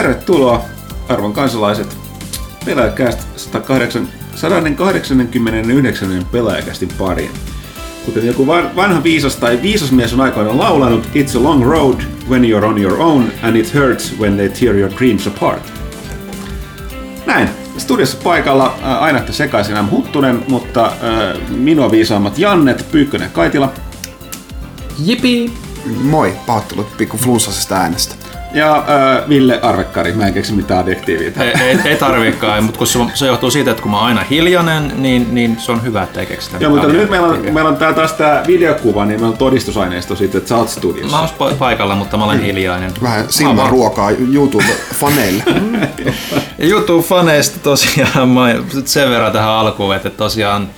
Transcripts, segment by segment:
Tervetuloa, arvon kansalaiset, Pelaajakäst 189. Pelaajakästin pariin. Kuten joku vanha viisas tai viisasmies on aikoinaan laulanut, it's a long road when you're on your own and it hurts when they tear your dreams apart. Näin, studiossa paikalla aina sekaisin M. Huttunen, mutta minua viisaammat Jannet, Pyykkönen ja Kaitila. Jipi! Moi, pahoittelut pikku flunssasesta äänestä. Ja Ville Arvekkari, mä en keksi mitään adjektiivia. Ei tarviikaan, mutta kun se johtuu siitä, että kun mä oon aina hiljainen, niin se on hyvä, että ei keksitä. Joo, mutta nyt meillä on tää taas tää videokuva, niin meillä on todistusaineisto siitä, että sä oot studiossa. Mä oon paikalla, mutta mä olen hiljainen. Vähän silmän ruokaa YouTube-faneille. YouTube-faneista tosiaan, mä sen verran tähän alkuun, että tosiaan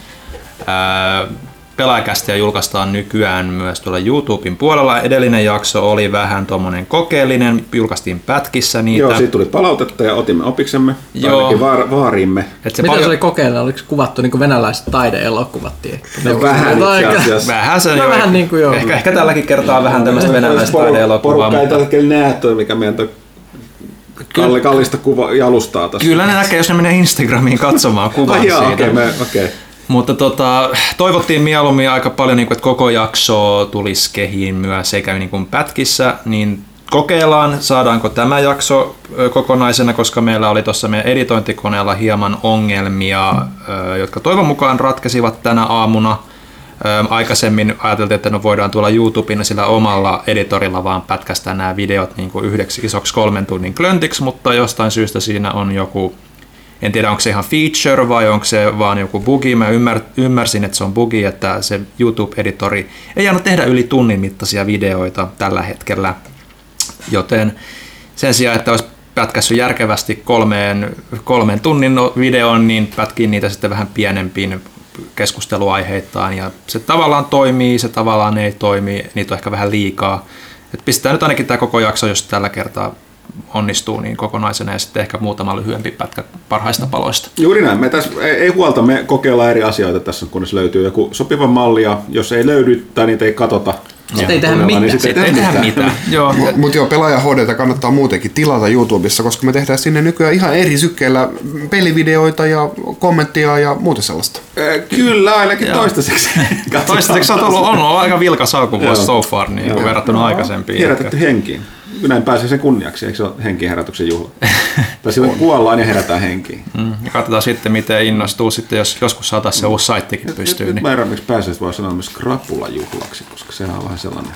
Pelaajakästiä julkaistaan nykyään myös tuolla YouTuben puolella. Edellinen jakso oli vähän tommonen kokeellinen, julkaistiin pätkissä niitä. Joo, siitä tuli palautetta ja otimme opiksemme, ainakin vaarimme. Mitä se oli kokeilla? Oliko kuvattu niin venäläiset taide-elokuvat? Vähän, joo. Ehkä tälläkin kertaa no, vähän tämmöistä venäläistä taide-elokuvaa. Porukka ei tällä hetkellä näe toi, mikä meidän kallista jalustaa tässä. Kyllä ne näkee, jos ne menee Instagramiin katsomaan kuvan siitä. Okei. Mutta toivottiin mieluummin aika paljon, että koko jakso tulisi kehiin myös sekä pätkissä, niin kokeillaan, saadaanko tämä jakso kokonaisena, koska meillä oli tuossa meidän editointikoneella hieman ongelmia, jotka toivon mukaan ratkesivat tänä aamuna. Aikaisemmin ajateltiin, että no voidaan tulla YouTubeen sillä omalla editorilla vaan pätkästään nämä videot yhdeksi isoksi 3 tunnin klöntiksi, mutta jostain syystä siinä on joku. En tiedä, onko se ihan feature vai onko se vaan joku bugi. Mä ymmärsin, että se on bugi, että se YouTube-editori ei aina tehdä yli tunnin mittaisia videoita tällä hetkellä. Joten sen sijaan, että olisi pätkässyt järkevästi 3 tunnin videoon, niin pätkin niitä sitten vähän pienempiin keskusteluaiheittain. Ja se tavallaan toimii, se tavallaan ei toimi, niitä on ehkä vähän liikaa. Et pistetään nyt ainakin tämä koko jakso, jos tällä kertaa onnistuu niin kokonaisena ja sitten ehkä muutama lyhyempi pätkä parhaista paloista. Juuri näin. Me tässä, ei huolta, me kokeillaan eri asioita tässä, kunnes löytyy joku sopiva malli ja jos ei löydy tai niitä ei katsota. Sitten ei tehdä mitään. Mutta joo, Pelaaja HD:tä kannattaa muutenkin tilata YouTubessa, koska me tehdään sinne nykyään ihan eri sykkeillä pelivideoita ja kommenttia ja muuta sellaista. Kyllä, ainakin toistaiseksi. Toistaiseksi on ollut aika vilkas alkuvuosi so far niin verrattuna aikaisempiin. Herätetty henkiin. Näin pääsee sen kunniaksi, eikö se ole henkiherätyksen juhla? Tai silloin kuollaan ja herätään henkiin. Ja katsotaan sitten, miten innostuu sitten, jos joskus saataisiin se uusi saittikin pystyyn. Nyt mä en miksi pääsee, voi sanoa myös krapulajuhlaksi, koska sehän on vähän sellainen.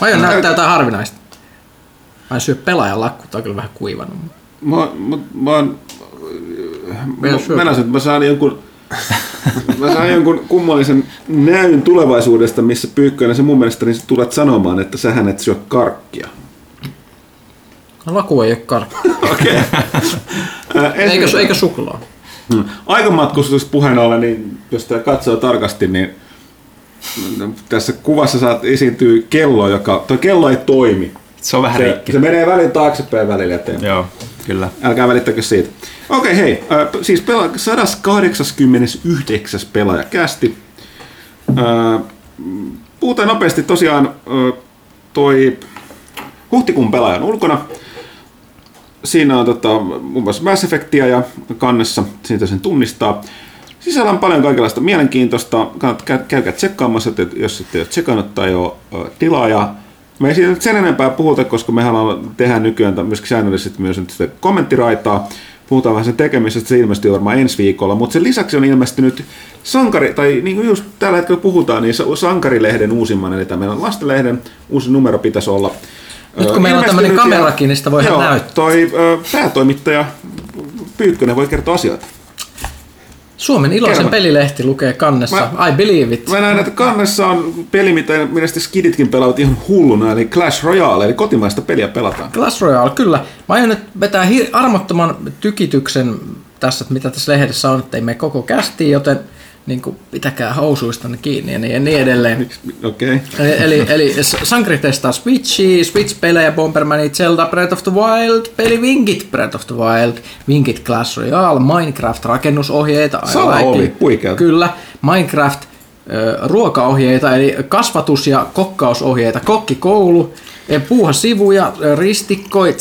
Aion näyttää jotain harvinaista. Mä en syö Pelaajan lakku, tää on kyllä vähän kuivannut. Mä saan jonkun. Mä saan jonkun kummallisen näyn tulevaisuudesta, missä Pyykkönen se mun mielestä niin tulet sanomaan, että sähän et syö karkkia. No laku ei ole karkkia. Okei. Eikä suklaa. Aikamatkustus puheen ollen, niin jos tää katsoo tarkasti, niin tässä kuvassa esiintyy kello, tuo kello ei toimi. Se on vähän rikki. Se menee välin taaksepäin välillä eteen. Joo, kyllä. Älkää välittäkö siitä. Okei, hei. Siis 189. Pelaajakästi. Puhutaan nopeasti tosiaan toi huhtikuun Pelaajan ulkona. Siinä on muun muassa Mass Effectia ja kannessa, siitä sen tunnistaa. Sisällä on paljon kaikenlaista mielenkiintoista. Käykää tsekkaamassa, jos ette ole tsekannut tai ole tilaajaa. Me ei siitä nyt sen enempää puhuta, koska mehän tehdään nykyään myöskin säännöllisesti myös sitä kommenttiraitaa. Puhutaan vähän sen tekemisestä, se ilmestyy varmaan ensi viikolla, mutta sen lisäksi on ilmestynyt sankari, tai niin kuin just tällä hetkellä puhutaan, niin Sankarilehden uusimman, eli tämä meillä on lastenlehden, uusi numero pitäisi olla. Nyt kun meillä on tämmöinen kamerakin, niin sitä voi ihan näyttää. Toi päätoimittaja Pyykkönen voi kertoa asioita. Suomen iloisen pelilehti lukee kannessa, I believe it. Mä näen, että kannessa on peli, mitä mielestä skiditkin pelaavat ihan hulluna, eli Clash Royale, eli kotimaista peliä pelataan. Clash Royale, kyllä. Mä aion nyt vetää armottoman tykityksen tässä, mitä tässä lehdessä on, ettei mene koko kästiin, joten niin kuin pitäkää housuistanne kiinni ja niin edelleen. Okei. Okay. Eli Sankari testaa Switchia, Switch-pelejä, Bombermania, Zelda, Breath of the Wild, pelivinkit, Breath of the Wild, vinkit Clash Royale, Minecraft, rakennusohjeita. Sama oli, puikeaa. Kyllä, Minecraft, ruokaohjeita, eli kasvatus- ja kokkausohjeita, kokkikoulu, puuha sivuja, ristikkoi,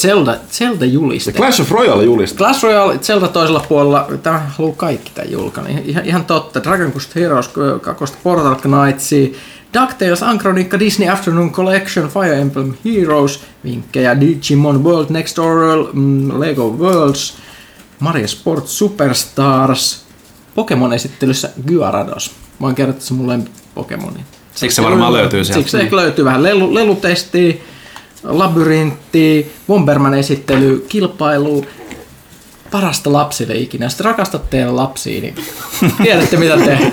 Zelda-juliste. Clash of Royale -juliste. Clash Royale, Zelda toisella puolella, tämä haluaa kaikki tämän julkainen, ihan totta, Dragon Quest Heroes 2, Portal Knights, Duck Tales, Ankronikka, Disney Afternoon Collection, Fire Emblem Heroes, vinkkejä, Digimon World, Next Oral, Lego Worlds, Mario Sport Superstars, Pokemon-esittelyssä Gyarados. Mä oon kerrottu se mulle Pokemonia. Siksi se varmaan löytyy sieltä. Siksi se löytyy vähän. Lelutestiä, labyrinttiä, Bomberman-esittely, kilpailu, parasta lapsille ikinä. Sitten rakastat teidän lapsia, niin tiedätte mitä tehdään.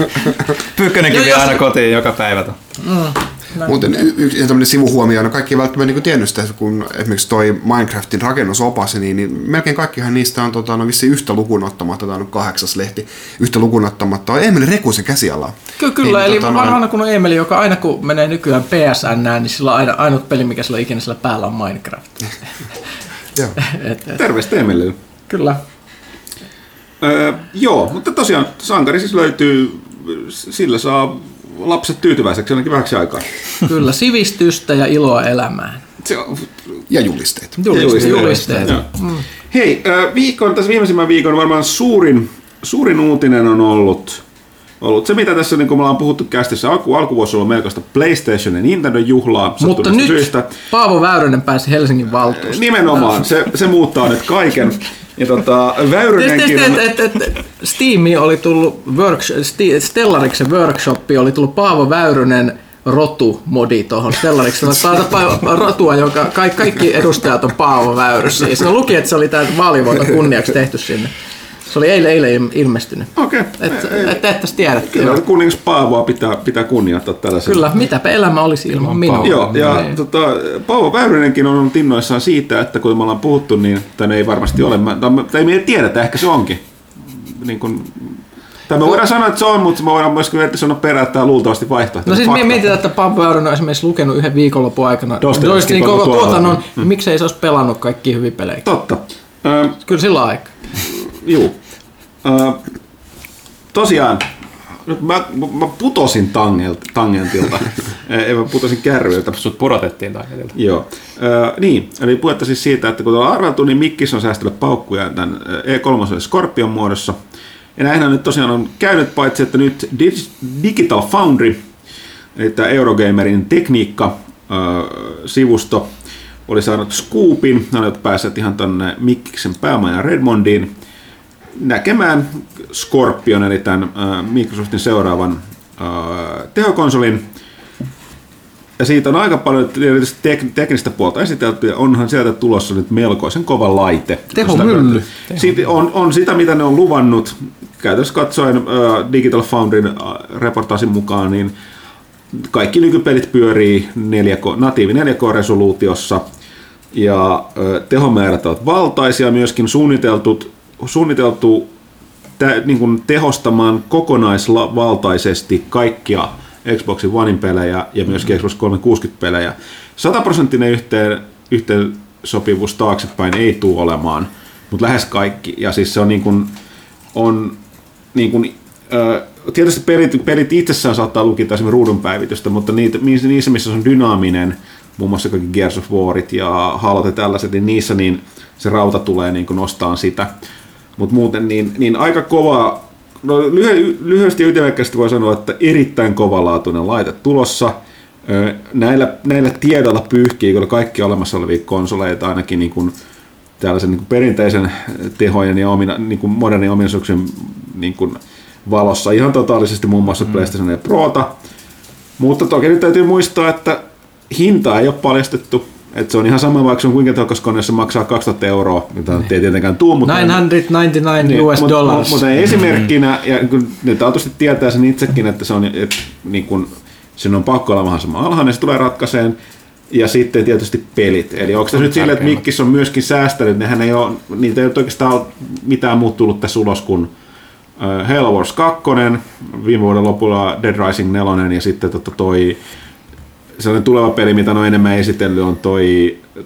Pyykkönenkin vielä aina kotiin joka päivä. Muuten yksi tämmöinen sivuhuomio, no kaikki ei välttämättä niin kuin tiennyt sitä, kun esimerkiksi toi Minecraftin rakennusopas, niin melkein kaikkihan niistä on vissiin yhtä lukunottamatta, tämä on 8. lehti, yhtä lukunottamatta on Eemeli Rekusen käsialaa. Kyllä, niin, eli vanhana kun on Eemeli, joka aina kun menee nykyään PSNään, niin sillä on aina ainut peli, mikä sillä ikinä sillä päällä on Minecraft. Terveistä Eemelille. Kyllä. Joo, mutta tosiaan sankari siis löytyy, sillä saa lapset tyytyväiseksi ainakin vähäksi aikaa. Kyllä, sivistystä ja iloa elämään. Ja julisteet. Julisteet. Hei, viikon, tässä viimeisimmän viikon varmaan suurin uutinen on ollut se, mitä tässä, niin kuin me ollaan puhuttu kästissä, alkuvuosi on ollut melkoista PlayStation ja Nintendon juhlaa. Mutta nyt syystä. Paavo Väyrynen pääsi Helsingin valtuustoon. Nimenomaan, se muuttaa nyt kaiken. Ja Väyrynenkin Steami oli tullut Stellariksen workshoppi oli tullut Paavo Väyrynen rotu-modi tuohon Stellariksen rotua, jonka kaikki edustajat on Paavo Väyryssä. Ja se luki, että se oli tämän vaalivuoton kunniaksi tehty sinne. Se oli eilen ilmestynyt. Okei. Että tässä tiedät. Kyllä, kuningas Paavoa pitää kunniata tällaisen. Kyllä, mitäpä elämä olisi ilman minua. Joo, ja Paavo Väyrynenkin on ollut innoissaan siitä, että kun me ollaan puhuttu, niin tämä ei varmasti ole. Tai me ei tiedetä, ehkä se onkin. Niin kun, tai me voidaan sanoa, että se on, mutta me voidaan myöskin sanoa perään, että tämä on luultavasti vaihtoehto. No siis me mietitään, että Paavo Väyrynen on esimerkiksi lukenut yhden viikonlopun aikana. Dostin koko tuotannon, niin miksei se olisi pelannut kaikkia hyviä pelejä. Totta. Kyllä sillä aikaa. Juu. Tosiaan, nyt mä putosin tangentilta. Mä putosin kärryiltä. Sut pudotettiin tangentilta. Joo. Niin, eli puhetta siis siitä, että kun ollaan arveltu, niin Mikkis on säästellyt paukkuja tämän E3 Scorpion muodossa. Ja näinhän nyt tosiaan on käynyt, paitsi että nyt Digital Foundry, eli tämä Eurogamerin tekniikka-sivusto, oli saanut scoopin. Ne olivat päässeet ihan tuonne Mikkiksen päämajan Redmondiin näkemään Scorpion, eli tämän Microsoftin seuraavan tehokonsolin. Ja siitä on aika paljon teknistä puolta esitelty, ja onhan sieltä tulossa nyt melkoisen kova laite. Tehomylly. On sitä, mitä ne on luvannut. Käytännössä katsoen Digital Foundryn reportaasin mukaan, niin kaikki nykypelit pyörii natiivi 4K-resoluutiossa, ja tehomäärät ovat valtaisia, myöskin suunniteltu niin kuin tehostamaan kokonaisvaltaisesti kaikkia Xbox Onein pelejä ja myöskin Xbox 360 pelejä. 100-prosenttinen yhteensopivuus taaksepäin ei tule olemaan, mutta lähes kaikki. Ja siis se on tietysti pelit itsessään saattaa lukita esimerkiksi ruudunpäivitystä, mutta niissä missä se on dynaaminen, muun muassa kaikki Gears of Warit ja Halot ja tällaiset, niin niissä niin se rauta tulee niin nostaan sitä. Mutta muuten niin aika kova, no lyhyesti ja ytimekkäästi voi sanoa, että erittäin kovalaatuinen laite tulossa. Näillä tiedoilla pyyhkii kyllä kaikki olemassa olevia konsoleita, ainakin niin kuin tällaisen niin kuin perinteisen tehojen ja niin modernin ominaisuuksien niin kuin valossa ihan totaalisesti, muun muassa PlayStation ja Prota. Mutta toki nyt täytyy muistaa, että hintaa ei ole paljastettu. Että se on ihan sama, vaikka se on kuinka tehokas kone, jos se maksaa 2,000 €, mitä niin. Ei tietenkään tuu. $999. Mutta esimerkkinä, ja nyt autosti tietää sen itsekin, että se on, niin kun, sen on pakko olla vähän sama alhainen, se tulee ratkaiseen. Ja sitten tietysti pelit. Eli onko tässä nyt silleen, että Mikkis on myöskin säästänyt, niitä ei ole oikeastaan mitään muuta tullut tässä ulos kuin Halo Wars 2, viime vuoden lopulla Dead Rising 4 ja sitten toi sellainen tuleva peli, mitä on enemmän esitellyt, on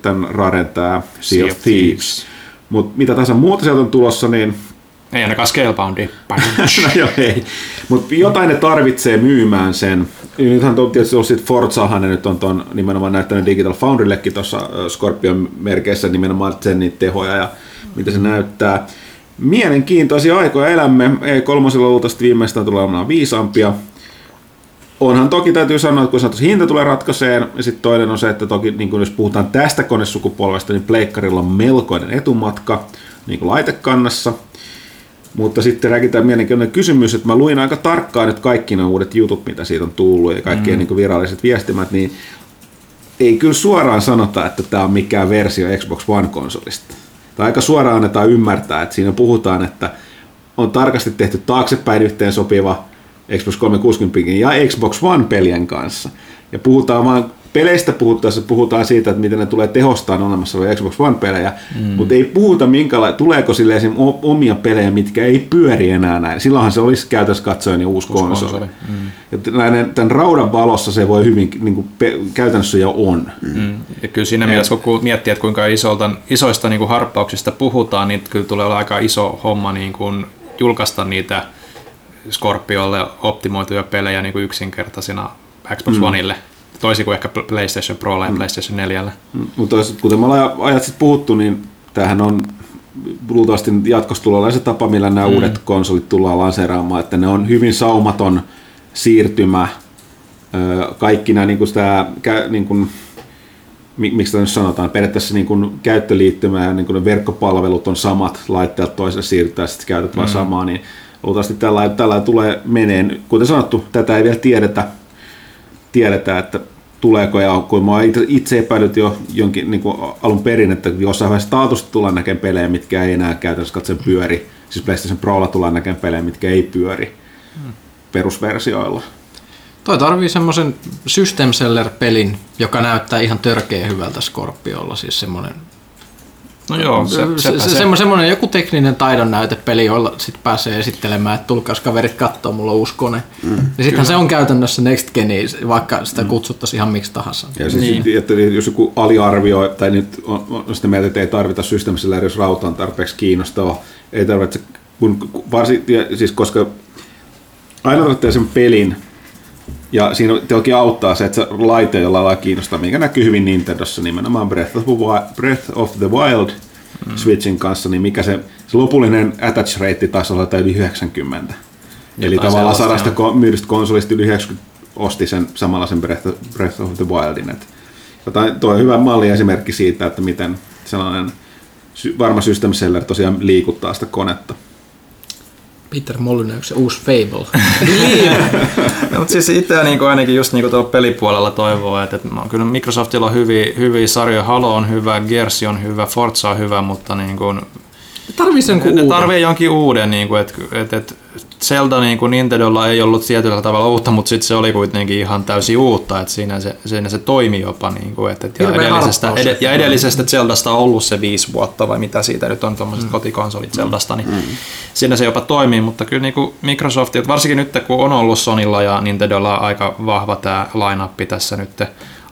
tämän Raren Sea of Thieves. Mutta mitä tässä muuta sieltä on tulossa, niin Ei ainakaan Scaleboundia. No joo, ei. Mutta jotain ne tarvitsee myymään sen. Nythän tietysti on sitten Forzahan, ja nyt on ton nimenomaan näyttänyt Digital Foundryllekin tuossa Scorpion merkeissä nimenomaan sen niitä tehoja ja mitä se näyttää. Mielenkiintoisia aikoja elämme. E3 luultavasti viimeistään tulee olemaan viisaampia. Onhan toki täytyy sanoa, että kun sanotaan, että hinta tulee ratkaiseen, ja sitten toinen on se, että toki niin jos puhutaan tästä konesukupolvesta, niin pleikkarilla on melkoinen etumatka niin kuin laitekannassa. Mutta sitten räkitään mielenkiintoinen kysymys, että mä luin aika tarkkaan nyt kaikki ne uudet jutut, mitä siitä on tullut, ja kaikki niin kuin viralliset viestimät, niin ei kyllä suoraan sanota, että tämä on mikään versio Xbox One-konsolista. Tai aika suoraan annetaan ymmärtää, että siinä puhutaan, että on tarkasti tehty taaksepäin yhteen sopiva Xbox 360 ja Xbox One-pelien kanssa. Ja puhutaan vaan peleistä puhuttaessa, puhutaan siitä, että miten ne tulee tehostaan olemassa olevia Xbox One-pelejä, mutta ei puhuta tuleeko sille esimerkiksi omia pelejä, mitkä ei pyöri enää näin. Silloinhan se olisi käytössä katsoen ja uusi konsoli. Tämän raudan valossa se voi hyvin, niin kuin käytännössä jo on. Ja kyllä siinä mielessä, kun miettii, että kuinka isoista niin kuin harppauksista puhutaan, niin kyllä tulee olla aika iso homma niin kuin julkaista niitä Scorpiolle optimoituja pelejä niin kuin yksinkertaisina Xbox Oneille, toisin kuin ehkä PlayStation Prolle ja PlayStation 4. Mutta kuten me ollaan ajat sitten puhuttu, niin tämähän on luultavasti jatkossa tulolla se tapa, millä nämä uudet konsolit tullaan lanseeraamaan, että ne on hyvin saumaton siirtymä. Kaikki nämä, niin kuin sitä, niin kuin, miksi sitä nyt sanotaan, periaatteessa niin kuin käyttöliittymä ja niin kuin ne verkkopalvelut on samat, laitteet toiselle siirrytään, sitten käytät vaan samaa, niin luultavasti tällä tulee meneen. Kuten sanottu, tätä ei vielä tiedetään, että tuleeko ja on, kun mä oon itse epäillyt jo jonkin niin kuin alun perin, että jossain vaiheessa taatusti tullaan näkemään pelejä, mitkä ei enää käytännössä katsoen pyöri. Siis PlayStation Prolla tullaan näkemään pelejä, mitkä ei pyöri perusversioilla. Toi tarvii semmoisen system seller-pelin, joka näyttää ihan törkeä hyvältä Scorpiolla, siis semmoinen. No joo, semmoinen joku tekninen taidon näytepeli, jolla sitten pääsee esittelemään, että tulkaas kaverit kattoo, mulla on uusi kone. Ja sittenhän se on käytännössä next geni, vaikka sitä kutsuttaisiin ihan miksi tahansa. Ja siis, että jos joku aliarvioi, tai nyt on sitä mieltä, että ei tarvita systeemisellä, jos rauta on tarpeeksi kiinnostava, ei tarvitse, siis koska aina tarvitsee sen pelin, ja siinä toki auttaa se, että se laite jollain lailla kiinnostaa, mikä näkyy hyvin Nintendossa nimenomaan Breath of the Wild Switchin kanssa, niin mikä se lopullinen attach rate taisi olla yli 90. Jotain. Eli tavallaan 100 myydystä konsolista yli 90 osti sen samalla sen Breath of the Wildin. Tuo on hyvä malli esimerkki siitä, että miten sellainen varma system seller tosiaan liikuttaa sitä konetta. Peter Molyneuxen uusi Fable. No, mutta siis itse niin ainakin just niin tuolla pelipuolella toivoo, että no, kyllä Microsoftilla on hyviä sarjoja. Halo on hyvä, Gears on hyvä, Forza on hyvä, mutta niin kuin, tarvii jonkin uuden. Niin kuin, että Zelda niin kuin Nintendolla ei ollut tietyllä tavalla uutta, mutta sitten se oli kuitenkin ihan täysin uutta. Että siinä se toimi jopa. Niin kuin, että, ja edellisestä Zeldasta on ollut se 5 vuotta, vai mitä siitä nyt on tuommoiset kotikonsolit Zeldasta. Niin siinä se jopa toimii, mutta kyllä niin kuin Microsoft, varsinkin nyt kun on ollut Sonylla ja Nintendolla aika vahva tämä line-up tässä nyt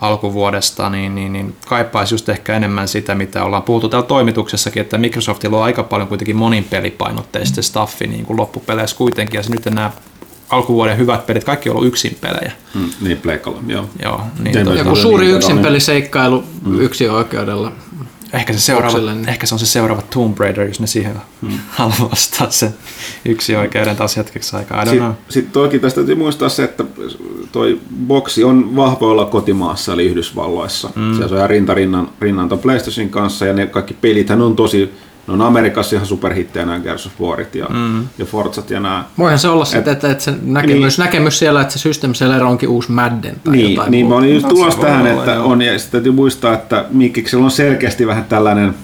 alkuvuodesta, niin kaipaisi just ehkä enemmän sitä, mitä ollaan puhuttu täällä toimituksessakin, että Microsoftilla on aika paljon kuitenkin moninpelipainotteista staffi niin kuin loppupeleissä kuitenkin, ja nyt nämä alkuvuoden hyvät pelit, kaikki on ollut yksin pelejä. Niin, pleikalla, joo. Joku suuri yksinpeliseikkailu yksinoikeudella. Ehkä se on se seuraava Tomb Raider, jos ne siihen haluaa vastaa sen yksinoikeuden taas hetkeksi aikaa. Sitten toki tästä täytyy muistaa se, että toi boksi on vahvoilla kotimaassa, eli Yhdysvalloissa. Se on ihan rinnan ton PlayStationin kanssa, ja ne kaikki pelithän on tosi... No on Amerikassa ihan superhittejä nämä Gears of Warit ja Forzat ja nämä. Voihan se olla sitten, että se näkemys siellä, että se system seller onkin uusi Madden tai jotain. Niin, mä olin just tulossa tähän, että on, ja sitten täytyy muistaa, että Mikkiksellä on selkeästi vähän tällainen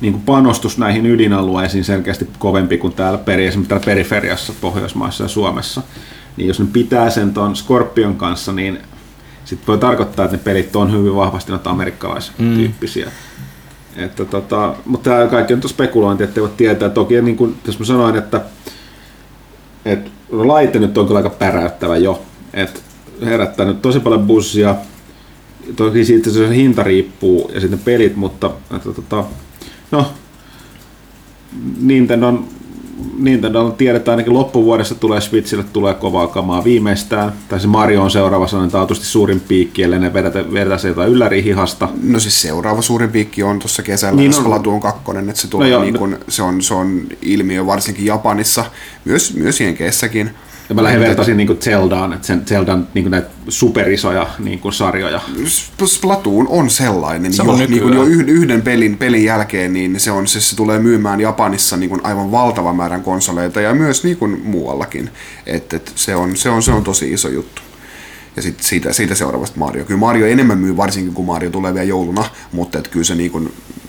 niin kuin panostus näihin ydinalueisiin selkeästi kovempi kuin täällä esimerkiksi täällä periferiassa, Pohjoismaissa ja Suomessa. Niin jos ne pitää sen ton Scorpion kanssa, niin sit voi tarkoittaa, että ne pelit on hyvin vahvasti noita amerikkalaistyyppisiä. Että mutta tämä kaikki on spekulointi, ettei voi tietää. Toki niin kuin, jos mä sanoin, että laite nyt on kyllä aika päräyttävä jo. Että herättänyt tosi paljon bussia. Toki siitä se hinta riippuu ja sitten pelit, mutta Nintendo on Nintendo tiedetään ainakin loppuvuodessa tulee Switchille tulee kovaa kamaa viimeistään. Tai se Mario on seuraava sellainen taatusti suurin piikki, ellei ne vedetään se jotain yllärihihasta. No siis seuraava suurin piikki on tuossa kesällä, jos Splatoon 2, että se tulee, no niin kun, se on ilmiö varsinkin Japanissa, myös Jenkeissäkin. Ja mä lähdin vertaisin niinku Zeldaan, että sen Zeldan niinku näitä superisoja niinku sarjoja. Splatoon on sellainen jo yhden pelin jälkeen, niin se tulee myymään Japanissa niinku aivan valtavan määrän konsoleita ja myös niinku muuallakin. Et se on tosi iso juttu. Ja sit siitä seuraavasta Mario. Kyllä Mario enemmän myy varsinkin, kun Mario tulee vielä jouluna, mutta kyllä se niinku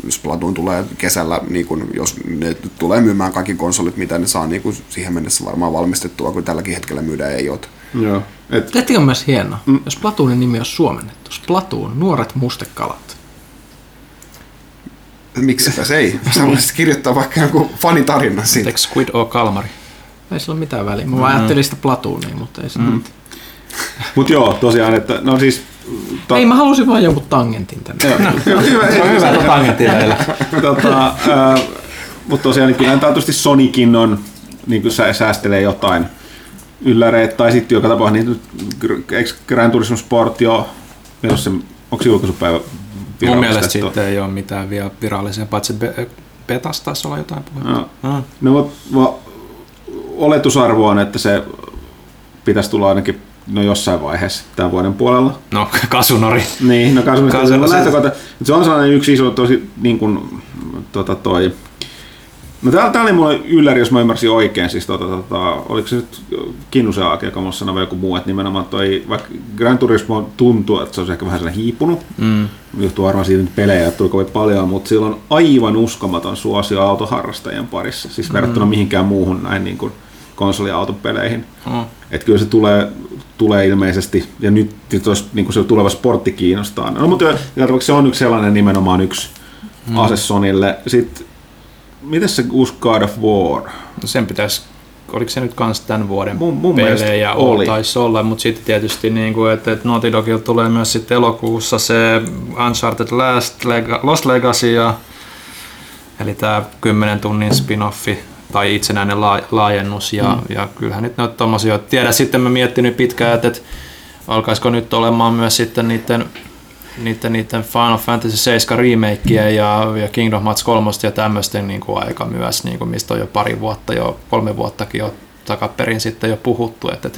Splatoon tulee kesällä, niinku, jos ne tulee myymään kaikki konsolit, mitä ne saa niinku siihen mennessä varmaan valmistettua, kun tälläkin hetkellä myydään ei ole. Joo. Tietysti on myös hienoa, jos Splatoonin nimi on suomennettu. Splatoon, nuoret mustekalat. Miksipä se ei? Sä kirjoittaa vaikka joku fanitarinan siitä. Squid O. Kalmari. Ei sillä ole mitään väliä. Mä ajattelin sitä Platoonia, mutta ei se Mut joo, tosiaan, että no siis... Ei, mä halusin vaan jonkun tangentin tänne. Joo, hyvä tangentin näillä. Mut tosiaan, kyllä taatusti Sonicin on, niin kuin säästelee jotain ylläreet, tai sitten joka tapauksessa, eikö Gran Turismo Sport jo, onko se julkaisupäivä virallistettu? Mun mielestä sitten ei ole mitään vielä virallisia, paitsi Betas taisi olla jotain puhetta. No, oletusarvo on, että se pitäisi tulla ainakin jossain vaiheessa tämän vuoden puolella. No, kasunori. Niin, no kasunori. Lähtökohta. Se on sellainen yksi iso tosi niin kuin toi. No tää oli mulle ylläri, jos mä ymmärsin oikein. Siis oliko se nyt Kinnusen Aake, joka mulle sanoi joku muu, että nimenomaan toi, vaikka Gran Turismo tuntuu, että se on ehkä vähän sellainen hiipunut. Johtuu varmaan siitä nyt pelejä, että tuli kovin paljon, mutta sillä on aivan uskomaton suosio autoharrastajien parissa. Siis verrattuna mihinkään muuhun näin niin kuin konsoliautopeleihin. Että kyllä se tulee ilmeisesti, ja nyt olisi, niin se tuleva sportti kiinnostaa. No, mutta se on yksi sellainen nimenomaan yksi ase Sonille. Sitten, mites se uusi God of War? No sen pitäisi, oliko se nyt kans tämän vuoden mun pelejä taisi olla, mutta sitten tietysti, niin kuin, että Naughty Dogilla tulee myös sitten elokuussa se Uncharted Lost Legacy, eli tämä 10 tunnin spin-offi. Tai itsenäinen laajennus, ja kyllähän nyt ne on tommosia. Tiedän, sitten mä miettinyt pitkään, että alkaisiko nyt olemaan myös sitten niiden Final Fantasy 7 remakeä ja Kingdom Hearts 3 ja tämmöisten niin kuin aika myös, niin kuin mistä on jo pari vuotta, jo 3 vuottakin jo takaperin sitten jo puhuttu. Mutta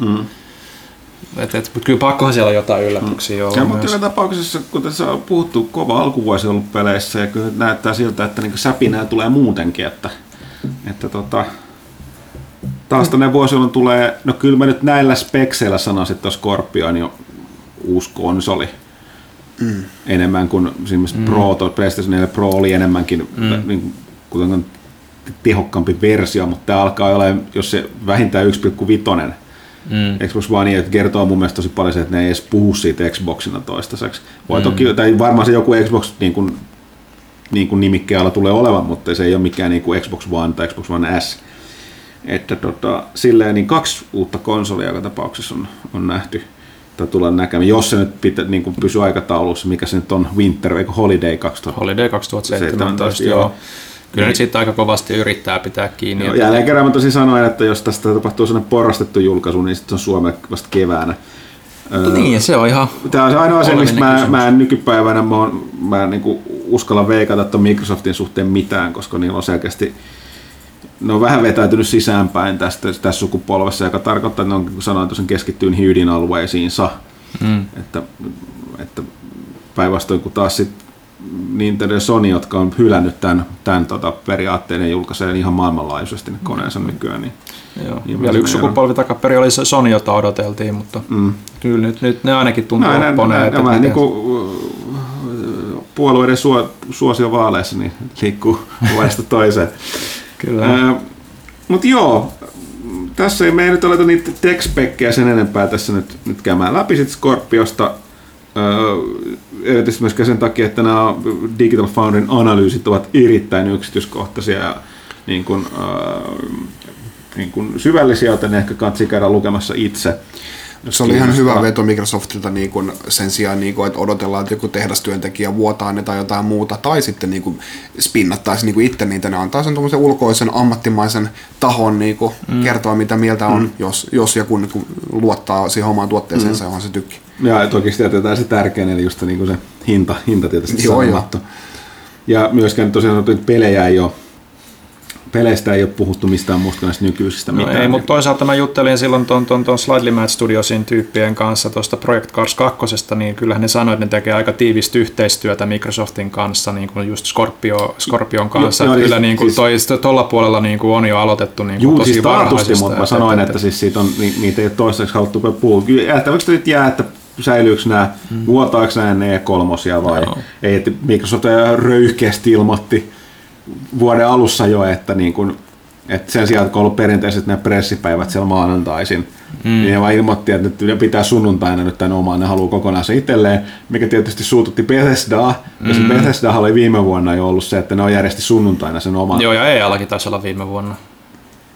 kyllä pakkohan siellä on jotain yllätyksiä olla. Mutta kyllä tapauksessa, kun tässä on puhuttu, kova alkuvuosi on ollut peleissä, ja kyllä näyttää siltä, että niin kuin säpinää tulee muutenkin, että taas tänne vuosi, jolloin tulee, no kyllä mä nyt näillä spekseillä sanoisin, että Scorpion jo uusi konsoli enemmän kuin esimerkiksi Pro, tai PlayStation 4 Pro oli enemmänkin niin, kuten tehokkaampi versio, mutta tämä alkaa olla, jos se vähintään 1.5. Xbox One, että kertoo mun mielestä tosi paljon se, että ne ei edes puhu siitä Xboxina toistaiseksi. Voi toki, tai varmaan se joku Xbox niin kuin nimikkeellä tulee olevan, mutta se ei ole mikään niin kuin Xbox One tai Xbox One S. Että silleen niin 2 uutta konsolia joka tapauksessa on nähty tai tullaan näkemään. Jos se nyt pitää, niin kuin pysyy aikataulussa, mikä se nyt on Winter vai Holiday 2017. Holiday 2017, joo. Kyllä nyt siitä aika kovasti yrittää pitää kiinni. Joo, jälleen kerran mä tosin sanoin, että jos tästä tapahtuu sellainen porrastettu julkaisu, niin sitten se on Suomelle vasta keväänä. Niin, se on ihan... Tämä on se ainoa asia, mistä mä nykypäivänä mä en niinku uskalla veikata tuon Microsoftin suhteen mitään, koska niillä on selkeästi... Ne on vähän vetäytynyt sisäänpäin tässä sukupolvessa, joka tarkoittaa, että ne on sanoin tuossa keskittyyn ydinalueisiinsa. Että päinvastoin kuin taas sitten Nintendo ja Sony, jotka on hylännyt tämän periaatteen ja julkaisee ihan maailmanlaajuisesti ne koneensa nykyään. Niin vielä yksi sukupolvi takaperi oli Sony, jota odoteltiin, mutta kyllä nyt ne ainakin tuntuu opponeet. Nämä puolueiden suosiovaaleissa niin liikkuu laista toiseen. Mutta joo, tässä ei me ei nyt aleta niitä tech-spekkejä sen enempää tässä nyt käymään läpi sit Scorpiosta. Erityisesti myöskään sen takia, että nämä Digital Foundryn analyysit ovat erittäin yksityiskohtaisia ja niin kuin syvällisiä, joten ehkä kannattaa käydä lukemassa itse. Se oli ihan hyvä veto Microsoftilta niin kun sen sijaan, niin kun, että odotellaan, että joku tehdastyöntekijä vuotaa ne tai jotain muuta, tai sitten niin kun spinnattaisi niin kun itse niitä. Ne antaa sen tuollaisen ulkoisen ammattimaisen tahon niin kun kertoa, mitä mieltä on, jos joku niin kun luottaa siihen omaan tuotteeseensa, johon se tykkää. Ja et oikeasti jätetään se tärkein, eli just niin kun se hinta tietysti sanomattu. Ja myöskään tosiaan sanottu, että peleistä ei ole puhuttu mistään muusta näistä nykyisistä. No ei, mutta toisaalta mä juttelin silloin tuon Slightly Mad Studiosin tyyppien kanssa tuosta Project Cars 2, niin kyllähän ne sanoi, että ne tekee aika tiivistä yhteistyötä Microsoftin kanssa, niin kuin just Scorpion kanssa. Joo, kyllä niin kuin siis, tuolla puolella niin kuin on jo aloitettu niin kuin tosi siis varhaisista. Mutta mä sanoin, että siis siitä on, niitä ei ole toistaiseksi haluttu puhua. Jähtäväksi nyt jää, että säilyykö nämä, vuotaako nämä E3 vai ei, että Microsoft röyhkeästi ilmoitti vuoden alussa jo, että, niin kun, että sen sijaan, kun on ollut perinteiset nämä pressipäivät siellä maanantaisin, niin ne vaan ilmoitti, että nyt pitää sunnuntaina nyt tämän omaan, ne haluaa kokonaan se itselleen, mikä tietysti suututti Bethesdaa, ja se Bethesda oli viime vuonna jo ollut se, että ne on järjesti sunnuntaina sen oman. Joo, ja EA-allakin taisi olla viime vuonna.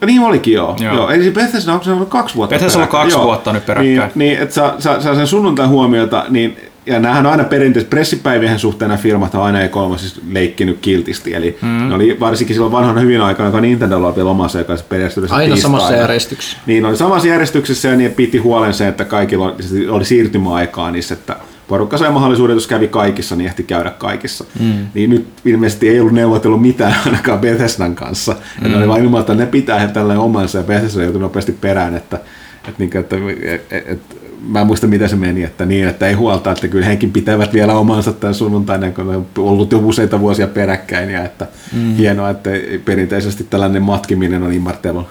Ja niin olikin joo. Eli Bethesda onko se ollut 2 vuotta? Bethesda on 2 vuotta nyt peräkkäin. Niin että saa sen sunnuntain huomiota, niin ja näähän on aina perinteisesti pressipäivien suhteen nämä firmat on aina E3 siis leikkinyt kiltisti, eli ne oli varsinkin silloin vanhana hyvin aikana, kun Nintendo oli vielä omassa aikansa periaatteessa aina tiistaina. Samassa järjestyksessä. Niin, oli samassa järjestyksessä ja niin piti huolen se, että kaikilla oli siirtymäaikaa niissä, että porukka sai mahdollisuuden, jos kävi kaikissa, niin ehti käydä kaikissa. Niin nyt ilmeisesti ei ollut neuvotellut mitään ainakaan Bethesdan kanssa, ja ne oli vain ilmoittanut, että ne pitää he tälleen omansa, ja Bethesda joutui nopeasti perään, että mä en muista, mitä se meni, että niin, että ei huolta, että kyllä henkin pitävät vielä omansa tämän sunnuntainen, kun on ollut jo useita vuosia peräkkäin, ja että hienoa, että perinteisesti tällainen matkiminen on immartelun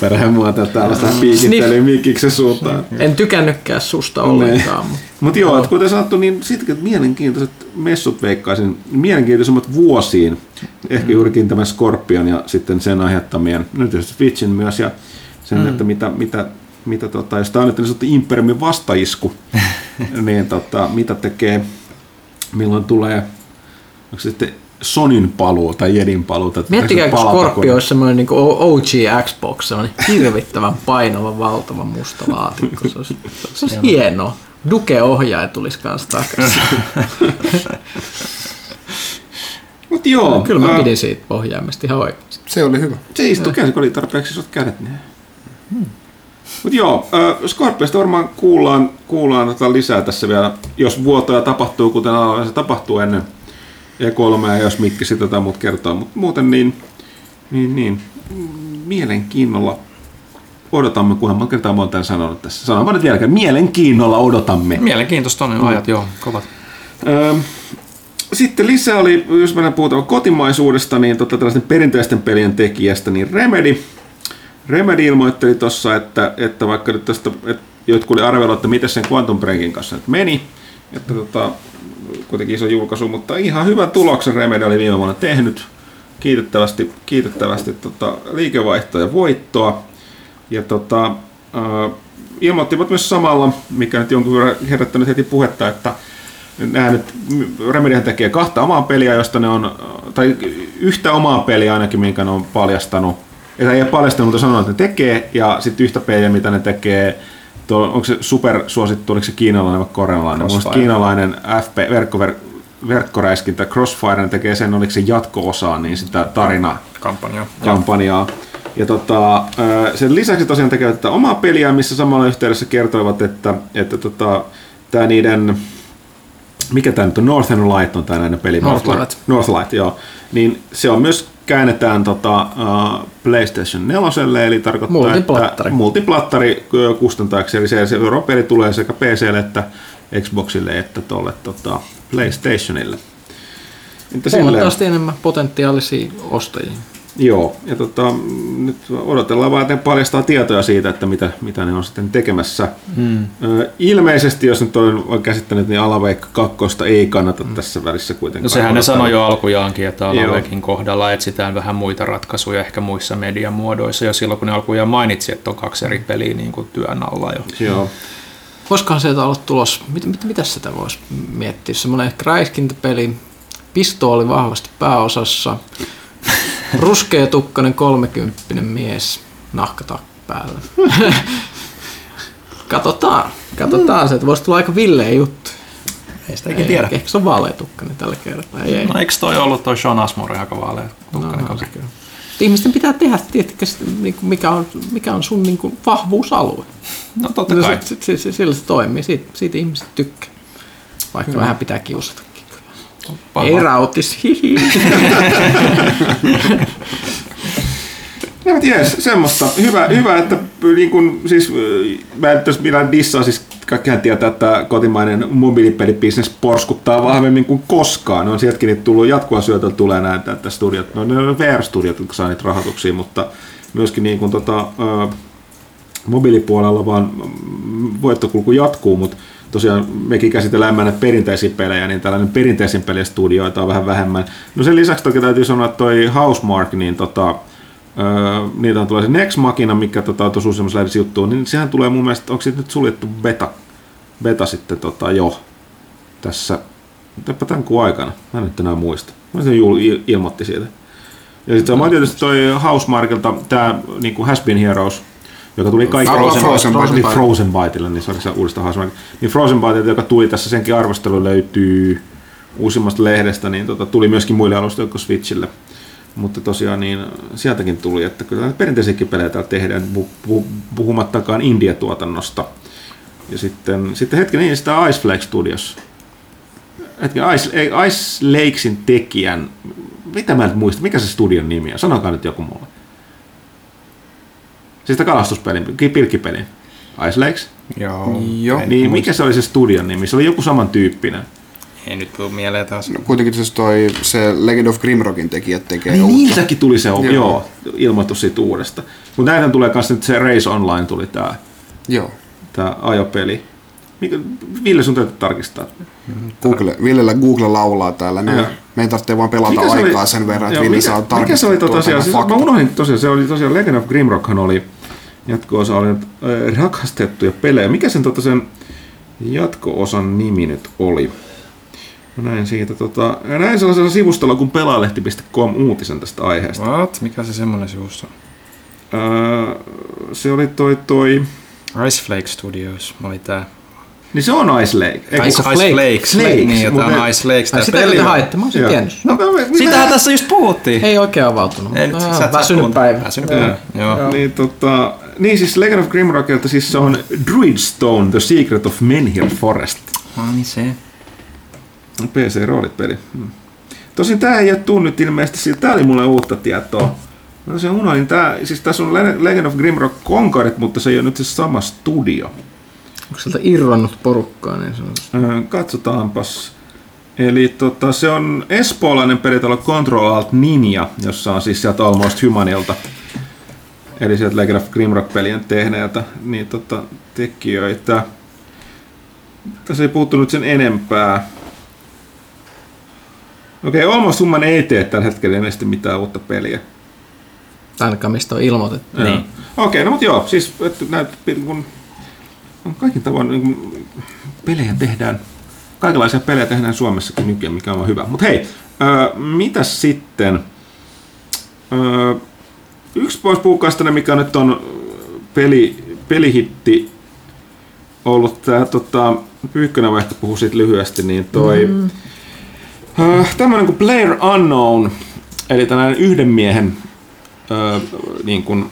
perämuotoa tällaista piikittelyä mikiksen suuntaan. En tykännytkään susta ollenkaan. Mutta joo, että kuten sanottu, niin sitten mielenkiintoiset messut veikkaisin, mielenkiintoisemmat vuosiin, ehkä juurikin tämän Scorpion ja sitten sen aiheuttamien, nyt tietysti Switchin myös, ja sen, että mitä jos tämä on nyt niin sanottu Imperiumin vastaisku, niin mitä tekee, milloin tulee, onko se sitten Sonyn paluu tai Jedin paluu? Miettikää, kun Scorpio olisi semmoinen niin OG Xbox, semmoinen hirvittävän painava, valtava musta laatikko. Se olisi hienoa. Duke-ohjaaja tulisi kanssa takaisin. Mut joo. Kyllä mä pidin siitä ohjaimesta ihan oikeasti. Se oli hyvä. Se istui käsi, kun oli tarpeeksi sot kädet. Mutta joo, Scorpiosta varmaan kuullaan lisää tässä vielä, jos vuotoja tapahtuu, kuten se tapahtuu ennen E3, ja jos Mikki sitä tai muut kertoo, mutta muuten niin mielenkiinnolla odotamme, kunhan mä kertaan olen tämän sanonut tässä. Sanon vaan nyt jälkeen, mielenkiinnolla odotamme. Mielenkiintoista on ajat, joo, kovat. Sitten lisää oli, jos mennään puhutaan kotimaisuudesta, niin tällaisten perinteisten pelien tekijästä, niin Remedy ilmoitteli tuossa, että vaikka nyt tästä, että jotkut oli arvella, että miten sen Quantum Breakin kanssa nyt meni, että kuitenkin iso julkaisu, mutta ihan hyvän tuloksen Remedy oli viime vuonna tehnyt, kiitettävästi liikevaihtoa ja voittoa, ja ilmoittivat myös samalla, mikä nyt jonkun verran herättänyt heti puhetta, että Remedyhän tekee 2 omaa peliä, josta ne on, tai yhtä omaa peliä ainakin, minkä ne on paljastanut, että ei ole paljastanut, mutta sanoo, että ne tekee, ja sitten yhtä peliä, mitä ne tekee, onko se supersuosittu, oliko se kiinalainen vai korealainen? Kiinalainen verkkoräiskintä Crossfire, ne tekee sen, oliko se jatko-osaa, niin sitä tarinakampanjaa. Ja sen lisäksi tosiaan tekevät tätä omaa peliä, missä samalla yhteydessä kertoivat, että tämä niiden, mikä tämä nyt on, Northern Light on tämä näiden peli. Northern Light, joo. Niin se on myös käännetään PlayStation 4, eli tarkoittaa, että multiplattari kustantajaksi, eli se europeli tulee sekä PC:lle että Xboxille että tuolle PlayStationille. Huomattavasti enemmän potentiaalisia ostajia. Joo, ja nyt odotellaan vaan, että paljastaa tietoja siitä, että mitä ne on sitten tekemässä. Ilmeisesti, jos nyt olen käsittänyt, niin Alaveikka 2 ei kannata tässä välissä kuitenkaan. No sehän ne sanoi jo alkujaankin, että Alaveikin kohdalla etsitään vähän muita ratkaisuja ehkä muissa mediamuodoissa, jo silloin kun ne alkujaan mainitsi, että on 2 eri peliä niin kuin työn alla jo. Joo. Voisikohan sieltä olla tulossa, mitä sitä voisi miettiä, semmoinen ehkä räiskintäpeli, pistooli vahvasti pääosassa, ruskeatukkainen 30-vuotias mies nahkatakki päällä. Katsotaan se, että voisi tulla aika villeä juttu. Ei sitäkin tiedä. Ehkä se on vaaleatukkainen tällä kertaa. Ei. No eikö toi ollut toi Sean Asmore aika vaaleatukkainen? No, ihmisten pitää tehdä, tiedätkö, mikä on sun niin kuin vahvuusalue. No totta kai. Sillä se toimii, siitä ihmiset tykkää. Vaikka vähän pitää kiusatakin. Ei rautis, hihi. Jes, semmoista. Hyvä, että niin kun, siis, mä en tässä millään dissaa, siis kaikkihan tietää, että kotimainen mobiilipelibisnes porskuttaa vahvemmin kuin koskaan. On sieltäkin niitä tullut jatkuva syötöllä, tulee näitä, että studiot, no VR-studiot, jotka saa niitä rahoituksia, mutta myöskin niin kun, mobiilipuolella vaan voittokulku jatkuu, mutta tosiaan mekin käsitellään enemmän näitä perinteisiä pelejä, niin tällainen perinteisiä pelejä-studioita on vähän vähemmän. No sen lisäksi toki täytyy sanoa, että toi Housemarque, niin niitä on tuollaisen Next Machina, mikä on tosi usein lähdössä juttuun, niin sehän tulee mun mielestä, onko siitä nyt suljettu beta sitten jo tässä, mitäpä tämän kuun aikana, mä en nyt enää muista, mä sen ilmoitti siitä. Ja sitten on tietysti toi Housemarquelta tää niinku Has Been Heroes, joka tuli kaikille Frozen Byteille, niin saadaan uudestaan Housemarque, niin Frozen Byteille, joka tuli tässä, senkin arvostelu löytyy uusimmasta lehdestä, niin tuli myöskin muille alustoille kuin Switchille. Mutta tosiaan niin sieltäkin tuli, että kyllä perinteisiäkin pelejä täällä tehdään, puhumattakaan India-tuotannosta. Ja sitten hetken niin sitä Ice Lakes Studios. Ice Lakesin tekijän, mitä mä en muista, mikä se studion nimi on? Sanokaa nyt joku mulle. Siis sitä kalastuspelin, pilkkipelin. Ice Lakes? Joo. Niin mikä se oli se studion nimi? Se oli joku samantyyppinen. Ei nyt tule mieleen taas. No, kuitenkin se Legend of Grimrockin tekijät tekee uutta. Niin, niitäkin tuli se ilmoitus siitä uudesta. Mutta näitä tulee myös nyt se Race Online tuli tää ajopeli. Ville, sun täytyy tarkistaa. Villellä Google laulaa täällä. Meidän tarvitsee vaan pelata aikaa sen verran, että Ville saa tarkistaa. Mikä se oli tosiaan? Mä unohdin tosiaan, se oli tosiaan Legend of Grimrockhan oli jatko-osa, oli rakastettuja pelejä. Mikä sen jatko-osan nimi nyt oli? Näin siitä näin sellaisella sivustolla kuin pelaalehti.com uutisen tästä aiheesta. What? Mikä se semmoinen sivusto on? Se oli toi Ice Flake Studios, oli tää. Niin se on Ice Lake. Ice Flakes. Niin, jota on Ice Lakes. Ai sitä te haette, mä oon sen tiennyt. Sitähän tässä just puhuttiin. Ei oikein avautunut. Väsynyt päivä. Joo. Niin siis Legend of Grimrockelta siis se on Druidstone, The Secret of Menhir Forest. Niin se. PC-roolipeli. Tosin tää ei ole tunnut ilmeisesti, sillä tää oli mulle uutta tietoa. No se unohdin. Siis tässä on Legend of Grimrock Conquered, mutta se ei ole nyt se sama studio. Onko sieltä irronnut porukkaa? Niin katsotaanpas. Eli se on espoolainen peli tuolla Control Alt Ninja, jossa on siis sieltä Almost Humanilta. Eli sieltä Legend of Grimrock-pelien tehneeltä niin, tekijöitä. Tässä ei puhuttu nyt sen enempää. Okei, Almost Human ei tee tällä hetkellä enää mitään uutta peliä. Ainakaan mistä on ilmoitettu. Niin. Okei, no mutta siis on kaikin tavoin niin pelejä tehdään, kaikenlaisia pelejä tehdään Suomessakin nykyään, mikä on hyvä. Mutta hei, mitäs sitten? Yksi pois puukkaista, mikä nyt on pelihitti ollut, tää Pyykkönen vaihto puhui siitä lyhyesti, niin toi... tämmöinen kuin Player Unknown, eli tällainen yhden miehen niin kuin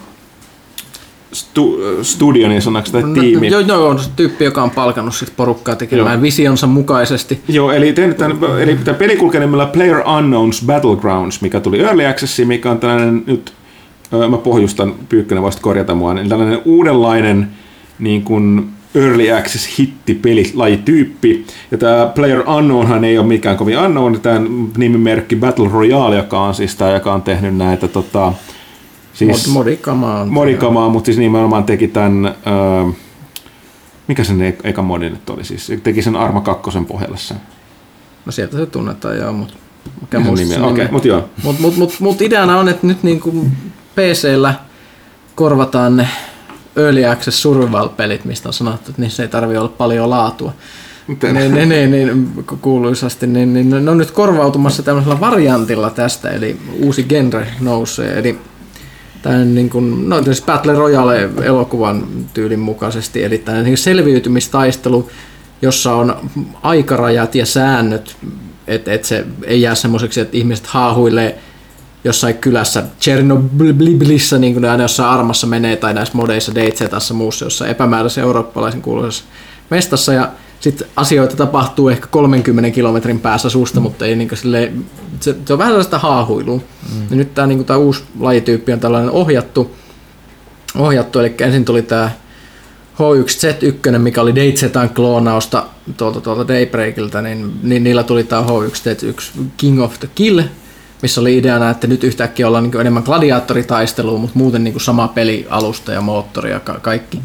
studio niin sanaksi tai tiimi. Joo, on se tyyppi, joka on palkannut sit porukkaa tekemään visionsa mukaisesti. Joo, eli tämä peli kulkee nimellä Player Unknown's Battlegrounds, mikä tuli Early Accessiin, mikä on tällainen nyt, mä pohjustan, Pyykkönen voisit korjata mua, niin tällainen uudenlainen niin kuin Early Access hitti pelilajityyppi. Ja tämä Player Unknownhan ei ole mikään kovin unknown. Tämä nimimerkki Battle Royale, joka on siis tämä, joka on tehnyt näitä siis modikamaa, mutta siis nimenomaan teki tämän mikä sen eka modi nyt oli siis? Teki sen Arma 2 pohjalle sen. No sieltä se tunnetaan joo, mutta ideana on, että nyt niinku PC:llä korvataan ne Early Access Survival-pelit, mistä on sanottu, että niissä ei tarvitse olla paljon laatua. Kuuluisasti. Ne on nyt korvautumassa tämmöisellä variantilla tästä, eli uusi genre nousee. Eli tämän niin kuin, no, Battle Royale-elokuvan tyylin mukaisesti, eli tämä niin selviytymistaistelu, jossa on aikarajat ja säännöt, että se ei jää semmoiseksi, että ihmiset haahuilee jossain kylässä Tchernobylissä, niin kuin aina jossain armassa menee, tai näissä modeissa DayZ-assa muussa, jossa epämääräisen eurooppalaisen kuuluisessa mestassa, ja sitten asioita tapahtuu ehkä 30 kilometrin päässä suusta, mutta ei niin kuin silleen, se on vähän sellaista haahuilua. Ja nyt tämä, niin tämä uusi lajityyppi on tällainen ohjattu, eli ensin tuli tämä H1Z1, mikä oli DayZ:n kloonausta tuolta Daybreakiltä, niin niillä tuli tämä H1Z1 King of the Kill, missä oli ideana, että nyt yhtäkkiä ollaan niin enemmän gladiaattoritaistelua, mutta muuten niin sama pelialusta ja moottori ja kaikki.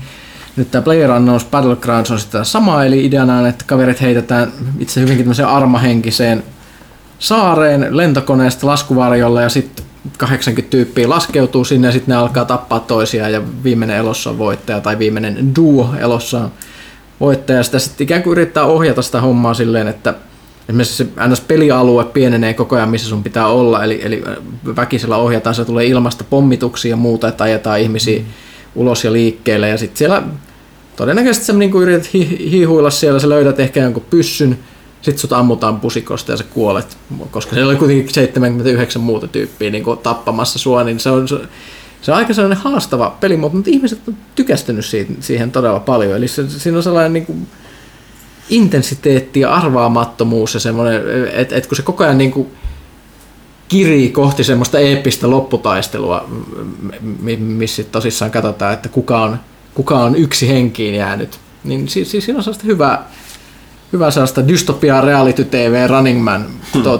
Nyt tämä Player Unknown's Battlegrounds on sitä samaa, eli ideana on, että kaverit heitetään itse hyvinkin tämmöiseen armahenkiseen saareen lentokoneesta laskuvarjolla, ja sitten 80 tyyppiä laskeutuu sinne, ja sitten ne alkaa tappaa toisiaan, ja viimeinen elossa on voittaja, tai viimeinen duo elossa on voittaja. Sitä sitten ikään kuin yrittää ohjata sitä hommaa silleen, että esimerkiksi se NS-pelialue pienenee koko ajan, missä sun pitää olla, eli väkisellä ohjataan, se tulee ilmasta pommituksia ja muuta, että ajetaan ihmisiä ulos ja liikkeelle, ja sitten siellä todennäköisesti sä niin yrität hiihuilla siellä, sä löydät ehkä jonkun pyssyn, sit sut ammutaan pusikosta ja sä kuolet, koska siellä oli kuitenkin 79 muuta tyyppiä niin tappamassa sua, niin se on aika sellainen haastava peli, mutta ihmiset on tykästynyt siihen todella paljon, eli siinä on sellainen niin kuin intensiteetti ja arvaamattomuus ja semmoinen, että kun se koko ajan niin kuin kirii kohti semmoista eeppistä lopputaistelua, missä tosissaan katsotaan, että kuka on yksi henkiin jäänyt, niin siinä on sellaista hyvää sellaista dystopiaa reality TV Running Man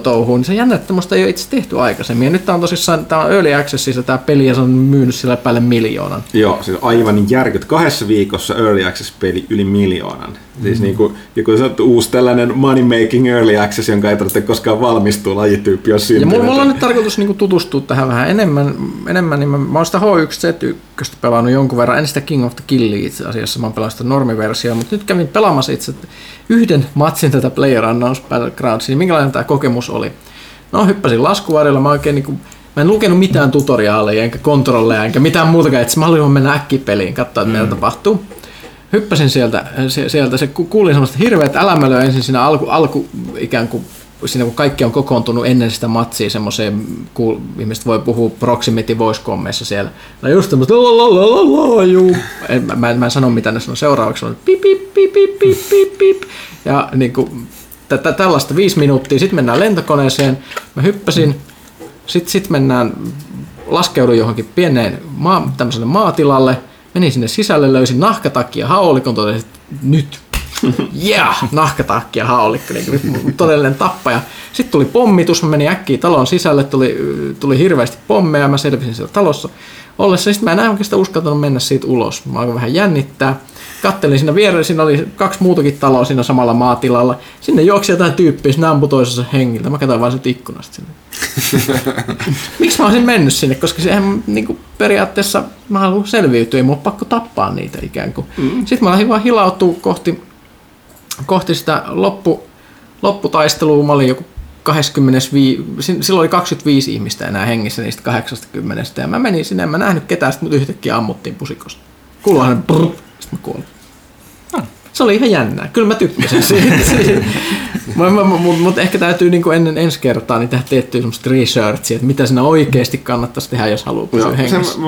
touhuun, niin se jännä, että tämmöistä ei ole itse tehty aikaisemmin. Ja nyt tämä on tosissaan, tämä on Early Accessissa tämä peli, ja se on myynyt sillä päälle 1 000 000. Joo, siis aivan järkyt. 2 viikossa Early Access-peli yli 1 000 000. Siis niin kuin joku uusi tällainen money making Early Access, jonka ei tarvitse koskaan valmistua, lajityyppi on syntynyt. Ja mulla on nyt tarkoitus niin kuin tutustua tähän vähän enemmän niin mä oon sitä H1Z1 pelannut jonkun verran, en sitä King of the Killia itse asiassa, mä oon pelannut sitä normiversiota, mutta nyt kävin pelaamassa itse yhden matsin tätä Player Unknown's Battlegroundsia, niin minkälainen tämä kokemus oli? No hyppäsin laskuvarjolla, mä en lukenut mitään tutoriaaleja, enkä kontrolleja, enkä mitään muutakaan, että mä haluan mennä äkkipeliin, katsoa, että mitä tapahtuu. Hyppäsin sieltä se kuulin semmoista hirveät älämölöä ensin siinä alku ikään kuin siinä, kun kaikki on kokoontunut ennen sitä matsia semmoiseen, kun ihmiset voi puhua proximity voice kommeissa siellä. No just tämmöistä lalalalalalajuu. Mä en sano mitä ne sanoo seuraavaksi, on pip pip pip pip pip pip. Ja niinku tällaista 5 minuuttia, sitten mennään lentokoneeseen. Mä hyppäsin, sit mennään, laskeudun johonkin pieneen tämmöiselle maatilalle. Menin sinne sisälle, löysin nahkatakki ja haulikon, totesin, että nyt. Nahkatakki ja haulikko, niin todellinen tappaja. Sitten tuli pommitus, mä menin äkkiä talon sisälle, tuli hirveästi pommeja, mä selvisin siellä talossa ollessa. Sitten mä en oikeastaan uskaltanut mennä siitä ulos, mä alkoin vähän jännittää. Kattelin siinä vierellä, siinä oli 2 muutakin taloa siinä samalla maatilalla. Sinne juoksi jotain tyyppiä, sinne ampui toisensa hengiltä, mä katsoin vaan sieltä ikkunasta sinne. Miksi mä olisin mennyt sinne, koska sehän niinku periaatteessa mä haluan selviytyä, ei mun ole pakko tappaa niitä ikään kuin. Sitten mä lähdin vaan hilautua kohti sitä lopputaistelua. Mä olin joku 25, silloin oli 25 ihmistä enää hengissä niistä 80, ja mä menin sinne, en mä nähnyt ketään, mutta yhtäkkiä ammuttiin pusikosta. Kuuluhan brrr, sitten mä kuolin. Se oli ihan jännää. Kyllä mä tykkäsin siitä. Mutta ehkä täytyy niin ennen ensi kertaa niin tehdä tiettyä semmoista researchia, että mitä sinä oikeasti kannattaisi tehdä, jos haluaa pysyä hengissä.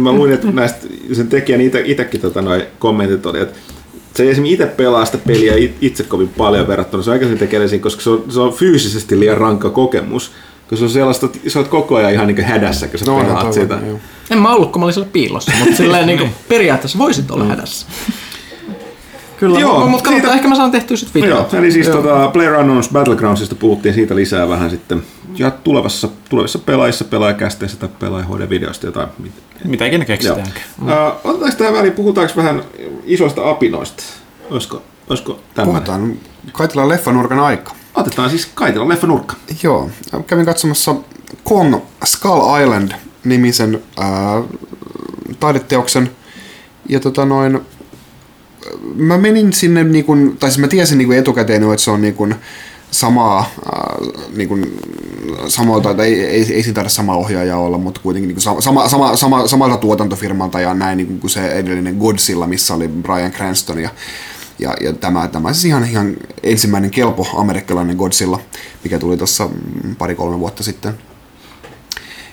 Mä luin, että näistä sen tekijän itsekin kommentit oli, että se ei esimerkiksi itse pelaa sitä peliä itse kovin paljon verrattuna se aikaisemmin tekemisiin, koska se on fyysisesti liian rankka kokemus. Kun se on sellaista, että sä oot koko ajan ihan niin hädässä, kun sä pelaat sitä. En mä ollut, kun mä olin siellä piilossa, mutta niin periaatteessa voisit olla hädässä. Kyllä, mutta siitä ehkä mä saan tehtyä sitten videoita. Joo, eli siis PlayerUnknown's Battlegroundsista puhuttiin siitä lisää vähän sitten. Ja tulevissa pelaajissa, pelaajakästeissä tai pelaajahoidevideoista jotain. Mitä ikinä keksitäänkö. Otetaanko tähän väliin, puhutaanko vähän isoista apinoista? Olisiko tämä? Puhutaan. Kaitilan leffanurkan aika. Otetaan siis Kaitilan leffanurkka. Joo, kävin katsomassa Kong Skull Island -nimisen taideteoksen. Ja mä menin sinne, tai siis mä tiesin etukäteen, että se on samaa niin kuin, samalta, että ei se tarvitse sama ohjaaja olla, mutta kuitenkin niin kuin samalta tuotantofirmalta ja näin niin kuin se edellinen Godzilla, missä oli Bryan Cranston ja tämä siis ihan ensimmäinen kelpo amerikkalainen Godzilla, mikä tuli tuossa 2-3 vuotta sitten.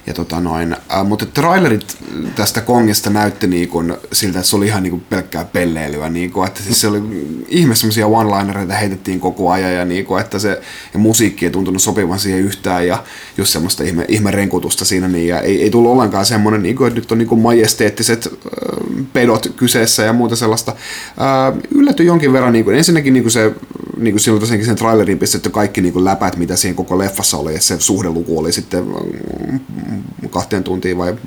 Ja mutta trailerit tästä Kongista näytti niin kuin siltä, että se oli ihan niin kuin pelkkää pelleilyä, niin kuin, että siis se oli ihme semmoisia one-linereita heitettiin koko ajan ja niin kuin, että se ja musiikki ei tuntunut sopivan siihen yhtään ja just semmoista ihme renkutusta siinä niin ja ei tullut ollenkaan semmoinen niin kuin, että nyt on niin kuin majesteettiset pedot kyseessä ja muuta sellaista. Yllätty jonkin verran niin kuin ensinnäkin niin kuin se niin kuin silloin tosiaankin sen traileriin pistetty kaikki niin kuin läpät, mitä siihen koko leffassa oli, ja se suhdeluku oli sitten 2 tuntiin vai 1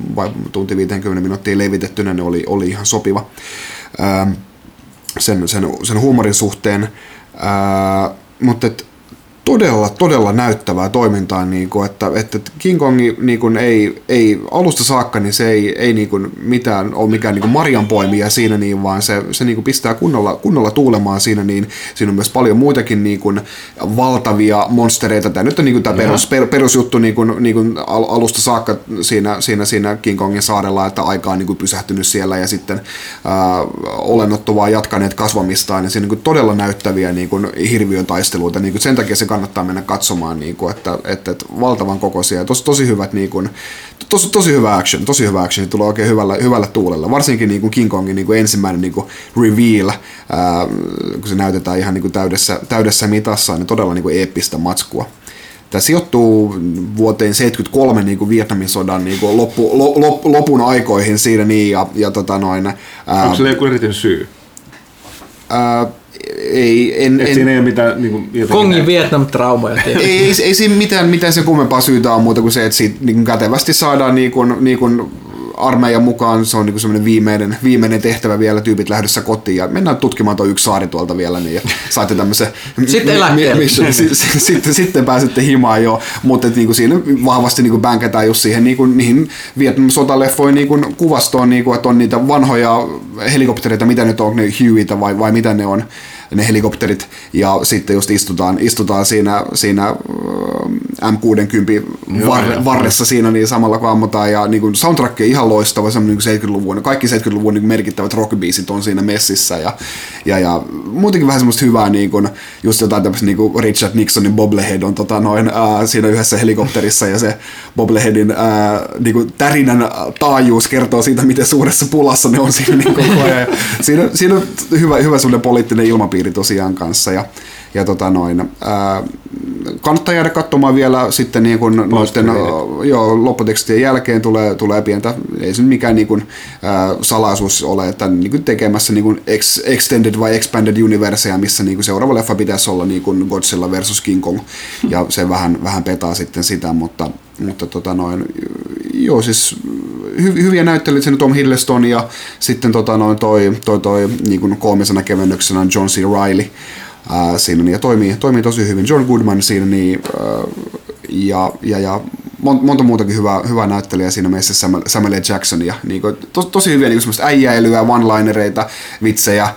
tunti 50 minuuttia levitettynä, ne oli ihan sopiva sen huumorin suhteen, mutta todella näyttävää toimintaa, niin kuin, että King Kong niin kuin, ei alusta saakka, niin se ei niin kuin, mitään ole mikään niin kuin marjanpoimija siinä, niin, vaan se niin kuin pistää kunnolla tuulemaan siinä, niin siinä on myös paljon muitakin niin kuin, valtavia monstereita. Tämä nyt on niin kuin, tämä perusjuttu niin kuin alusta saakka siinä King Kongin saarella, että aika on niin kuin, pysähtynyt siellä ja sitten olennot vaan jatkaneet kasvamistaan, ja siinä niin kuin, todella näyttäviä niin kuin, hirviötaisteluita, niin kuin, sen takia se kannattaa mennä katsomaan, että valtavan kokoisia, tosi hyvät, tosi hyvä action, se tulee oikein hyvällä tuulella, varsinkin King Kongin ensimmäinen reveal, kun se näytetään ihan täydessä mitassa, niin todella eeppistä matskua. Tämä sijoittuu vuoteen 1973 Vietnamin sodan lopun aikoihin siinä, niin, onko sillä joku erityinen syy? Siinä ei ole mitään niin Kongin Vietnam-traumoja. Ei siinä mitään sen kummempaa syytä on muuta kuin se, että siitä niin kätevästi saadaan niin kuin armeijan mukaan. Se on niin semmoinen viimeinen tehtävä vielä, tyypit lähdössä kotiin ja mennään tutkimaan tuo yksi saari tuolta vielä, niin ja saatte tämmöisen sitten pääsette himaan jo, mutta niin siinä vahvasti niin bänkätään just siihen niihin Vietnam sotaleffoihin niin kuvastoon, niin kuin, että on niitä vanhoja helikoptereita, mitä nyt on, ne Hueyitä vai mitä ne on, ne helikopterit, ja sitten just istutaan siinä M60 varressa siinä, niin samalla kun ammutaan, ja niin kuin soundtrack on ihan loistava, semmoinen niin kuin 70-luvun, kaikki 70-luvun niin kuin merkittävät rockbiisit on siinä messissä, ja muutenkin vähän semmoista hyvää, niin kuin, just jotain tämmöistä niin kuin Richard Nixonin bobblehead on siinä yhdessä helikopterissa, ja se bobbleheadin niin kuin tärinän taajuus kertoo siitä, miten suuressa pulassa ne on siinä niin koko ajan, ja siinä on hyvä semmoinen poliittinen ilmapiiri tosiaan kanssa, ja kannattaa jäädä katsomaan vielä sitten niin kuin noiden lopputekstien jälkeen tulee pientä, ei se mikään niin kuin salaisuus ole, että niin kuin tekemässä niin kuin extended vai expanded universeja, missä niin kuin seuraava leffa pitäisi olla niin kuin Godzilla versus King Kong, ja se vähän petaa sitten sitä, mutta joo, siis hyviä näyttelyitä siinä Tom Hiddleston ja sitten toi niin kuin koomisena kevennyksenä John C. Reilly siinä, niin, ja toimii tosi hyvin John Goodman siinä, niin, ja monta muutakin hyvää näyttelijää siinä meissä, Samuel L. Jackson, ja niin kuin, tosi hyviä niin semmoista äijäilyä, one-linereita, vitsejä,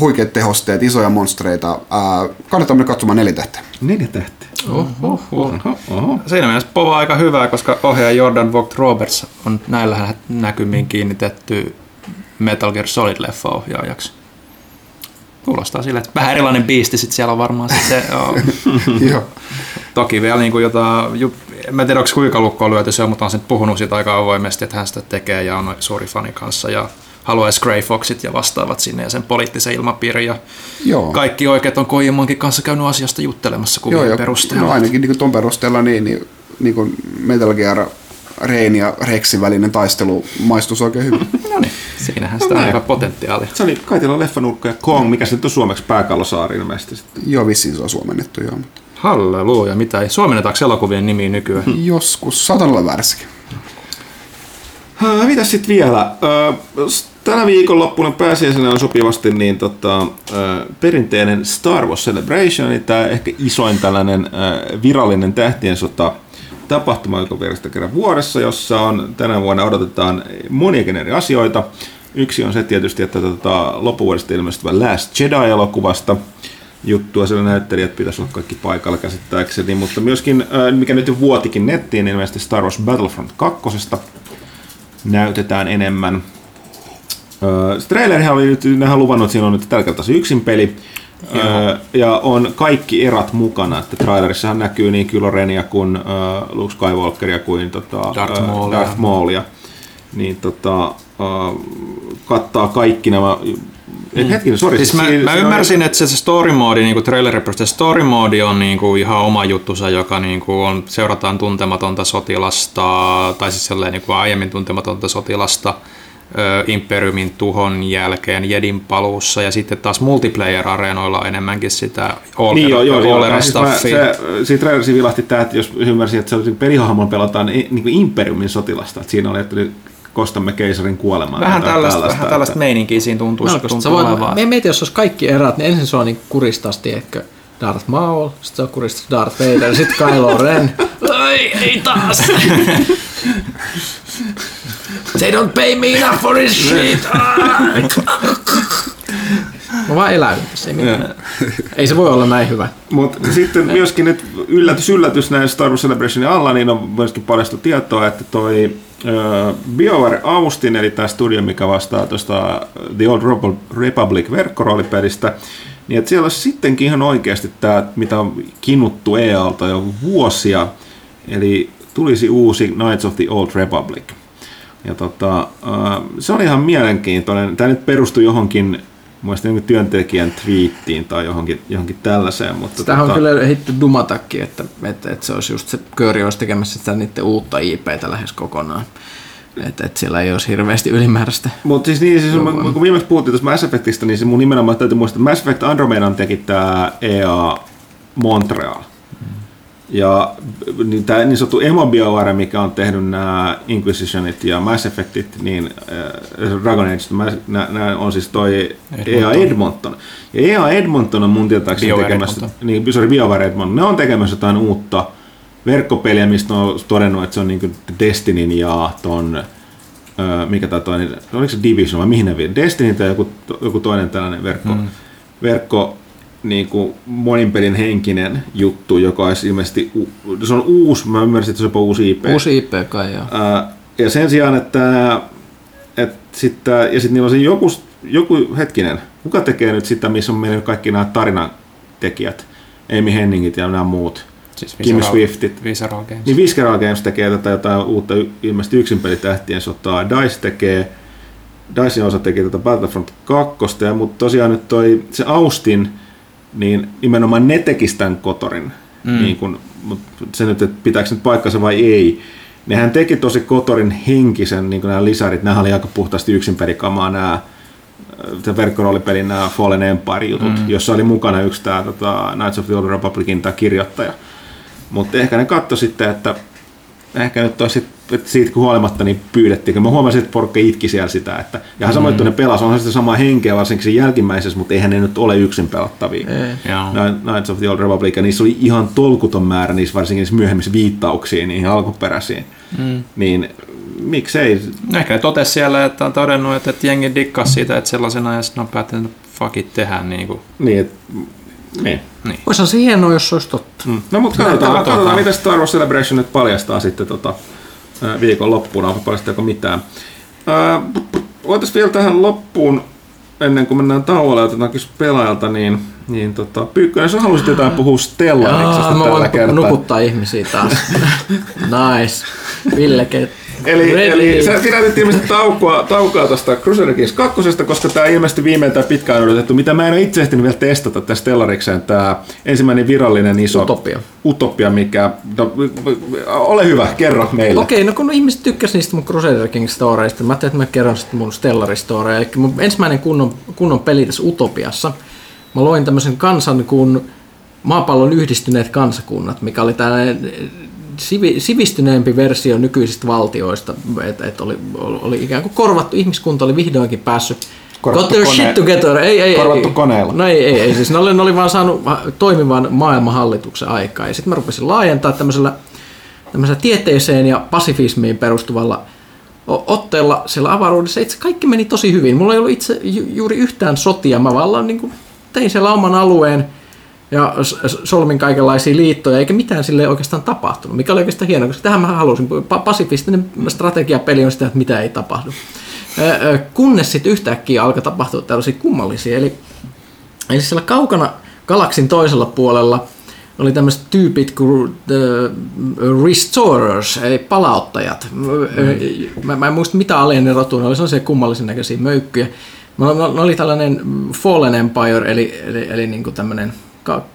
huikeat tehosteet, isoja monstreita. Kannattaa mennä katsomaan 4 tähteä. 4 tähteä? Oho. Siinä mielessä povaa aika hyvää, koska ohjaaja Jordan Vogt Roberts on näillä näkymiin kiinnitetty Metal Gear Solid-leffa ohjaajaksi. Kuulostaa sillä, että vähän erilainen biisti sit siellä on varmaan sitten. Toki vielä niin kuin mä en tiedä, onko kuinka lukkoa lyöty se, mutta on sen puhunut siitä aika avoimesti, että hän sitä tekee ja on suuri fani kanssa ja haluaisi Grey Foxit ja vastaavat sinne ja sen poliittisen ilmapiirin, ja kaikki oikeat on Kojimonkin kanssa käynyt asiasta juttelemassa kuvien perusteella. No ainakin niin kuin ton perusteella niin kuin Metal Gear Rein ja Rexin välinen taistelu maistuisi oikein hyvin. No niin, siinähän sitä on aika potentiaalia. Se oli Kaitila leffanurkka ja Kong, mikä sitten on suomeksi Pääkallosaari ilmeisesti. Joo, vissiin se on suomennettu. Halleluja, mitä ei. Suomennetaanko elokuvien nimiä nykyään? Joskus, satanalla väärässäkin. Mitäs sitten vielä? Tänä viikonloppuna pääsiäisenä on sopivasti niin, perinteinen Star Wars Celebration, eli tämä ehkä isoin tällainen virallinen tähtiensota tapahtuma, joka vierestä kerran vuodessa, jossa on tänä vuonna odotetaan moniakin eri asioita. Yksi on se tietysti, että loppuvuodesta ilmestyvä Last Jedi-elokuvasta juttua, siellä näyttelijät pitäisi olla kaikki paikalla käsittääkseni, mutta myöskin, mikä nyt vuotikin nettiin, niin ilmeisesti Star Wars Battlefront 2. näytetään enemmän. Trailerihän oli nyt, nehän luvannut, että siinä on nyt tällä kertaa se yksin peli. Ja on kaikki erät mukana, että trailerissahan näkyy niin Kylo Renia kuin Luke Skywalkeria kuin Darth Maulia. Niin kattaa kaikki nämä. Siis mä ymmärsin, että se story mode, niinku trailerin perusteella story mode on niinku ihan oma juttusa, joka niinku on, seurataan tuntematonta sotilasta, tai siis sellainen niinku aiemmin tuntematonta sotilasta imperiumin tuhon jälkeen Jedin paluussa, ja sitten taas multiplayer-areenoilla enemmänkin sitä all-era-staffia. Siinä trailerissa vilahti tämä, että jos ymmärsin, että se pelihahmon pelataan niinku imperiumin sotilasta, että siinä oli, että kostamme keisarin kuolemaan. Vähän tällaista meininkiä siinä tuntuisi olevan. Me mietin, jos olisi kaikki erät, niin ensin se on niin kuristaasti ehkä Darth Maul, sitten se on kuristaasti Darth Vader, sitten Kylo Ren. Ei taas! They don't pay me enough for this shit! Mä vaan elän, ei mitään. Ei se voi olla näin hyvä. Mutta sitten myöskin nyt yllätys näin Star Wars Celebrationin alla, niin on myöskin paljastu tietoa, että toi BioWare Austin, eli tämä studio, mikä vastaa tuosta The Old Republic verkkoroolipelistä, niin että siellä on sittenkin ihan oikeasti tämä, mitä on kinnuttu EA-alta jo vuosia, eli tulisi uusi Knights of the Old Republic. Ja se on ihan mielenkiintoinen. Tämä nyt perustui johonkin muistan työntekijän twiittiin tai johonkin tällaiseen, mutta tähän on kyllä hittu dumatakin, että se olisi just se Kööri olisi tekemässä sitä niiden uutta IP:tä lähes kokonaan. Että siellä ei olisi hirveästi ylimääräistä. Mutta siis niin, kun viimeksi puhuttiin tuossa Mass Effectista, niin se mun nimenomaan täytyy muistaa, että Mass Effect Andromedan teki tämä EA Montreal. Ja niin tämä niin sanottu emo-BioWare, mikä on tehnyt nämä Inquisitionit ja Mass Effectit, niin Dragon Age, nämä on siis toi EA Edmonton. Ja EA Edmonton on mun tietääkseni tekemässä, niin BioWare Edmonton, ne on tekemässä jotain uutta verkkopeliä, mistä on todennut, että se on niin kuin Destinyn ja ton, mikä tämä toinen, oliko se Division vai mihin ne vie? Destiny tai joku toinen tällainen verkko niin kuin moninpelin henkinen juttu, joka olisi ilmeisesti, se on uusi, mä ymmärsin, että se on jopa uusi IP. Uusi IP kai, joo. Ja sen sijaan, että sitten niillä on se joku hetkinen, kuka tekee nyt sitä, missä on mennyt kaikki nämä tarinantekijät, Amy Henningit ja nämä muut, siis Kim Swiftit. Visceral Games. Niin Visceral Games tekee tätä jotain uutta, ilmeisesti yksinpelitähtien sotaa, DICE tekee, DICEin osa tekee tätä Battlefront 2, mutta tosiaan nyt toi se Austin, niin nimenomaan ne tekis tämän kotorin, niin kun, se nyt, että pitääkö nyt paikkansa vai ei. Nehän teki tosi kotorin henkisen, niin kuin nämä lisärit, nämä oli aika puhtaasti yksinperikamaa, nämä verkkoroolipelin nämä Fallen Empire-jutut, jossa oli mukana yksi tämä Knights of the Old Republicin tämä kirjoittaja. Mutta ehkä ne katsoi sitten, että ehkä nyt olisi, että siitä kun huolimatta niin pyydettiin. Mä huomasin, että porukka itki siellä sitä. Että, ja samoin, että ne pelasi, onhan sitä samaa henkeä varsinkin sen jälkimmäisessä, mutta eihän ne nyt ole yksin pelattavia. Knights of the Old Republic, niissä oli ihan tolkuton määrä, niissä varsinkin niissä myöhemmissä viittauksiin, niihin alkuperäisiin. Niin miksei? Ehkä totesi siellä, että on todennut, että jengi dikkas siitä, että sellaisena ja sitten on päättänyt fuckit tehdä. Niin. Olisihan se hienoa, jos se olisi totta. No mutta katsotaan, miten Star Wars Celebration nyt paljastaa sitten viikon loppuun, onko paljastaako mitään. Voitaisiin vielä tähän loppuun, ennen kuin mennään tauolle ja otetaan pelaajalta, niin Pyykkönen, sinä halusit jotain puhua Stellariksesta tällä kertaa. Mä voin nukuttaa ihmisiä taas. Nice. Villeket. Eli sä pidätit ilmeisesti taukoa tuosta Crusader Kings 2, koska tämä ilmeisesti viimein tämä pitkään odotettu, mitä mä en ole itse ehtinyt vielä testata tästä Stellarikseen, tämä ensimmäinen virallinen iso utopia mikä, ole hyvä, kerro meille. Okei, no kun ihmiset tykkäsivät niistä mun Crusader Kings storeista, mä ajattelin, että mä kerron sitten mun Stellaris-storeja, eli mun ensimmäinen kunnon peli tässä utopiassa, mä loin tämmöisen kansan kuin maapallon yhdistyneet kansakunnat, mikä oli tällainen sivistyneempi versio nykyisistä valtioista, että oli ikään kuin korvattu, ihmiskunta oli vihdoinkin päässyt. Korvattu koneella. No ei. Siis ne oli vaan saanut toimivan maailmanhallituksen aikaa. Ja sitten mä rupesin laajentaa tämmöisellä tieteeseen ja pasifismiin perustuvalla otteella siellä avaruudessa. Itse kaikki meni tosi hyvin. Mulla ei ollut itse juuri yhtään sotia. Mä vaan niin kuin tein siellä oman alueen. ja solmin kaikenlaisia liittoja, eikä mitään sille oikeastaan tapahtunut, mikä oli oikeastaan hienoa, koska tähän mä halusin, pasifistinen strategiapeli on sitä, että mitä ei tapahdu. Kunnes sitten yhtäkkiä alkoi tapahtua tällaisia kummallisia, eli siellä kaukana galaksin toisella puolella oli tämmöiset tyypit kuin restorers, eli palauttajat. Mä en muista mitä alien rotua, ne oli sellaisia kummallisen näköisiä möykkyjä. Ne oli tällainen Fallen Empire, eli niin kuin tämmöinen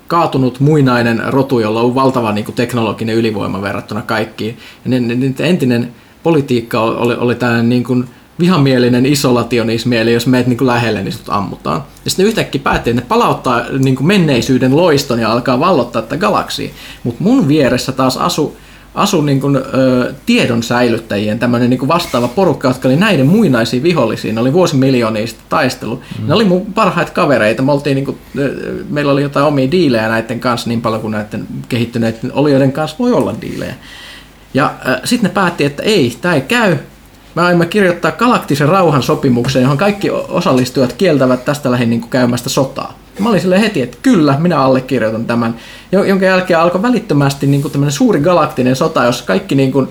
kaatunut muinainen rotu, jolla on valtava niin kuin teknologinen ylivoima verrattuna kaikkiin. Ja entinen politiikka oli tällainen niin kuin vihamielinen isolationismi, eli jos meet niin lähelle, niin sut ammutaan. Ja sitten yhtäkkiä päätti, että ne palauttaa niin kuin menneisyyden loiston ja alkaa vallottaa tätä galaksia. Mutta mun vieressä taas asui niin kuin, tiedon säilyttäjien tämmöinen niin kuin vastaava porukka, jotka oli näiden muinaisia vihollisia. Ne oli vuosimiljoonaa sitten taistellut. Ne oli mun parhaita kavereita. Me oltiin, niin kuin, meillä oli jotain omia diilejä näiden kanssa niin paljon kuin näiden kehittyneiden olijoiden kanssa voi olla diilejä. Ja sitten ne päätti, että ei, tämä ei käy. Mä aion kirjoittaa galaktisen rauhan sopimukseen, johon kaikki osallistujat kieltävät tästä lähin niin kuin käymästä sotaa. Mä olin silleen heti, että kyllä, minä allekirjoitan tämän, jonka jälkeen alkoi välittömästi niin kuin tämmöinen suuri galaktinen sota, jossa kaikki niin kuin,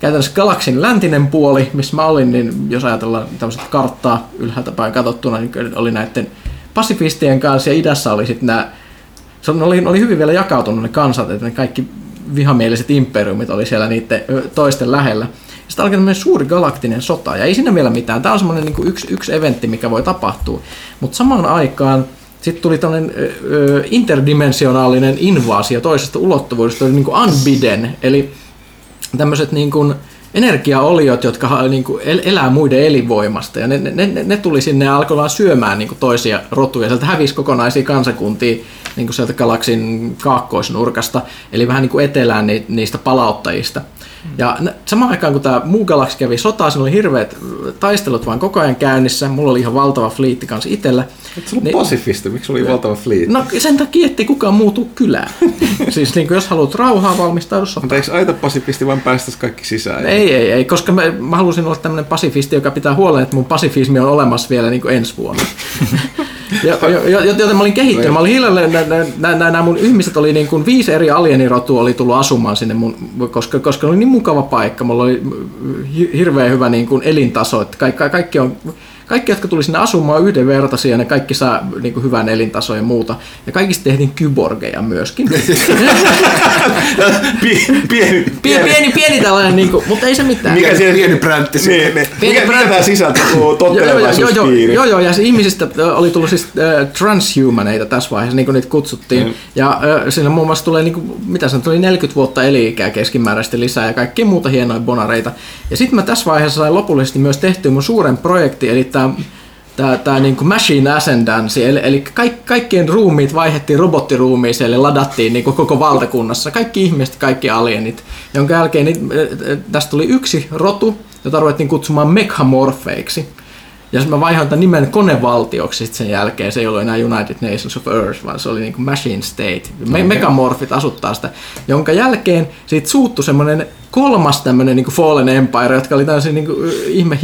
käytännössä galaksin läntinen puoli, missä mä olin, niin jos ajatellaan tämmöiset karttaa ylhäältä päin katsottuna, niin oli näiden pasifistien kanssa ja idässä oli sitten nämä, oli hyvin vielä jakautunut ne kansat, että ne kaikki vihamieliset imperiumit oli siellä niiden toisten lähellä. Sitten alkoi tämmöinen suuri galaktinen sota, ja ei siinä vielä mitään. Tämä on semmoinen niin kuin yksi eventti, mikä voi tapahtua. Mutta samaan aikaan sitten tuli tämmöinen interdimensionaalinen invaasio toisesta ulottuvuudesta, niin kuin unbidden, eli tämmöiset niin kuin energiaoliot, jotka niin kuin elää muiden elinvoimasta. Ja ne tuli sinne ja alkoi syömään niin kuin toisia rotuja. Sieltä hävisi kokonaisia kansakuntia niin kuin sieltä galaksin kaakkoisnurkasta, eli vähän niin kuin etelään niistä palauttajista. Ja samaan aikaan, kun tämä muu galaksi kävi sotaa, siinä oli hirveät taistelut vaan koko ajan käynnissä. Mulla oli ihan valtava fliitti kanssa itsellä. Et se ollut pasifisti? Miksi oli valtava fliitti? No sen takia, ettei kukaan muutu kylään. Siis niin kuin, jos haluat rauhaa, valmistaudu sotaan. Mutta eikö aita pasifisti vaan päästäisi kaikki sisään? Ei, koska mä halusin olla tämmöinen pasifisti, joka pitää huolen, että mun pasifismi on olemassa vielä niin kuin ensi vuonna. Joten mä olin kehittynyt. Mä olin hiljalleen, nämä mun ihmiset oli niin kuin 5 eri alienirotua oli tullut asumaan sinne, koska oli niin mukava paikka. Mulla oli hirveän hyvä niin kuin elintaso. Että kaikki, jotka tuli sinne asumaan, yhdenvertaisia, ne kaikki saa niin kuin hyvän elintason ja muuta. Ja kaikista tehtiin kyborgeja myöskin. Pieni tällainen, niin kuin, mutta ei se mitään. Mikä siellä pieni präntti sinne? Mikä tämä sisältö tottelevaisuuspiiri? Joo, ja se ihmisistä oli tullut siis transhumaneita tässä vaiheessa, niin kuin niitä kutsuttiin. Ja siinä muun muassa tulee, niin kuin, mitä sanoin, tuli 40 vuotta eli-ikää keskimääräisesti lisää ja kaikkea muuta hienoja bonareita. Ja sitten mä tässä vaiheessa sain lopullisesti myös tehtyä mun suuren projekti, eli tämä niin kuin machine ascendancy, eli kaikkien ruumiit vaihdettiin robottiruumiiseen, eli ladattiin niin kuin koko valtakunnassa, kaikki ihmiset, kaikki alienit, jonka jälkeen tästä tuli yksi rotu, jota ruvettiin kutsumaan mekhamorfeiksi. Ja mä vaihoin tämän nimen konevaltioksi sen jälkeen, se ei ollut enää United Nations of Earth, vaan se oli niin kuin machine state. Megamorfit asuttaa sitä, jonka jälkeen siitä suuttui semmoinen kolmas tämmöinen niin kuin Fallen Empire, jotka oli tämmöisiä niin kuin ihme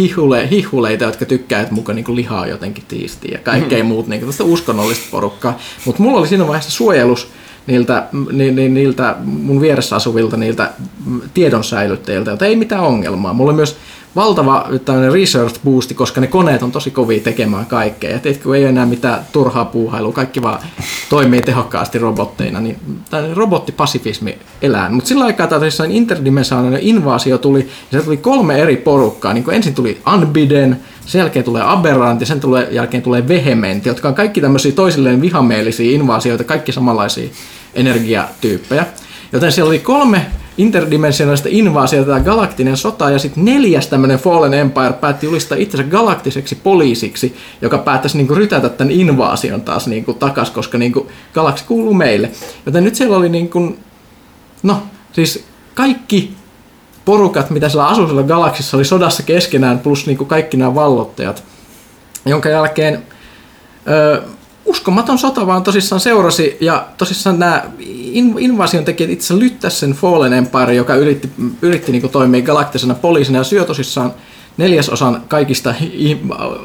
hihuleita, jotka tykkää, että muka niin kuin lihaa jotenkin tiistii ja kaikkea muut niin kuin tästä uskonnollista porukkaa. Mutta mulla oli siinä vaiheessa suojelus niiltä mun vieressä asuvilta niiltä tiedonsäilyttäjiltä, jota ei mitään ongelmaa. Mulla oli myös valtava research boosti, koska ne koneet on tosi kovia tekemään kaikkea. Ja teetkö, ei ole enää mitään turhaa puuhailua, kaikki vaan toimii tehokkaasti robotteina. Niin tämä robottipasifismi elää. Mutta sillä aikaa tässä interdimensionaalinen invaasio tuli, ja sieltä tuli 3 eri porukkaa. Niin ensin tuli Unbidden, sen jälkeen tulee Aberrant ja sen jälkeen tulee Vehement, jotka on kaikki tämmöisiä toisilleen vihamielisiä invaasioita, kaikki samanlaisia energiatyyppejä. Joten siellä oli 3 interdimensionaalista invaasiota, tämä galaktinen sota, ja sitten 4 tämmöinen Fallen Empire päätti julistaa itsensä galaktiseksi poliisiksi, joka päättäisi niinku rytätä tämän invaasion taas niinku takas, koska niinku galaksi kuuluu meille. Joten nyt siellä oli niinku, no siis kaikki porukat, mitä siellä asui siellä galaksissa, oli sodassa keskenään, plus niinku kaikki nämä vallottajat, jonka jälkeen uskomaton sota vaan tosissaan seurasi, ja tosissaan nämä invaasion tekijät itse lyttäsivät sen Fallen Empire, joka yritti niin kuin toimia galaktisena poliisina ja syö tosissaan 4/4 kaikista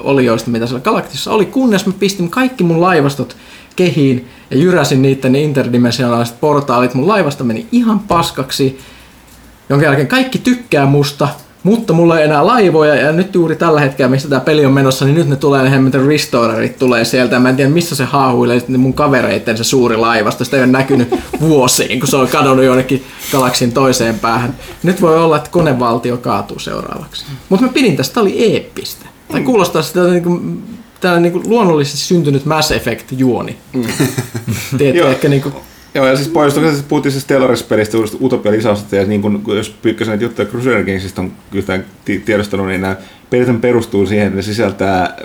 olioista, mitä siellä galaktissa oli, kunnes mä pistin kaikki mun laivastot kehiin ja jyräsin niiden interdimensionaaliset portaalit. Mun laivasta meni ihan paskaksi, jonka jälkeen kaikki tykkää musta, mutta mulla ei enää laivoja, ja nyt juuri tällä hetkellä, mistä tää peli on menossa, niin nyt ne tulee, ne restorerit tulee sieltä, ja mä en tiedä missä se haahuilee mun kavereitten se suuri laivasto, sitä ei ole näkynyt vuosiin, kun se on kadonnut jonnekin galaksin toiseen päähän. Nyt voi olla, että konevaltio kaatuu seuraavaksi. Mutta mä pidin tästä, tää oli eeppistä. Tai kuulostaa sitä niin kuin luonnollisesti syntynyt Mass Effect-juoni. Tiedätkö, ehkä niinku... Joo, ja siis pohjustuksessa puhuttiin siis Stellaris-pelistä utopia-lisausta, ja niin kun, jos pyykkäsen näitä juttuja Crusader Kingsista on yhtään tiedostanut, niin nämä pelit perustuu siihen, että ne sisältää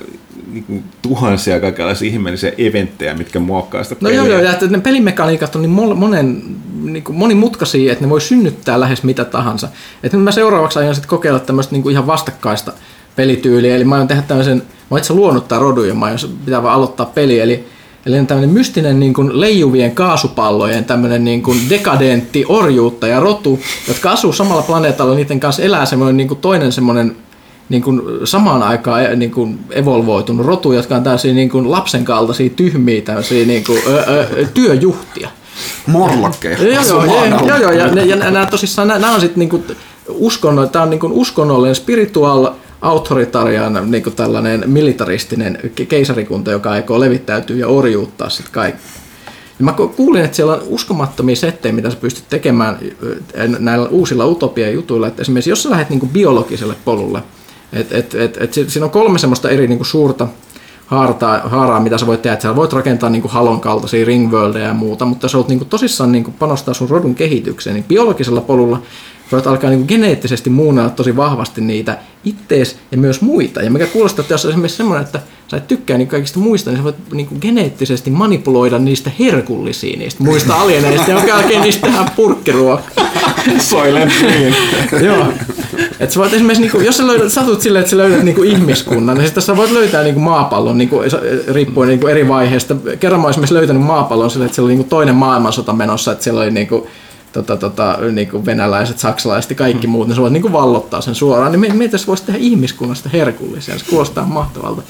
niin tuhansia kaikenlaisia ihmeellisiä eventtejä, mitkä muokkaa sitä peliä. No joo, ja ne pelimekaniikat on niin monimutkaisia, että ne voi synnyttää lähes mitä tahansa. Et nyt mä seuraavaksi aion sitten kokeilla tämmöistä niin ihan vastakkaista pelityyliä, eli mä aion tehdä tämmöisen, mä oon itse luonut tämän rodun, ja mä aion pitää vaan aloittaa peli, eli tämmöinen mystinen niin kuin leijuvien kaasupallojen tämmöinen niin kuin dekadentti orjuutta ja rotu, jotka asuu samalla planeetalla, niiden kanssa elää semmoinen niin kuin toinen semmoinen niin kuin samaan aikaan niin kuin evolvoitunut rotu, jotka on tämmöisiä niin kuin lapsen kaltaisia tyhmiä tämmöisiä niin kuin työjuhtia. Morlokkeja. Joo, ja nämä tosissaan, nämä on sitten niin kuin uskonnollinen spirituaal autoritarian niin kuin tällainen militaristinen keisarikunta, joka aikoo levittäytyä ja orjuuttaa sitten kaikki. Ja mä kuulin, että siellä on uskomattomia settejä, mitä sä pystyt tekemään näillä uusilla utopia-jutuilla. Että esimerkiksi jos sä lähdet niin kuin biologiselle polulle, siinä on 3 semmoista eri niin kuin suurta haaraa, mitä sä voit tehdä. Sä voit rakentaa niin kuin Halon kaltaisia ringworldeja ja muuta, mutta jos sä oot niin kuin tosissaan niin kuin panostaa sun rodun kehitykseen, niin biologisella polulla voit alkaa niin kuin geneettisesti muunnella tosi vahvasti niitä ittees ja myös muita. Ja mikä kuulostaa, että jos on esimerkiksi semmoinen, että sä et tykkää niin kaikista muista, niin sä voit niin kuin geneettisesti manipuloida niistä herkullisia, niistä muista alieneista, jonka jälkeen niistä tehdään purkkiruokaa. Soilen niin. Joo. Et sä voit esimerkiksi, niin kuin, jos sä satut silleen, että sä löydät niin kuin ihmiskunnan, niin sitten sä voit löytää niin kuin maapallon, niin kuin, riippuen niin kuin eri vaiheista. Kerran mä oon esimerkiksi löytänyt maapallon silleen, että siellä oli niin kuin toinen maailmansota menossa, että siellä oli niin kuin, niin venäläiset, saksalaiset ja kaikki muut, ne sä voit niin vallottaa sen suoraan, niin meitä sä voisit tehdä ihmiskunnasta herkullisia, se kuulostaa mahtavalta.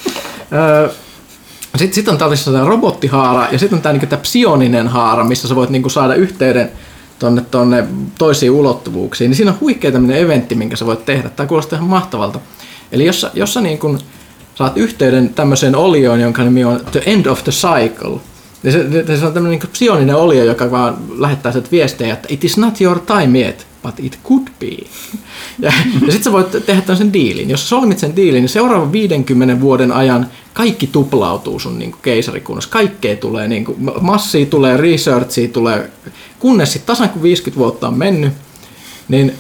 Sitten on tällainen robottihaara ja sitten on tämä niin psioninen haara, missä sä voit niin saada yhteyden tonne toisiin ulottuvuuksiin, niin siinä on huikea tämmöinen eventti, minkä sä voit tehdä, tämä kuulostaa ihan mahtavalta. Eli jos sä niin kun saat yhteyden tämmöiseen olioon, jonka nimi on The End of the Cycle, se on tämmöinen niin kuin psioninen olio, joka vaan lähettää sieltä viestejä, että it is not your time yet, but it could be. Ja sit sä voit tehdä tämmöisen diilin. Jos sä solmit sen diilin, niin seuraavan 50 vuoden ajan kaikki tuplautuu sun niin kuin keisarikunnassa. Kaikkea tulee, niin kuin, massia tulee, researchia tulee, kunnes sit tasan kun 50 vuotta on mennyt, niin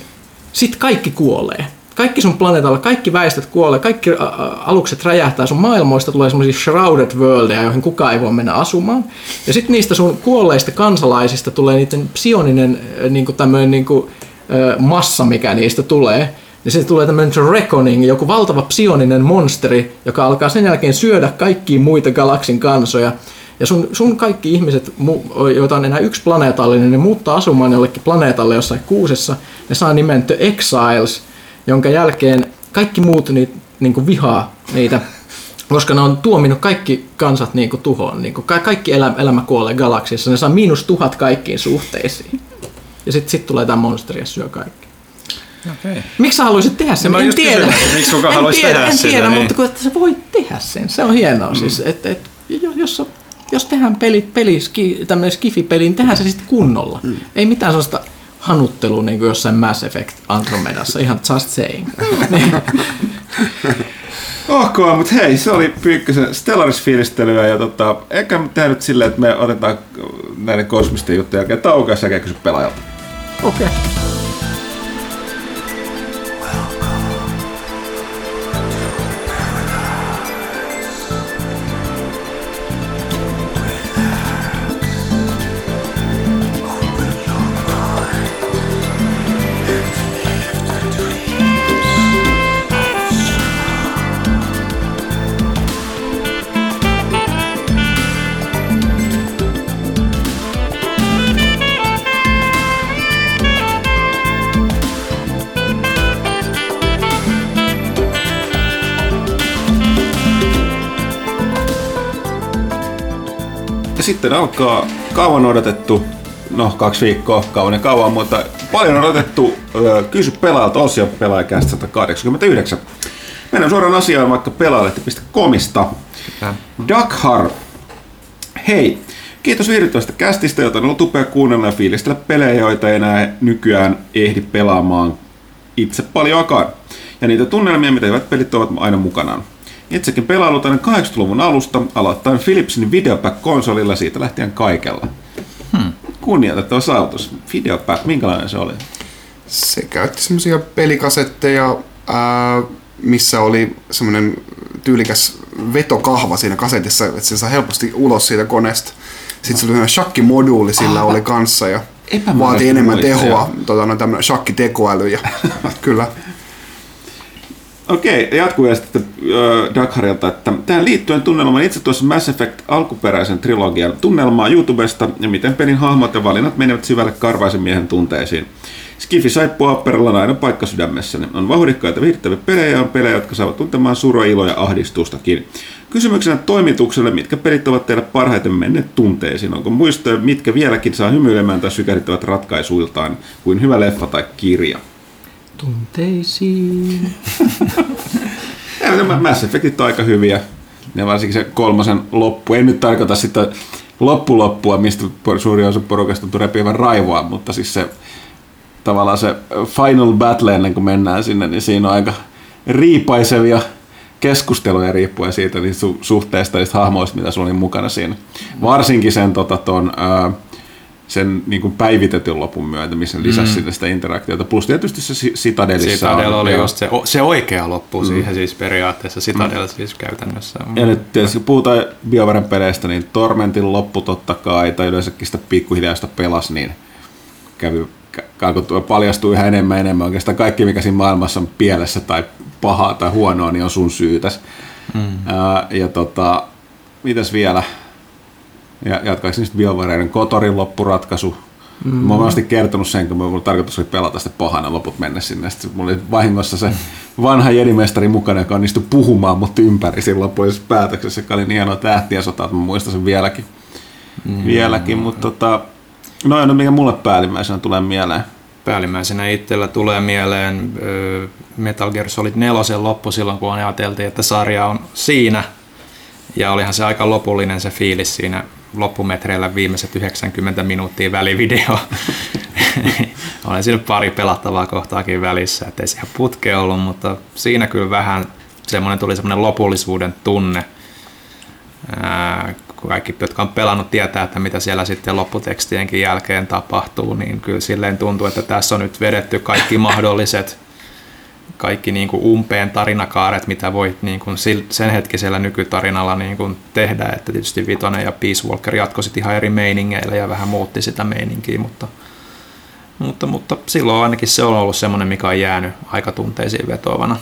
sit kaikki kuolee. Kaikki sun planeetalla, kaikki väestöt kuolee, kaikki alukset räjähtää, sun maailmoista tulee semmoisia shrouded worldeja, joihin kukaan ei voi mennä asumaan. Ja sitten niistä sun kuolleista kansalaisista tulee niiden psioninen niinku, massa, mikä niistä tulee. Ja sitten tulee tämmöinen reckoning, joku valtava psioninen monsteri, joka alkaa sen jälkeen syödä kaikkia muita galaksin kansoja. Ja sun kaikki ihmiset, joita on enää yksi planeetallinen, ne muuttaa asumaan jollekin planeetalle jossain kuusessa. Ne saa nimen The Exiles, jonka jälkeen kaikki muut niinku vihaa niitä, koska ne on tuominut kaikki kansat niinku tuhoon. Niinku kaikki elämä kuolee galaksissa, ne saa -1000 kaikkiin suhteisiin. Ja sitten tulee tämä monsteri ja syö kaikki. Okay. Miksi sä haluaisit tehdä sen? En tiedä, mutta kun sä voit tehdä sen. Se on hienoa. Siis, et, jos tehdään tämmöinen skifipeli, niin tehdään se sitten kunnolla. Ei mitään sellaista hanuttelu niin kuin jossain Mass Effect Andromedassa, ihan just saying. Okay, mutta hei, se oli Pyykkösen Stellaris-fiilistelyä ja eikä tehdä nyt silleen, että me otetaan näiden kosmisten juttujen jälkeen taukoa ja säkään kysy pelaajalta. Okei. Okay. Ja sitten alkaa kauan odotettu, no 2 viikkoa kauan kauan, mutta paljon odotettu Kysy pelaajalta -osio Pelaajakästä 189. Mennään suoraan asiaan vaikka pelaajalehti.comista. Dakhar, hei! Kiitos viihdyttävästä kästistä, jota on ollut upea kuunnella ja fiilistellä pelejä, joita ei enää nykyään ehdi pelaamaan itse paljonkaan. Ja niitä tunnelmia, mitä hyvät pelit ovat aina mukanaan. Itsekin pelailut aina 80-luvun alusta, aloittain Philipsin Videopack-konsolilla, siitä lähtien kaikella. Kunnioitettava saavutus. Videopack, minkälainen se oli? Se käytti semmoisia pelikasetteja, missä oli semmoinen tyylikäs vetokahva siinä kasetissa, että sen saa helposti ulos siitä koneesta. Sitten se oli shakkimoduuli sillä oli kanssa ja vaati enemmän tehoa, tämmöinen shakkitekoäly ja kyllä. Okei, jatkuu sitten Dakharilta, että tähän liittyen tunnelmaan itse tuossa Mass Effect alkuperäisen trilogian tunnelmaa YouTubesta ja miten pelin hahmot ja valinnat menevät syvälle karvaisen miehen tunteisiin. Skifi saippua apperalla on aina paikka sydämessäni. On vauhdikkaita viihdyttäviä pelejä ja on pelejä, jotka saavat tuntemaan surua, iloa ja ahdistustakin. Kysymyksenä toimitukselle, mitkä pelit ovat teille parhaiten menneet tunteisiin? Onko muistoja, mitkä vieläkin saa hymyilemään tai sykähdyttävät ratkaisuiltaan kuin hyvä leffa tai kirja? Tunteisiin. Mass Effectit on aika hyviä. Ja varsinkin se kolmosen loppu. En nyt tarkoita sitä loppuloppua, mistä suurin osa porukasta on repivän raivoa, mutta siis se tavallaan se final battle ennen kuin mennään sinne, niin siinä on aika riipaisevia keskusteluja riippuen siitä niin suhteista niistä hahmoista, mitä sulla oli mukana siinä. Varsinkin sen, sen niin kuin päivitetyn lopun myötä, missä lisäsi sitä interaktiota. Plus tietysti se Citadelissa. Citadel oli just se oikea loppu siihen siis periaatteessa. Citadel siis käytännössä. Ja nyt tietysti puhutaan BioWaren peleistä, niin Tormentin loppu totta kai, tai yleensäkin sitä pikkuhiljaista pelas, niin kävi paljastuu yhä enemmän. Oikeastaan kaikki, mikä siinä maailmassa on pielessä tai pahaa tai huonoa, niin on sun syytäs. Ja mitäs vielä? Jatkaisin niistä BioWaren Kotorin loppuratkaisu. Mä oon varmasti kertonut sen, kun mulla tarkoitus oli pelata sitä pahana loput mennä sinne. Sitten mulla oli vahingossa se vanha jedimestari mukana, joka onnistui puhumaan mut ympäri silloin pois päätöksessä, joka oli niin hienoa tähtiä sota, että mä muistan sen vieläkin, mutta no mikä mulle päällimmäisenä tulee mieleen? Päällimmäisenä itsellä tulee mieleen Metal Gear Solid 4 loppu silloin, kun ajateltiin, että sarja on siinä. Ja olihan se aika lopullinen se fiilis siinä loppumetreillä viimeiset 90 minuuttia välivideo. Olen siinä pari pelattavaa kohtaakin välissä, ettei se ihan putke ollut, mutta siinä kyllä vähän tuli semmoinen lopullisuuden tunne. Kaikki, jotka on pelannut, tietää, että mitä siellä sitten lopputekstienkin jälkeen tapahtuu, niin kyllä silleen tuntuu, että tässä on nyt vedetty kaikki mahdolliset, kaikki niin kuin umpeen tarinakaaret, mitä voi niin kuin sen hetkisellä nykytarinalla niin kuin tehdä, että tietysti Vitoinen ja Peace Walker jatkoivat ihan eri meiningeillä ja vähän muutti sitä meininkiä, mutta silloin ainakin se on ollut semmoinen, mikä on jäänyt aika tunteisiin vetoavana.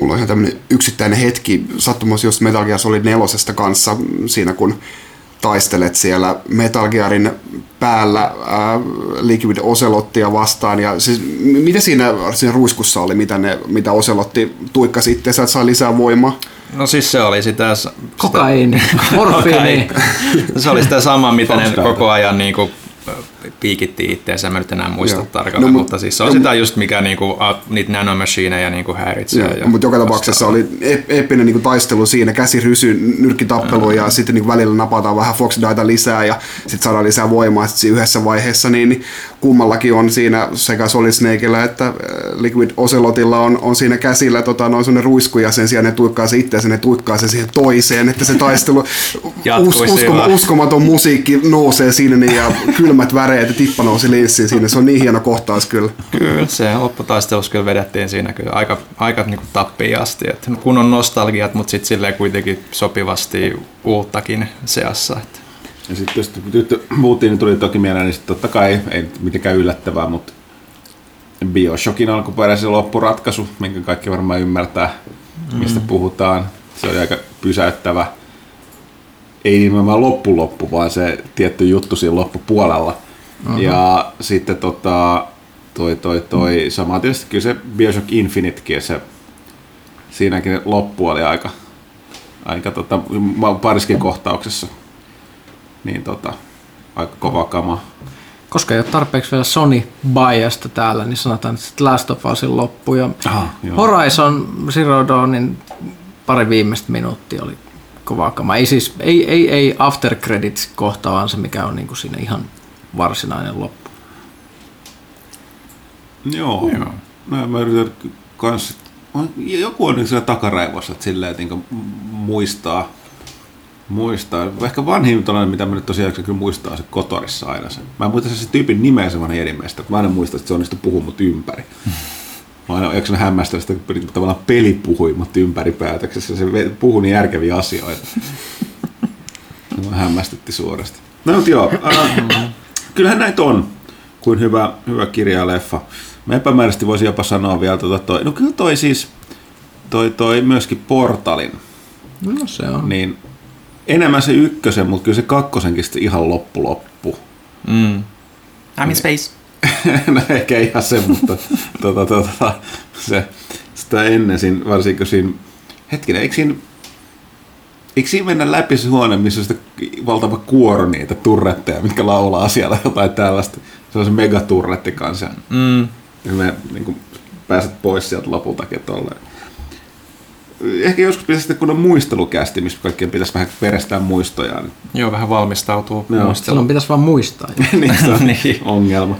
Mulla on ihan tämmöinen yksittäinen hetki, sattumoisin just Metal Gear Solid 4 kanssa, siinä kun taistelet siellä Metal Gearin päällä Liquid Ocelottia vastaan. Ja siis, mitä siinä ruiskussa oli, mitä Ocelotti tuikkasi itseensä, että saa lisää voimaa? No siis se oli sitä... Kokaiini, morfiini. Se oli sitä samaa, mitä ne koko ajan... Niin kuin piikittiin itseänsä, mä nyt enää muista tarkalleen, mutta siis se on sitä just, mikä niitä nanomachinejä häiritsee. Mutta joka tapauksessa oli eeppinen taistelu siinä, käsirysy, nyrkkitappelu ja sitten välillä napataan vähän Fox-data lisää ja sitten saadaan lisää voimaa sitten yhdessä vaiheessa, niin kummallakin on siinä sekä Solid Snakeillä että Liquid Ocelotilla on siinä käsillä noin sellainen ruisku ja sen sijaan ne tuikkaa se itseänsä, ne tuikkaa se siihen toiseen, että se taistelu uskomaton musiikki nousee sinne ja kylmät väreet ja tippa nousi linssiin siinä. Se on niin hieno kohtaus kyllä. Kyllä, se lopputaistelussa kyllä vedettiin siinä kyllä aika niin kuin tappiin asti. Et kun on nostalgiat, mutta sitten silleen kuitenkin sopivasti uuttakin seassa. Et. Ja sitten jos puhuttiin, niin tuli toki mieleen, niin totta kai ei mitenkään yllättävää, mutta BioShockin alkuperäisen loppuratkaisu, minkä kaikki varmaan ymmärtää, mistä puhutaan. Se oli aika pysäyttävä. Ei nimenomaan loppu, vaan se tietty juttu siinä loppupuolella. Ja sitten samaa tietysti kyllä se BioShock Infinitekin, se siinäkin loppu oli aika pariskin kohtauksessa. niin aika kova kama. Koska ei ole tarpeeksi vielä Sony-biasta täällä, niin sanotaan, että Last of Usin loppu. Ja Horizon Zero Dawnin pari viimeistä minuuttia oli kovaa kamaa. Ei siis, ei after credits kohta, vaan se mikä on niin kuin siinä ihan varsinainen loppu. Joo. Mä yritän kanssa, joku on siellä takaraivossa, että silleen muistaa. Ehkä vanhin tollainen, mitä mä nyt tosiaan kyllä muistaa, se Kotorissa aina sen. Mä en muista sen tyypin nimeä sen vanhan erimiestä, kun mä aina muistan, että se onnistui puhua mut ympäri. Mä aina eikö hämmästellä sitä, kun tavallaan peli puhui mut ympäri päätöksessä. Se puhui niin järkeviä asioita. Mä hämmästytti suorasti. No mutta joo, kyllähän näitä on, kuin hyvä kirja ja leffa. Mä epämääräisesti voisin jopa sanoa vielä toi. No kyllä toi siis, toi myöskin Portalin. No se on. Niin, enemmän se ykkösen, mutta kyllä se kakkosenkin sitten ihan loppu. Mm. I'm in space. No ehkä ihan se, mutta sitä ennen siinä, varsinkin siinä, hetkinen, eikö siinä mennä läpi se huone, missä on sitä valtava kuoro niitä turretteja, mitkä laulaa siellä jotain tällaista, se on se megaturretti kanssa. Mm. Me niin pääset pois sieltä lopultakin tolleen. Ehkä joskus pitäisi sitten kun on muistelukästi, missä kaikkien pitäisi vähän verestää muistojaan. Joo, vähän valmistautuu muisteluun. Silloin pitäisi vaan muistaa. Niin, se on ongelma.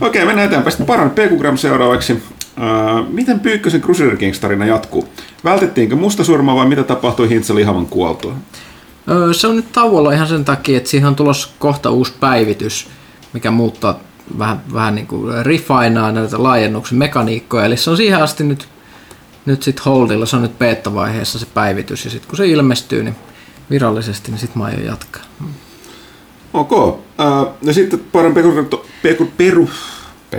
Okei, mennään eteenpäin. Sitten paran PQGram seuraavaksi. Miten Pyykkösen Crusader Kings-tarina jatkuu? Vältettiinkö mustasurmaa vai mitä tapahtui Hintsa lihavan kuoltua? Se on nyt tauolla ihan sen takia, että siihen on tulossa kohta uusi päivitys, mikä muuttaa vähän niin kuin refinaa näitä laajennuksen mekaniikkoja. Eli se on siihen asti nyt sitten holdilla, se on nyt beta-vaiheessa se päivitys, ja sitten kun se ilmestyy niin virallisesti, niin sitten mä aion jatkaa. Ok. Ja sitten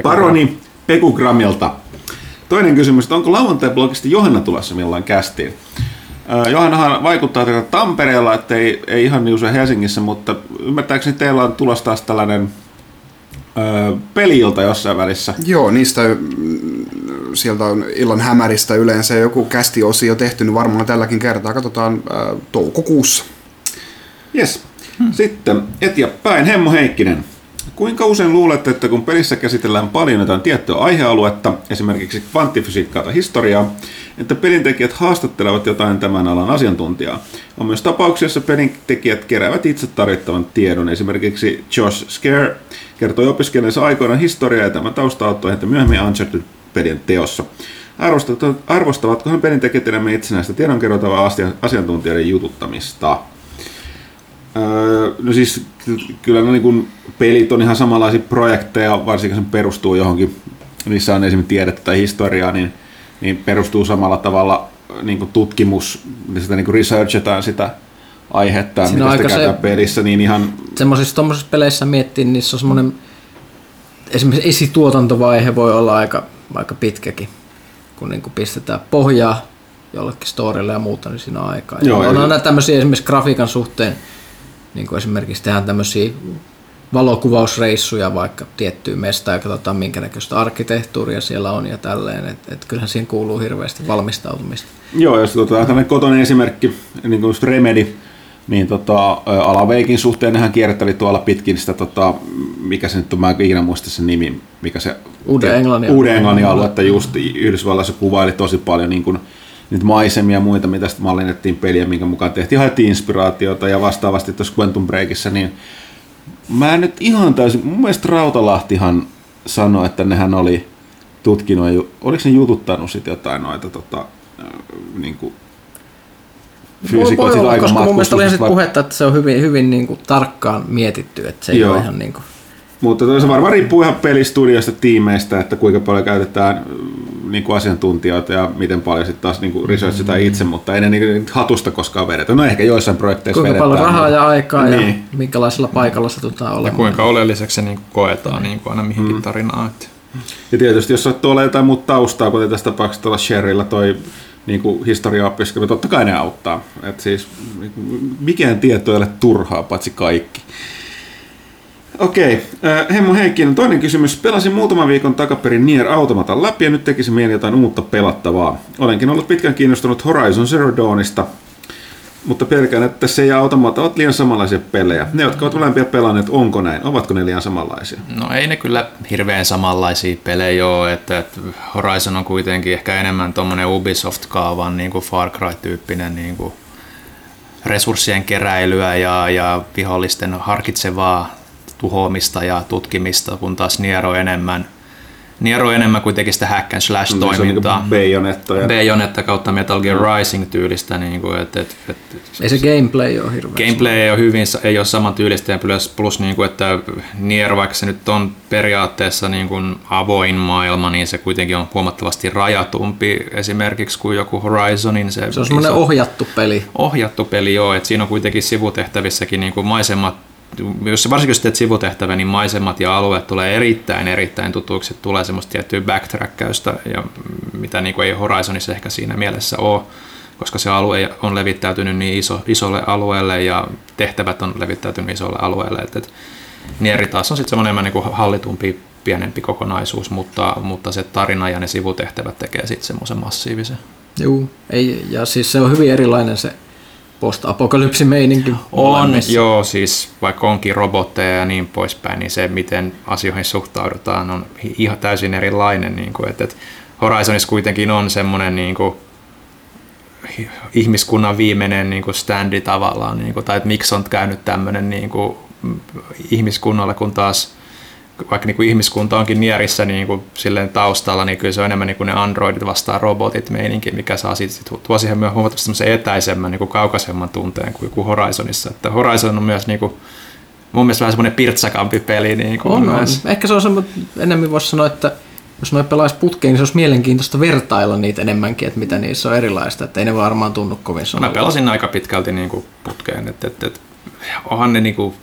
paroni Pekugramilta. Toinen kysymys, onko lauantai-blogista Johanna tulossa milloin kästiin? Johannahan vaikuttaa teillä Tampereella, ettei ei ihan niin usein Helsingissä, mutta ymmärtääkseni teillä on tulossa taas tällainen peli-ilta jossain välissä. Joo, niistä sieltä on illan hämäristä yleensä joku kästiosio tehty, niin varmaan tälläkin kertaa. Katsotaan toukokuussa. Jes. Sitten eteenpäin Hemmo Heikkinen. Kuinka usein luulette, että kun pelissä käsitellään paljon jotain tiettyä aihealuetta, esimerkiksi kvanttifysiikkaa tai historiaa, että pelintekijät haastattelevat jotain tämän alan asiantuntijaa? On myös tapauksia, jossa pelintekijät keräävät itse tarvittavan tiedon. Esimerkiksi Josh Scare kertoi opiskelleensa aikoinaan historiaa ja tämä tausta auttoi häntä myöhemmin Uncharted-pelien teossa. Arvostavatkohan pelintekijät enemmän itsenäistä tiedonkerrotavaa asiantuntijoiden jututtamista? No siis kyllä no niin kuin pelit on ihan samanlaisia projekteja, varsinkin se perustuu johonkin, niissä on esimerkiksi tiedettä tai historiaa, niin perustuu samalla tavalla niin kuin tutkimus, sitä niin kuin researchataan sitä aihetta, siinä mitä sitä käytetään pelissä. Niin ihan semmoisissa tuommoisissa peleissä miettii, niissä on semmoinen, esimerkiksi esituotantovaihe voi olla aika pitkäkin, kun niin kuin pistetään pohjaa jollekin storille ja muuta, niin siinä on aikaa. Joo, on aina tämmöisiä esimerkiksi grafiikan suhteen, niin kuin esimerkiksi tehdään tämmöisiä valokuvausreissuja vaikka tiettyyn mestaan ja katsotaan minkä näköistä arkkitehtuuria siellä on ja tälleen. Et kyllähän siihen kuuluu hirveästi valmistautumista. Joo, jos otetaan tämmöinen kotoinen esimerkki, niin kuin Remedy, niin Alaveikin suhteen hän kierteli tuolla pitkin sitä, mikä se nyt on, mä en ikinä muista sen nimi, mikä se Uuden Englannin aluetta just Yhdysvalloissa kuvaili tosi paljon niin kuin niitä maisemia ja muita, mitä sitten mallinnettiin peliä, minkä mukaan tehtiin, haettiin inspiraatiota ja vastaavasti tuossa Quantum Breakissä, niin mä en nyt ihan täysin, mun mielestä Rautalahtihan sanoi, että nehän oli tutkinut, oliko ne jututtanut sitten jotain noita niin kuin fyysikot sitä aikaa. Koska mun mielestä oli sitten puhetta, että se on hyvin niin kuin tarkkaan mietitty, että se ei ole ihan niin kuin. Mutta se varmaan riippuu ihan pelistudioista, tiimeistä, että kuinka paljon käytetään niin kuin asiantuntijoita ja miten paljon sitten taas niin kuin researchitaan itse, mutta ei ne niin hatusta koskaan vedetä. No ehkä joissain projekteissa kuinka vedetään. Kuinka paljon rahaa ja aikaa niin. Ja minkälaisella paikalla satutaan olemaan. Ja kuinka oleelliseksi se niin kuin koetaan niin kuin aina mihinkin tarinaan. Ja tietysti jos sattuu olemaan jotain muuta taustaa, kuten tässä tapauksessa tuolla Sherryllä toi niin kuin historiaopiskelu, totta kai ne auttaa. Et siis mikään tieto ei ole turhaa, paitsi kaikki. Okei, Hemmo Heikkinen, toinen kysymys. Pelasin muutaman viikon takaperin Nier Automatan läpi ja nyt tekisi mieli jotain uutta pelattavaa. Olenkin ollut pitkään kiinnostunut Horizon Zero Dawnista. Mutta pelkään, että tässä ei automata ole liian samanlaisia pelejä. Ne, jotka ovat ylempia pelanneet, onko näin? Ovatko ne liian samanlaisia? No ei ne kyllä hirveän samanlaisia pelejä ole. Että Horizon on kuitenkin ehkä enemmän tuommoinen Ubisoft-kaavan niin kuin Far Cry-tyyppinen niin kuin resurssien keräilyä ja vihollisten harkitsevaa tuhoamista ja tutkimista, kun taas Niero enemmän kuitenkin sitä hack and slash toimintaa. Niin Bayonetta kautta Metal Gear Rising tyylistä niinku ei se gameplay ole hirveästi. Gameplay ei ole hyvin, ei ole saman tyylistä ja plus niinku että Nier, vaikka se nyt on periaatteessa niin kuin avoin maailma, niin se kuitenkin on huomattavasti rajatumpi esimerkiksi kuin joku Horizonin se on semmoinen ohjattu peli. Ohjattu peli joo, että siinä on kuitenkin sivutehtävissäkin niinku maisemat. Jos varsinkin teet sivutehtävä, niin maisemat ja alueet tulee erittäin tutuiksi. Tulee semmoista tiettyä backtrackkäystä, ja mitä niin kuin ei Horizonissa ehkä siinä mielessä ole, koska se alue on levittäytynyt niin isolle alueelle ja tehtävät on levittäytynyt isolle alueelle. Nieri taas on sitten semmoinen niin kuin hallitumpi, pienempi kokonaisuus, mutta se tarina ja ne sivutehtävät tekee sitten semmoisen massiivisen. Joo, ja siis se on hyvin erilainen se post-apokalypsimeininki. On, joo, siis vaikka onkin robotteja ja niin poispäin, niin se, miten asioihin suhtaudutaan, on ihan täysin erilainen. Niin kuin, että Horizonissa kuitenkin on semmoinen niin kuin ihmiskunnan viimeinen niin kuin standi tavallaan, niin kuin, tai että miksi on käynyt tämmöinen niin kuin ihmiskunnalle, kun taas vaikka niin kuin ihmiskunta onkin Nierissä niin kuin silleen taustalla, niin kyllä se on enemmän niin kuin ne androidit vastaan robotit meininki, mikä saa sitten tuo siihen myös huomattavasti etäisemmän, niin kuin kaukaisemman tunteen kuin Horizonissa. Että Horizon on myös niin kuin, mun mielestä vähän semmoinen pirtsakampi peli. Niin kuin on. Ehkä se on semmoinen, enemmän voisi sanoa, että jos noi pelaisi putkeen, niin se olisi mielenkiintoista vertailla niitä enemmänkin, että mitä niissä on erilaista, että ei ne varmaan tunnu kovin sanoa. Mä pelasin aika pitkälti niin kuin putkeen, että onhan ne niin kuin,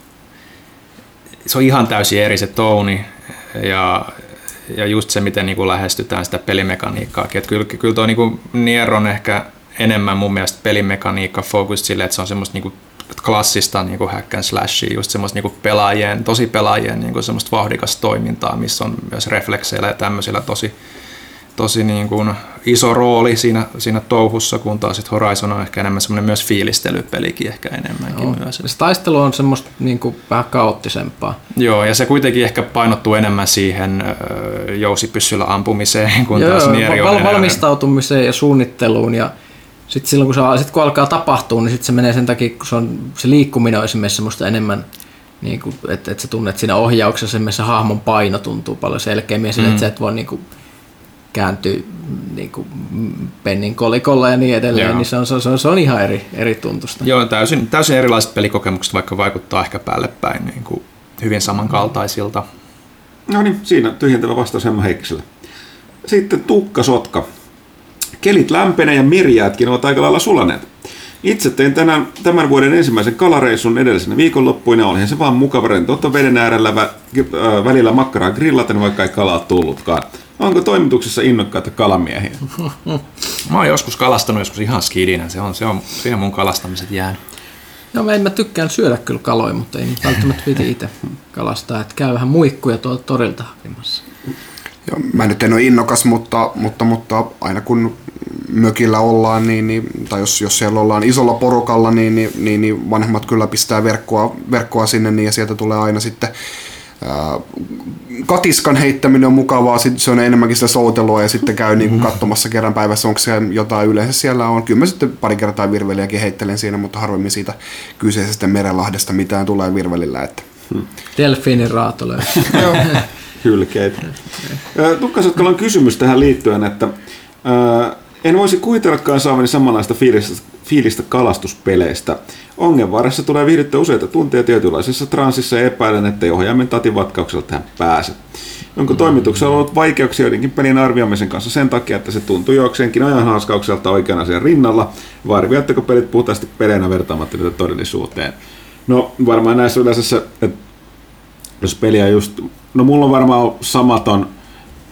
se on ihan täysin eri se touni ja just se, miten niin kuin lähestytään sitä pelimekaniikkaakin. Että kyllä tuo niin kuin Nier on ehkä enemmän mun mielestä pelimekaniikka-focus sille, että se on semmoista niin kuin klassista niin kuin hack and slashia, just semmoista niin kuin tosi pelaajien niin kuin semmoista vauhdikasta toimintaa, missä on myös reflekseillä ja tämmöisillä tosi niin kuin iso rooli siinä touhussa, kun taas sitten Horizon on ehkä enemmän semmoinen myös fiilistelypelikin ehkä enemmänkin. Joo, myös. Se taistelu on semmoista niin kuin vähän kaoottisempaa. Joo, ja se kuitenkin ehkä painottuu enemmän siihen jousipyssyllä ampumiseen, kun taas Nieri on valmistautumiseen ja suunnitteluun ja sitten silloin kun alkaa tapahtua, niin sitten se menee sen takia, kun se liikkuminen on esimerkiksi semmoista enemmän niin kuin, että sä tunnet siinä ohjauksessa, missä hahmon paino tuntuu paljon selkeämmin sille, että sä et voi niin kuin kääntyy niin kuin pennin kolikolla ja niin edelleen, Joo. Niin se on ihan eri tuntusta. Joo, täysin erilaiset pelikokemukset, vaikka vaikuttaa ehkä päälle päin niin kuin hyvin samankaltaisilta. No niin, siinä tyhjentävä vastaus Hemma Heikkiselle. Sitten tukkasotka. Kelit lämpenee ja mirjäätkin ovat aika lailla sulaneet. Itse tein tämän vuoden ensimmäisen kalareissun edellisenä viikonloppuina. Olihan se vaan mukava rentoutta veden äärellä välillä makkaraa grillaten, vaikka ei kalaa tullutkaan. Onko toimituksessa innokkaita kalamiehiä? Mä oon joskus kalastanut, joskus ihan skidinä. Se on siihen mun kalastamiset jäänyt. No mä tykkään syödä kyllä kaloja, mutta ei nyt välttämättä piti itse kalastaa. Että käy vähän muikkuja tuolta torilta hakemassa. Joo, mä nyt en ole innokas, mutta aina kun mökillä ollaan, niin, tai jos siellä ollaan isolla porukalla, niin vanhemmat kyllä pistää verkkoa sinne niin, ja sieltä tulee aina sitten katiskan heittäminen on mukavaa, se on enemmänkin sitä soutelua ja sitten käy niin kuin katsomassa kerran päivässä, onko se jotain yleensä siellä on. Kyllä mä sitten pari kertaa virveliäkin heittelen siinä, mutta harvemmin siitä kyseisestä merenlahdesta mitään tulee virvelillä. Että. Delfiinin raato löytyy. Hylkeet. Tukkasotkalla on kysymys tähän liittyen, että en voisi kuvitellakaan saavani samanlaista fiilistä kalastuspeleistä. Ongenvarassa tulee viihdyttää useita tunteja tietynlaisessa transissa ja epäilen, ettei ohjaimen tatin vatkauksella tähän pääse. Onko toimituksella ollut vaikeuksia joidenkin pelin arvioimisen kanssa sen takia, että se tuntuu jokseenkin ajan haaskaukselta oikean asian rinnalla, vai arvioitteko pelit puhtaasti peleinä vertaamatta niitä todellisuuteen? No varmaan näissä yleensä, että jos peliä just, no mulla on varmaan samaton.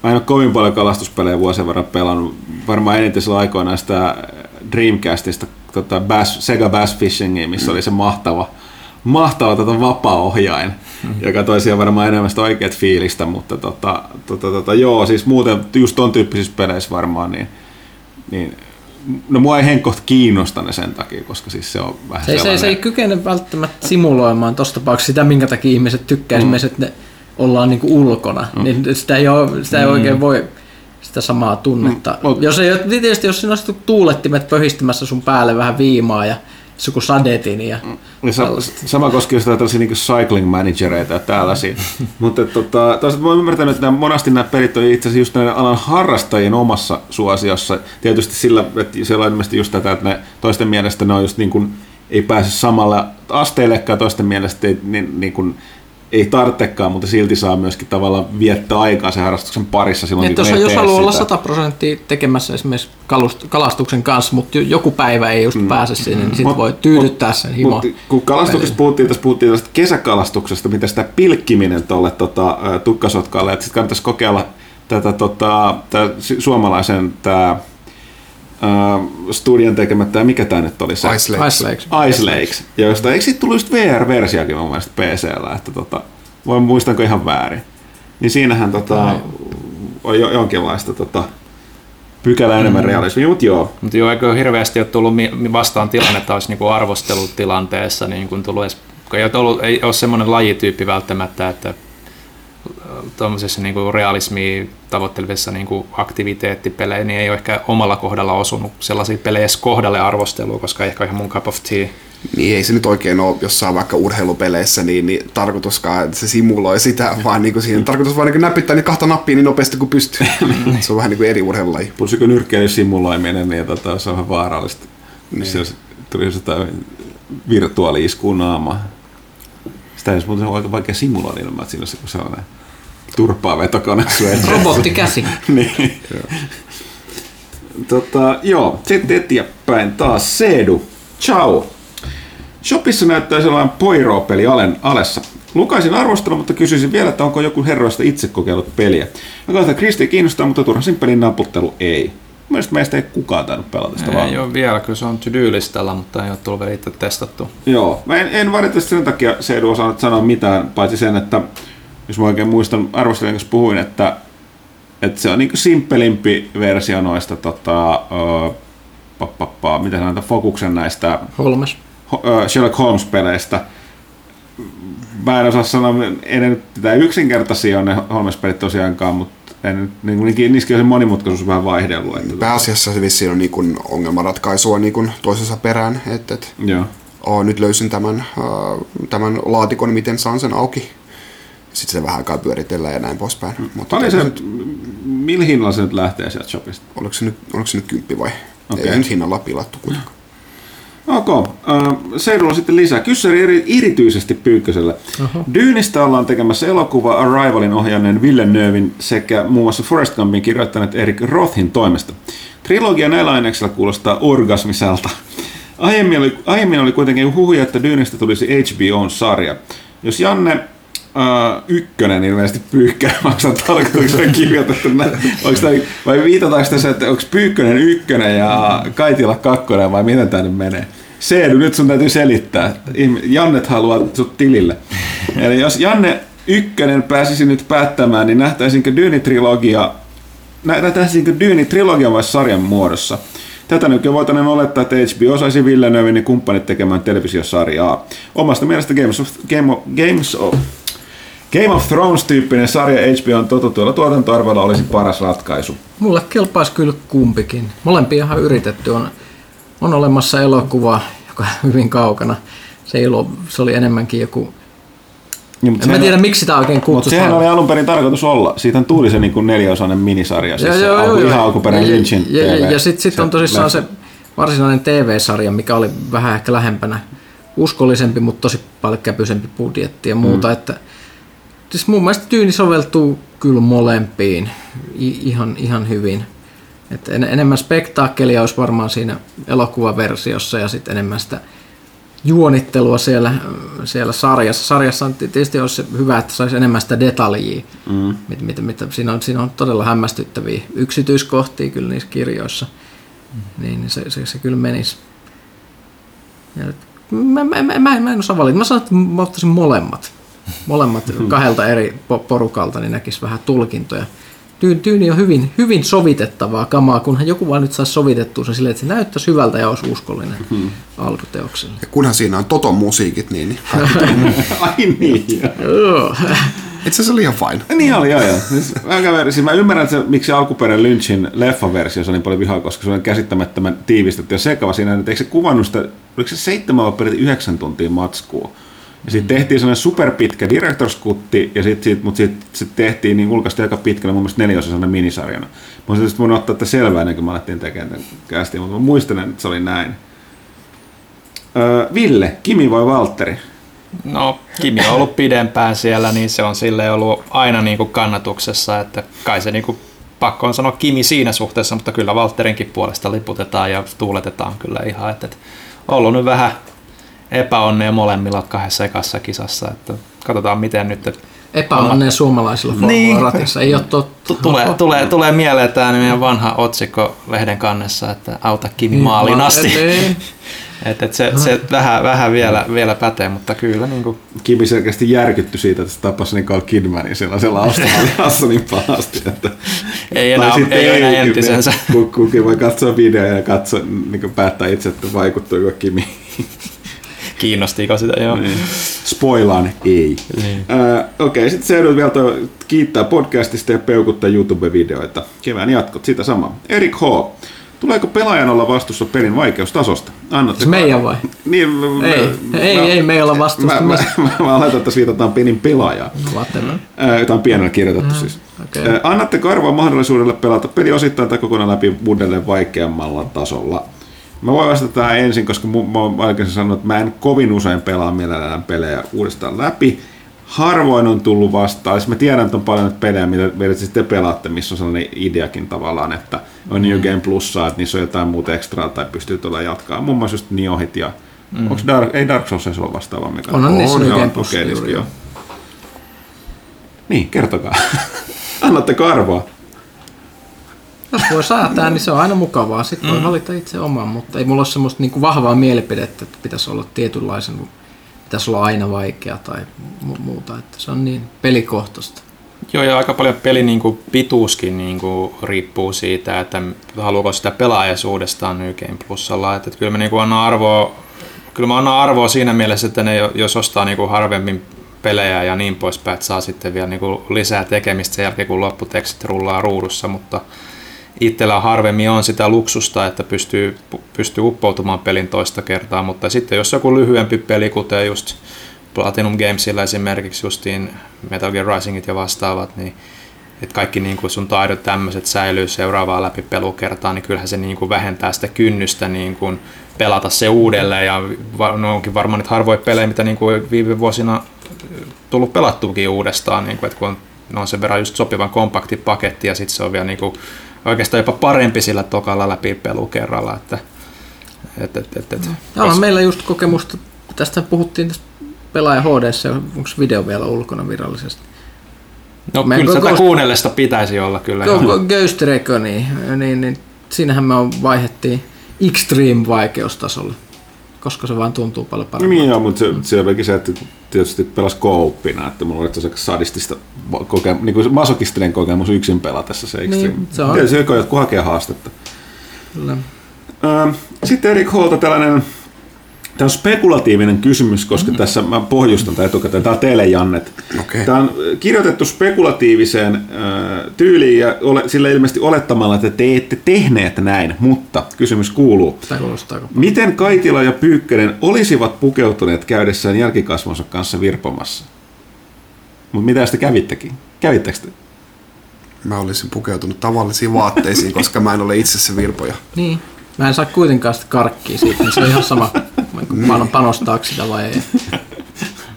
Mä en ole kovin paljon kalastuspelejä vuosien verran pelannut. Varmaan eniten silloin aikoinaan sitä Dreamcastista Sega Bass Fishingia, missä oli se mahtava vapaa-ohjain, joka toi siihen varmaan enemmän sitä oikeat fiilistä, mutta joo, siis muuten just ton tyyppisissä peleissä varmaan, niin No mua ei henkkoht kiinnosta ne sen takia, koska siis se on vähän se ei kykene välttämättä simuloimaan tuossa tapauksessa sitä, minkä takia ihmiset tykkää esimerkiksi, että ne ollaan niinku ulkona. Niin sitä ei oikein voi sitä samaa tunnetta. Jos siinä olisi tuulettimet pöhistämässä sun päälle vähän viimaa ja joku sadetin ja sama koskee sitä tällaisia niinku cycling managereita ja tällaisia. Mutta toisaalta olen ymmärtänyt, että monasti nämä pelit on itse asiassa just näiden alan harrastajien omassa suosiossa. Tietysti sillä, että siellä on ilmeisesti just tätä, että ne toisten mielestä ne on just niin kuin, ei pääse samalle asteellekaan, toisten mielestä ei, niin kuin, ei tarvitsekaan, mutta silti saa myöskin tavallaan viettää aikaa sen harrastuksen parissa silloin, kun ei tee sitä. Jos haluaa olla 100% tekemässä esimerkiksi kalastuksen kanssa, mutta joku päivä ei just pääse sinne, niin sitten voi tyydyttää sen himoa. Kun kalastuksesta puhuttiin tästä kesäkalastuksesta, mitä sitä pilkkiminen tuolle tukkasotkalle, että sitten kannattaisi kokeilla tätä suomalaisen studion tekemättä, mikä tämä nyt oli se? Ice Lakes. Ja josta, eikö siitä tullut just VR-versiokin mun mielestä PC-llä, että voi muistanko ihan väärin. Niin siinähän on jonkinlaista pykälä enemmän realismia, mutta joo. Mutta joo, eikö hirveästi ole tullut vastaan tilannetta, olisi niinku arvostelutilanteessa, niin kun tullut edes, kun ei ole semmoinen lajityyppi välttämättä, että tuollaisessa niinku realismia tavoittelevissa niinku aktiviteettipelejä, niin ei ole ehkä omalla kohdalla osunut sellaisia pelejä kohdalle arvostelua, koska ei ehkä ihan mun cup of tea. Niin ei se nyt oikein ole, jos saa vaikka urheilupeleissä, niin tarkoituskaan, että se simuloi sitä, vaan niinku siihen tarkoitus vaan niin näpyttää niitä kahta nappia niin nopeasti kuin pystyy. Se on vähän niinku eri urheilulaji. Pulsikö nyrkkeily simuloiminen, niin se on vähän vaarallista. Niin. Siellä tuli jotain virtuaali-iskua naamaa. Sitä ei muuten ole aika vaikea simuloida ilman, että siinä on sellainen turpaa vetokone. Robottikäsi. Niin. Joo, sitten eteenpäin taas Seedu. Ciao. Shopissa näyttää sellainen Poirot-peli alessa. Lukaisin arvostelun, mutta kysyisin vielä, että onko joku herroista itse kokeillut peliä. Jokaista Kristiä kiinnostaa, mutta turhan simppelin naputtelu ei. Mielestäni meistä ei kukaan tainnut pelata sitä vaan. Ei ole vielä, kyllä se on to-do-listalla, mutta ei ole tullut vielä itse testattu. Joo, mä en valitettavasti sen takia Seidu osannut sanoa mitään, paitsi sen, että jos mä oikein muistan arvostelijan kanssa puhuin, että se on niinku simppelimpi versio noista, mitä sanotaan, Fokuksen näistä Sherlock Holmes-peleistä. Mä en osaa sanoa, ei ne nyt mitään yksinkertaisia on ne Holmes-pelit tosiaankaan, mutta niin niissäkin on se monimutkaisuus vähän vaihdellut. Pääasiassa se vissiin on niin ongelmanratkaisua niin toisensa perään. Nyt löysin tämän laatikon, miten saan sen auki. Sitten se vähän aikaa pyöritellään ja näin poispäin. Millä hinnalla se nyt lähtee sieltä shopista? Oliko se nyt 10 vai? Okay. Ei nyt hinnalla pilattu kuitenkaan. Okay. Seidulla sitten lisää. Kyssäri erityisesti Pyykköselle. Dyynistä ollaan tekemässä elokuva Arrivalin ohjaaminen Villeneuven sekä muun muassa Forrest Gumpin kirjoittaneet Eric Rothin toimesta. Trilogia näillä aineksella kuulostaa orgasmiselta. Aiemmin oli kuitenkin huhuja, että Dyynistä tulisi HBO-sarja. Jos Janne Ykkönen ilmeisesti Pyykkää maksaa tarkoituksena kirjoitettu näin. Vai viitataanko tässä, että onko Pyykkönen ykkönen ja Kaitila kakkonen vai miten tämä nyt menee? Seedu, nyt sun täytyy selittää. Jannet haluaa sut tilille. Eli jos Janne Ykkönen pääsisi nyt päättämään, niin nähtäisinkö Dyyni-trilogia vai sarjan muodossa? Tätä nykyään voitainen olettaa, että HBO saisi Villeneuven ja kumppanit tekemään televisiosarjaa. Omasta mielestä Game of Thrones-tyyppinen sarja HBOn totutuilla tuotantoarvoilla olisi paras ratkaisu. Mulle kelpaisi kyllä kumpikin. Molempiahan yritetty. On olemassa elokuva, joka on hyvin kaukana. Se oli enemmänkin joku... En tiedä, miksi sitä oikein kutsuttu. Mutta sehän oli alun perin tarkoitus olla. Siitähän tuli se niin kuin 4-osainen minisarja. Siis ihan alkuperäinen Lynchin TV. Ja sitten on tosissaan se varsinainen TV-sarja, mikä oli vähän ehkä lähempänä uskollisempi, mutta tosi paljon käpyisempi budjetti ja muuta. Että siis mun mielestä tyyni soveltuu kyllä molempiin ihan hyvin. Et enemmän spektaakkelia olisi varmaan siinä elokuvaversiossa ja sitten enemmän sitä juonittelua siellä sarjassa. Sarjassa on tietysti olisi hyvä, että saisi enemmän sitä detaljia. Siinä on todella hämmästyttäviä yksityiskohtia kyllä niissä kirjoissa. Niin se kyllä menisi. Mä en osaa valita. Mä sanon, että mä ottaisin molemmat. Molemmat kahdelta eri porukalta niin näkisi vähän tulkintoja Tyyni on hyvin, hyvin sovitettavaa kamaa, kunhan joku vaan nyt saisi sovitettua se silleen, että se näyttäisi hyvältä ja olisi uskollinen alkuteokselle. Ja kunhan siinä on Toton musiikit, niin ai niin, joo. Itse asiassa oli ihan fine. Niin oli, joo. Siis mä ymmärrän, että miksi alkuperäinen Lynchin leffaversio on niin paljon vihaa, koska se on käsittämättömän tiivistetty ja sekava siinä. Eikö se kuvannut sitä, oliko se 7-9 tuntia matskua? Ja sitten tehtiin sellainen superpitkä direktorskutti, ja sitten tehtiin, niin ulkaistiin aika pitkällä, mun mielestä 4-osaisena minisarjana. Mä olisin tietysti voinut ottaa tätä selvää ennen kuin mä alettiin tekemään tämän kästiin, mutta mä muistan, että se oli näin. Ville, Kimi vai Valtteri? No, Kimi on ollut pidempään siellä, niin se on silleen ollut aina niin kuin kannatuksessa, että kai se niin kuin pakko on sanoa Kimi siinä suhteessa, mutta kyllä Valtterinkin puolesta liputetaan ja tuuletetaan kyllä ihan, että ollut nyt vähän epäonnea molemmilla kahdessa ekassa kisassa, että katsotaan miten nyt epäonnea suomalaisilla formularatissa niin. Ei ole totta. Tulee mieleen tämä meidän vanha otsikko lehden kannessa, että auta Kimi maaliin asti. Se vähän vielä pätee, mutta kyllä niinku Kimi selkeästi järkytty siitä, että se tapasi Nicole Kidmanin sellaisella Australiassa niin pahasti, että ei enää entisensä. Kukin voi katsoa videoja ja niinku päättää itse, että vaikuttuiko Kimi. Kiinnostiiko sitä? Joo. Niin. Spoilaan ei. Niin. Okei, sitten seuraavaksi vielä kiittää podcastista ja peukuttaa YouTube-videoita. Kevään jatkot, sitä samaa. Erik H. Tuleeko pelaajan olla vastuussa pelin vaikeustasosta? Annatteko? Meidän vai? Niin, ei me olla vastuussa. Mä aletan, että viitataan pelin pelaajaa. Tämä on pienellä kirjoitettu siis. Okay. Annatteko arvoa mahdollisuudelle pelata peli osittain tai kokonaan läpi uudelleen vaikeammalla tasolla? Mä voin vastata ensin, koska mä oon oikeastaan sanonut, että mä en kovin usein pelaa mielellään pelejä uudestaan läpi. Harvoin on tullut vastaan. Mä tiedän, että on paljon näitä pelejä, mitä sitten pelaatte, missä on sellainen ideakin tavallaan, että on New Game Plussaa, että niissä on jotain muuta ekstraa tai pystyy tuolla jatkaa. Muun muassa just Niohit ja... Ei Dark Souls ei ole vastaavaa mikä. Onhan niissä New Game Plus. Niin, kertokaa. Annatteko arvoa? Jos voi säätää, niin se on aina mukavaa. Sitten voi valita itse oman, mutta ei mulla ole semmoista niin kuin vahvaa mielipidettä, että pitäisi olla tietynlaisen, pitäisi olla aina vaikea tai muuta. Että se on niin pelikohtaista. Joo, ja aika paljon pelin niin kuin pituuskin niin kuin riippuu siitä, että haluuko sitä pelaajaisuudestaan New Game Plusalla. Että kyllä mä niin kuin annan arvoa siinä mielessä, että ne, jos ostaa niin kuin harvemmin pelejä ja niin poispäin, että saa sitten vielä niin kuin lisää tekemistä sen jälkeen, kun lopputekstit rullaa ruudussa, mutta itsellä harvemmin on sitä luksusta, että pystyy uppoutumaan pelin toista kertaa, mutta sitten jos joku lyhyempi peli, kuten just Platinum Gamesilla esimerkiksi justiin Metal Gear Risingit ja vastaavat, niin että kaikki niin kuin sun taidot tämmöiset säilyy seuraavaan läpi pelukertaan, niin kyllähän se niin kuin vähentää sitä kynnystä niin kuin pelata se uudelleen. Ja no onkin varmaan nyt harvoja pelejä, mitä niin kuin viime vuosina tullut pelattuukin uudestaan, niin kuin, että kun on sen verran just sopivan kompakti paketti ja sitten se on vielä niin kuin oikeastaan jopa parempi sillä tokalla läpi pelukerralla. Meillä just kokemusta, tästä puhuttiin tästä Pelaaja HD:ssä, onko video vielä ulkona virallisesti? No meidän kyllä sitä kuunnellesta pitäisi olla kyllä. Ghost Recon, niin siinähän me vaihdettiin Extreme-vaikeustasolle, koska se vaan tuntuu paljon paremmin. Niin joo, mutta se on se, että tietysti pelasi co-opina, että mulla oli tosiaan sadistista niin kuin masokistinen kokemus yksin pelatessa se Extreme. Niin, se on. Tietysti joku hakee haastetta. Kyllä. Sitten Erik Holta tällainen, tämä on spekulatiivinen kysymys, koska tässä mä pohjustan tätä etukäteen. Tämä on teille, Jannet. Okay. Tämä on kirjoitettu spekulatiiviseen tyyliin ja sillä ilmeisesti olettamalla, että te ette tehneet näin, mutta kysymys kuuluu. Miten Kaitila ja Pyykkönen olisivat pukeutuneet käydessään jälkikasvonsa kanssa virpomassa? Mutta mitä sitä kävittekin? Kävittekö te? Mä olisin pukeutunut tavallisiin vaatteisiin, koska mä en ole itse se virpoja. Niin. Mä en saa kuitenkaan sitä karkkia siitä, niin se on ihan sama, panostaako sitä vai ei.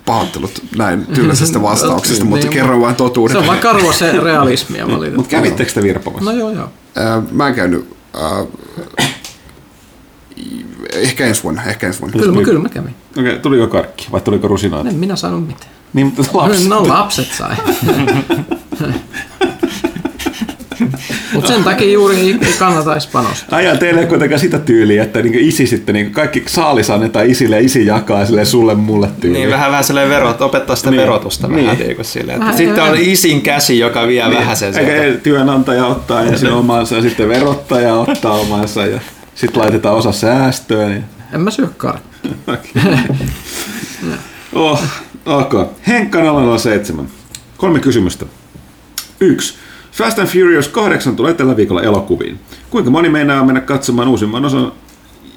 Pahoittelut näin tylläisestä vastauksesta, mutta kerron vain totuuden. Se on vaan karua se realismia valitettavasti. Mutta kävittekö te virpomassa? No joo. Mä en käynyt. Ehkä ensi vuonna. Kyllä mä kävin. Okei, tuliko karkki vai tuliko rusinaat? En minä saanut mitään. Niin, mutta lapset. No lapset sai. Mutta sen takia juuri kannattaisi panostaa. Aja teille ei kuitenkaan sitä tyyliä, että niinku isi sitten niinku kaikki saalis annetaan isille, isi jakaa sille sulle mulle tyyliin. Niin vähän sille verot, opettaa sitä verotusta vähän niinku sille. Sitten on isin käsi, joka vie vähän sen sieltä. Eikä työnantaja ottaa ensin omansa ja sitten verottaja ottaa omansa ja sitten laitetaan osa säästöön. Ja... En mä syö karkkia. Okay. Henkka 007. 3 kysymystä. 1. Fast and Furious 8 tulee tällä viikolla elokuviin. Kuinka moni meinaa mennä katsomaan uusimman osan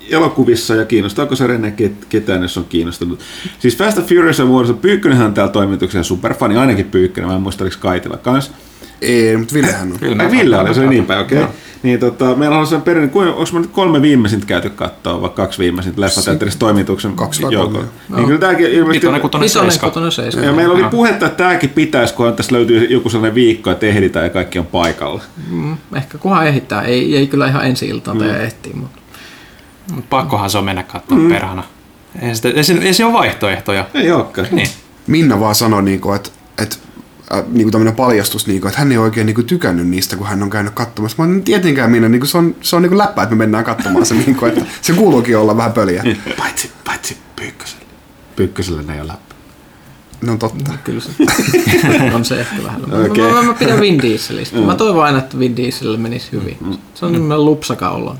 elokuvissa ja kiinnostaako se Renne ketään, jos on kiinnostunut? Siis Fast and Furious on vuodessa. Pyykkönenhän on täällä toimituksen superfani, ainakin Pyykkönen. Mä en muista, oliko Kaitila kanssa. Ei, mutta Villehän on. Ville oli, se oli niinpä, okei. Okay. Niin, meillä on sellainen perinne, onko mä nyt 3 viimeisintä käyty katsoa, vai 2 viimeisintä leffateatterissa toimituksen joukolla? No. Niin kyllä tämäkin ilmeisesti... Pitoinen kutonen seiska. Ja meillä oli puhetta, että tämäkin pitäisi, kunhan tässä löytyy joku sellainen viikko, että ehditään ja kaikki on paikalla. Ehkä kunhan ehditään, ei kyllä ihan ensi iltaan tai ehtii, mutta pakkohan se on mennä katsomaan perhana. Ei se ole vaihtoehtoja. Ei olekaan. Niin. Minna vaan sanoi, että niinku tämmöinen paljastus, niinku, että hän ei oikein niinku tykännyt niistä, kun hän on käynyt katsomassa. Mä en tietenkään minä, niinku, se on niinku läppä, että me mennään katsomaan se, niinku, että se kuuluukin olla vähän pöliä. Paitsi Pyykköselle. Pyykköselle ne ei ole läppä. No totta. No, kyllä se on se ehkä vähän. Okay. Mä pidän Vin Dieselistä. Mä toivon aina, että Vin Dieselille menisi hyvin. Se on nimenomaan lupsaka olla.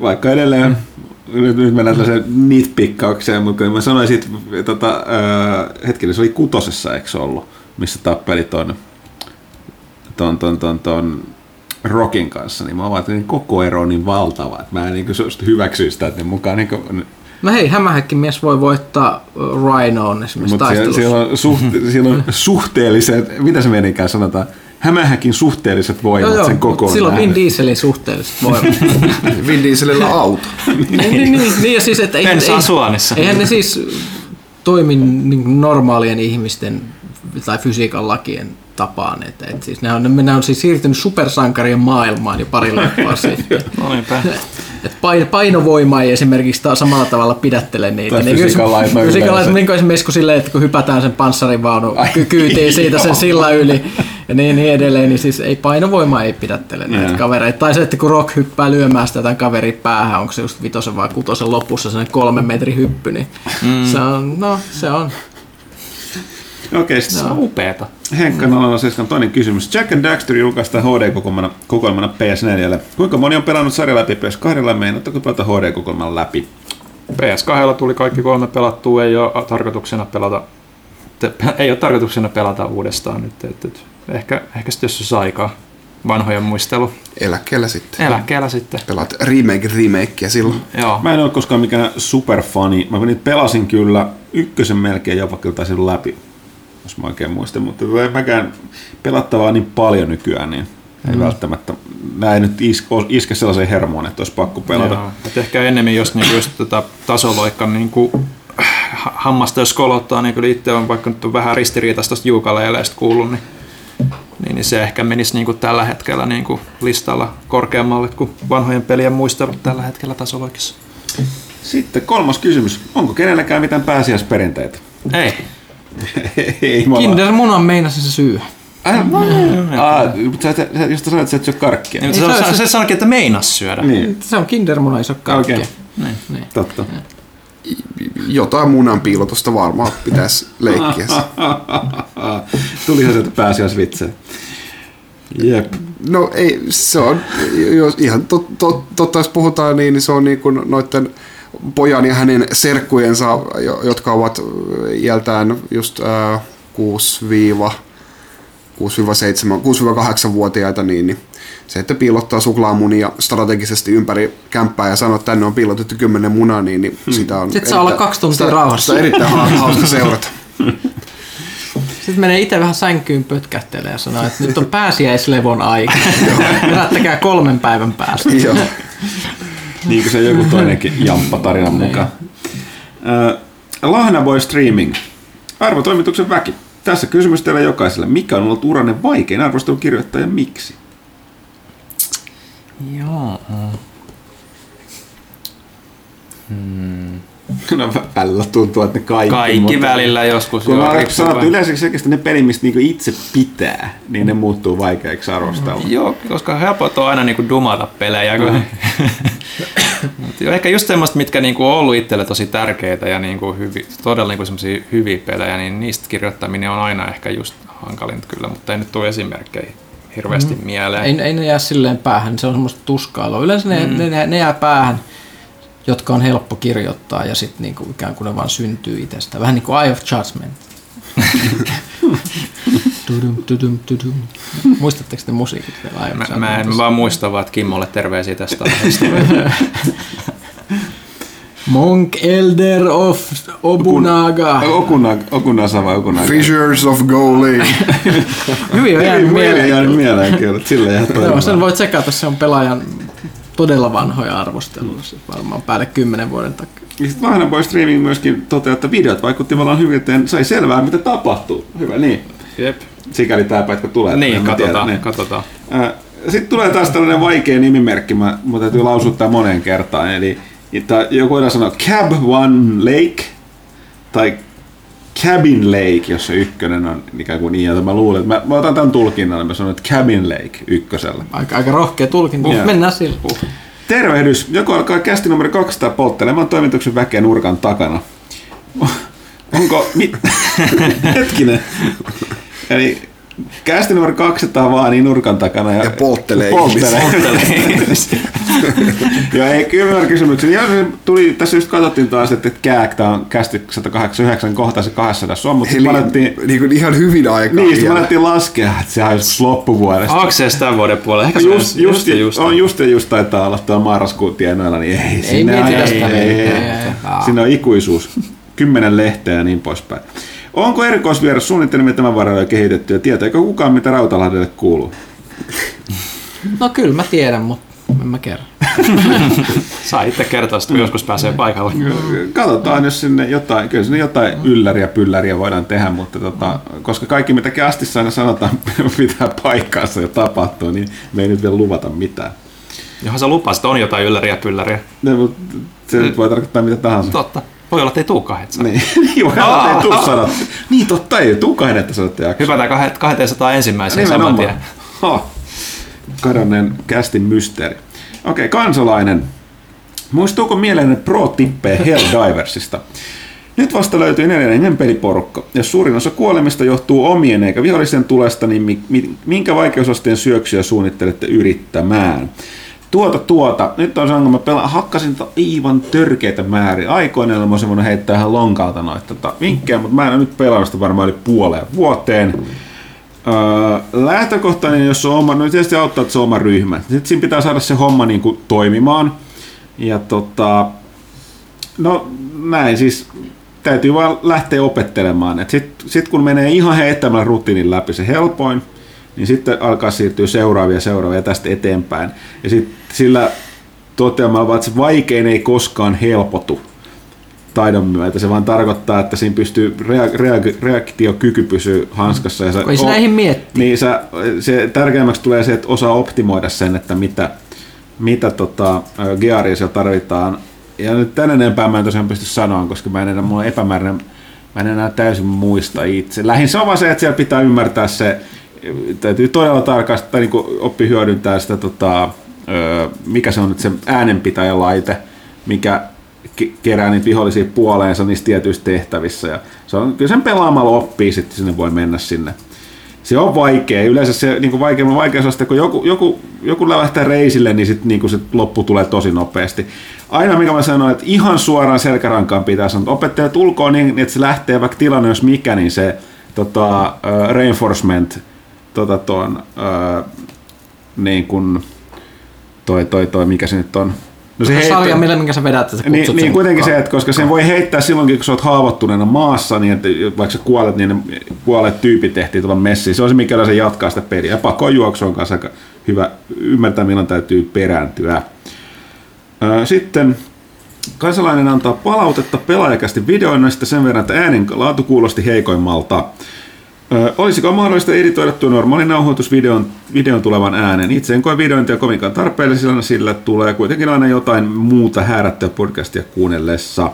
Vaikka edelleen... Nyt mennään tällaiseen nitpikkaukseen, mutta mä sanoisin, että hetkinen, se oli 6, eikö se ollut, missä tappeli ton Rockin kanssa, niin mä avaitin, että koko ero on niin valtava, että mä en niin hyväksy sitä, että ne mukaan... Niin kuin, no hei, hämähäkki mies voi voittaa Rhinoon esimerkiksi taistelussa. Mutta siellä on suhteelliset, mitä se menikään sanotaan? Hämähäkin suhteelliset voimat sen kokonaan. Silloin Vin Dieselin suhteelliset voimat. Vin Dieselillä auto. niin ja siis, että eihän ne siis toimi niin normaalien ihmisten tai fysiikan lakien tapaan. Et siis ne on siis siirtynyt supersankarien maailmaan jo parilla leffaa sitten. Painovoima ei esimerkiksi samalla tavalla pidättele niitä. Tai fysiikan lait niin kuin esimerkiksi silleen, että kun hypätään sen panssarivaunun kyytiin siitä sen sillan yli, ja niin edelleen, niin siis ei painovoima ei pidättele näitä kavereita. Tai se, että kun Rock hyppää lyömään sitä tämän kaverin päähän, onko se just 5 vai 6 lopussa sellainen 3 metrin hyppy, niin se on. Okei, se on upeeta. Henkka 007, toinen kysymys. Jack and Daxter julkaistaan HD-kokoelmana PS4. Kuinka moni on pelannut sarja läpi PS2:lla? Meinaatko pelata HD-kokoelman läpi? PS2:lla tuli kaikki 3 pelattua, ei ole tarkoituksena pelata uudestaan nyt. Ehkä sitten jos olisi aikaa. Vanhojen muistelu. Eläkkeellä sitten. Pelaat remakea silloin. Joo. Mä en ole koskaan mikään superfani. Mä nyt pelasin kyllä ykkösen melkein jopa kyllä taisin läpi. Jos mä oikein muistan, mutta ei mäkään pelattavaa niin paljon nykyään, niin ei välttämättä. Mä en nyt iske sellaiseen hermoon, että olisi pakko pelata. Joo. Et ehkä enemmän, jos niinku just tätä tasoloikkaa niinku hammasta jos kolottaa, niin kyllä itse on vaikka nyt on vähän ristiriitaista juukaleeleistä kuullut, niin se ehkä menisi niinku tällä hetkellä niinku listalla korkeammalle kuin vanhojen pelien muistelut tällä hetkellä tasoloikissa. Sitten 3. kysymys. Onko kenelläkään mitään pääsiäisperinteitä? Ei. Kinder munan meinasin se syö. Jos sanoit, että se et syö karkkia. Niin, se sanoikin, että meinas syödä. Niin. Se on Kinder muna, ei syö karkkia. Okay. Niin. Totta. Ja. Jotain munan piilotusta varmaan pitäisi leikkiä. Tulihan sieltä pääsiäisvitseä. Jep. No ei, se on, jos ihan totta, jos puhutaan niin, se on niin kuin noiden pojan ja hänen serkkujensa, jotka ovat iältään just 6-8-vuotiaita, niin se, että piilottaa suklaamunia strategisesti ympäri kämppää ja sanoo, että tänne on piilotettu 10 munaa, niin sitä on... Sitten saa olla 2 tuntia rauhassa. Sitä on erittäin hauska seurata. Sitten menee itse vähän sänkyyn pötkähtelemään ja sanoo, että nyt on pääsiäislevon aika. Herättäkää 3 päivän päästä. Joo. Niin kuin se joku toinenkin jamppa-tarinan mukaan. Lahnavoy Streaming. Arvotoimituksen väki. Tässä kysymys teille jokaiselle. Mikä on ollut uranne vaikein arvostelun kirjoittaja miksi? Joo. Persoonan välillä tuntuu, että ne kaikki välillä joskus. Kun mä sanottu yleensä selkeästi ne pelit, mistä niinku itse pitää, niin ne muuttuu vaikeiksi arvostella. Joo, koska helpot on aina niinku dumata pelejä. Ehkä just semmoista, mitkä niinku on ollut itselle tosi tärkeitä ja niinku todella niinku semmoisia hyviä pelejä, niin niistä kirjoittaminen on aina ehkä just hankalinta kyllä, mutta ei nyt tule esimerkkejä hirveästi mieleen. Ei ne jää silleen päähän, se on semmoista tuskailua. Yleensä ne jää päähän, jotka on helppo kirjoittaa ja sitten niinku ikään kuin ne vaan syntyy itsestä. Vähän niin kuin Eye of Judgment. Muistatteko te musiikit vielä Eye of Judgment? Mä en vaan muista, vaan Kimmolle terveisiä tästä aiheesta. Monk Elder of Obunaga. Okunaga. Fishers of Goalie. Hyvin on jäänyt mieleen kerrot. Sen voit tsekata, se on pelaajan todella vanhoja arvosteluja, varmaan päälle 10 vuoden takia. Ja sitten vähän voi striimiin myöskin toteaa, että videot vaikutti vallan hyvin, että sai selvää, mitä tapahtuu. Hyvä, niin. Jep. Sikäli tämä pätkä tulee. Niin, katsotaan. Sitten tulee taas tällainen vaikea nimimerkki, minun täytyy lausuttaa moneen kertaan, eli että joku voidaan sanoa Cab One Lake tai Cabin Lake, jos se ykkönen on ikään kuin niin, jota mä luulen. Mä otan tämän tulkinnan, mä sanon, että Cabin Lake ykkösellä. Aika rohkea tulkinta, mennään sillä. Tervehdys, joku alkaa kästi numero 200 polttelemaan toimituksen väkeä nurkan takana. Onko... Hetkinen. Eli kästi numero 200 vaan niin nurkan takana. Ja polttelee ihmisiä. Ja ei kyllä kysymyksiä. Tuli tässä just katsottiin taas, että kääktä on kästi 189 kohtaa se 200 on, mutta eli, niin ihan hyvin aikaa. Niin, me alettiin laskea, että se on just loppuvuodesta. Onko se tämän vuoden puolella? Ehkä just taitaa olla tuolla marraskuun tienoilla, niin ei sinne aina. Siinä on ikuisuus. 10 lehteä ja niin poispäin. Onko erikoisvieras suunnittelemia tämän varrella kehitetty ja tietääkö kukaan, mitä Rautalahdelle kuuluu? No kyllä mä tiedän, mutta en mä kerro. Saa itse kertoa, kun joskus pääsee paikalle. Katsotaan, jos sinne jotain, kyllä sinne jotain ylläriä voidaan tehdä, mutta koska kaikki mitä kästissä aina sanotaan pitää paikkaansa ja tapahtuu, niin me ei nyt vielä luvata mitään. Johan sä lupasit, on jotain ylläriä. No, se nyt voi tarkoittaa mitä tahansa. Totta. Voi olla, että ei tuu 200. Niin, ei tuu 100. Niin, totta, ei tuu 200 jaksoa. Hypätään 200 ensimmäiseen saman tien. Kadonneen kästin mysteeri. Okei, kansalainen. Muistuuko mieleen pro-tippejä Helldiversista? Nyt vasta löytyy neljännen peliporukka. Jos suurin osa kuolemista johtuu omien eikä vihollisten tulesta, niin minkä vaikeusasteen syöksyä suunnittelette yrittämään? Nyt on se ongelma, hakkasin aivan törkeitä määriä. Aikoinaan mä oon semmoinen heittää ihan lonkalta noita vinkkejä, mutta mä en ole nyt pelannut sitä varmaan yli puoleen vuoteen. Lähtökohtainen, jos on oma, no tietysti auttaa, että se on oma ryhmä. Sitten siinä pitää saada se homma niin kuin toimimaan. Ja no näin siis, täytyy vaan lähteä opettelemaan. Sitten kun menee ihan heittämällä rutiinin läpi se helpoin, niin sitten alkaa siirtyä seuraavia tästä eteenpäin. Ja sitten sillä toteamalla, että se vaikein ei koskaan helpotu taidon myötä. Se vaan tarkoittaa, että siinä pystyy reaktiokyky pysyy hanskassa. Ja kun näihin miettii. Niin se tärkeämmäksi tulee se, että osaa optimoida sen, että mitä gearia siellä tarvitaan. Ja nyt tän enempää mä en tosiaan pysty sanoa, koska mulla on epämääräinen, mä en enää täysin muista itse. Lähin se on vaan se, että siellä pitää ymmärtää se, täytyy todella tarkasti tai niin oppi hyödyntää sitä, mikä se on nyt se äänenpitäjälaite, mikä kerää niitä vihollisia puoleensa niissä tietyissä tehtävissä. Ja se on, kyllä sen pelaamalla oppii, sitten sinne voi mennä sinne. Se on vaikea. Yleensä se niin vaikeusaste, kun joku lähtee reisille, niin, sit, niin kun se loppu tulee tosi nopeasti. Aina mikä mä sanon, että ihan suoraan selkärankaan pitää sanoa, että opettajat ulkoon niin, että se lähtee vaikka tilanne, jos mikä, niin se reinforcement niin kun toi mikä se nyt on. No se sarja, minkä sä vedät, että sä kutsut niin, sen. Niin kuitenkin se, että koska sen voi heittää silloinkin, kun sä oot haavoittuneena maassa, niin että vaikka sä kuolet, niin ne kuolleet tyypit tehtiin tuolla messiin. Se on se, mikä se jatkaa sitä peliä. Ja pakojuoksu on kanssa aika hyvä ymmärtää, milloin täytyy perääntyä. Sitten kansalainen antaa palautetta pelaajakästi videoinnista sen verran, että äänen laatu kuulosti heikoimmalta. Olisiko mahdollista editoida tuo normaali nauhoitus videon tulevan äänen? Itse en koe videointia kovinkaan tarpeellisena, sillä tulee kuitenkin aina jotain muuta häärättyä podcastia kuunnellessa.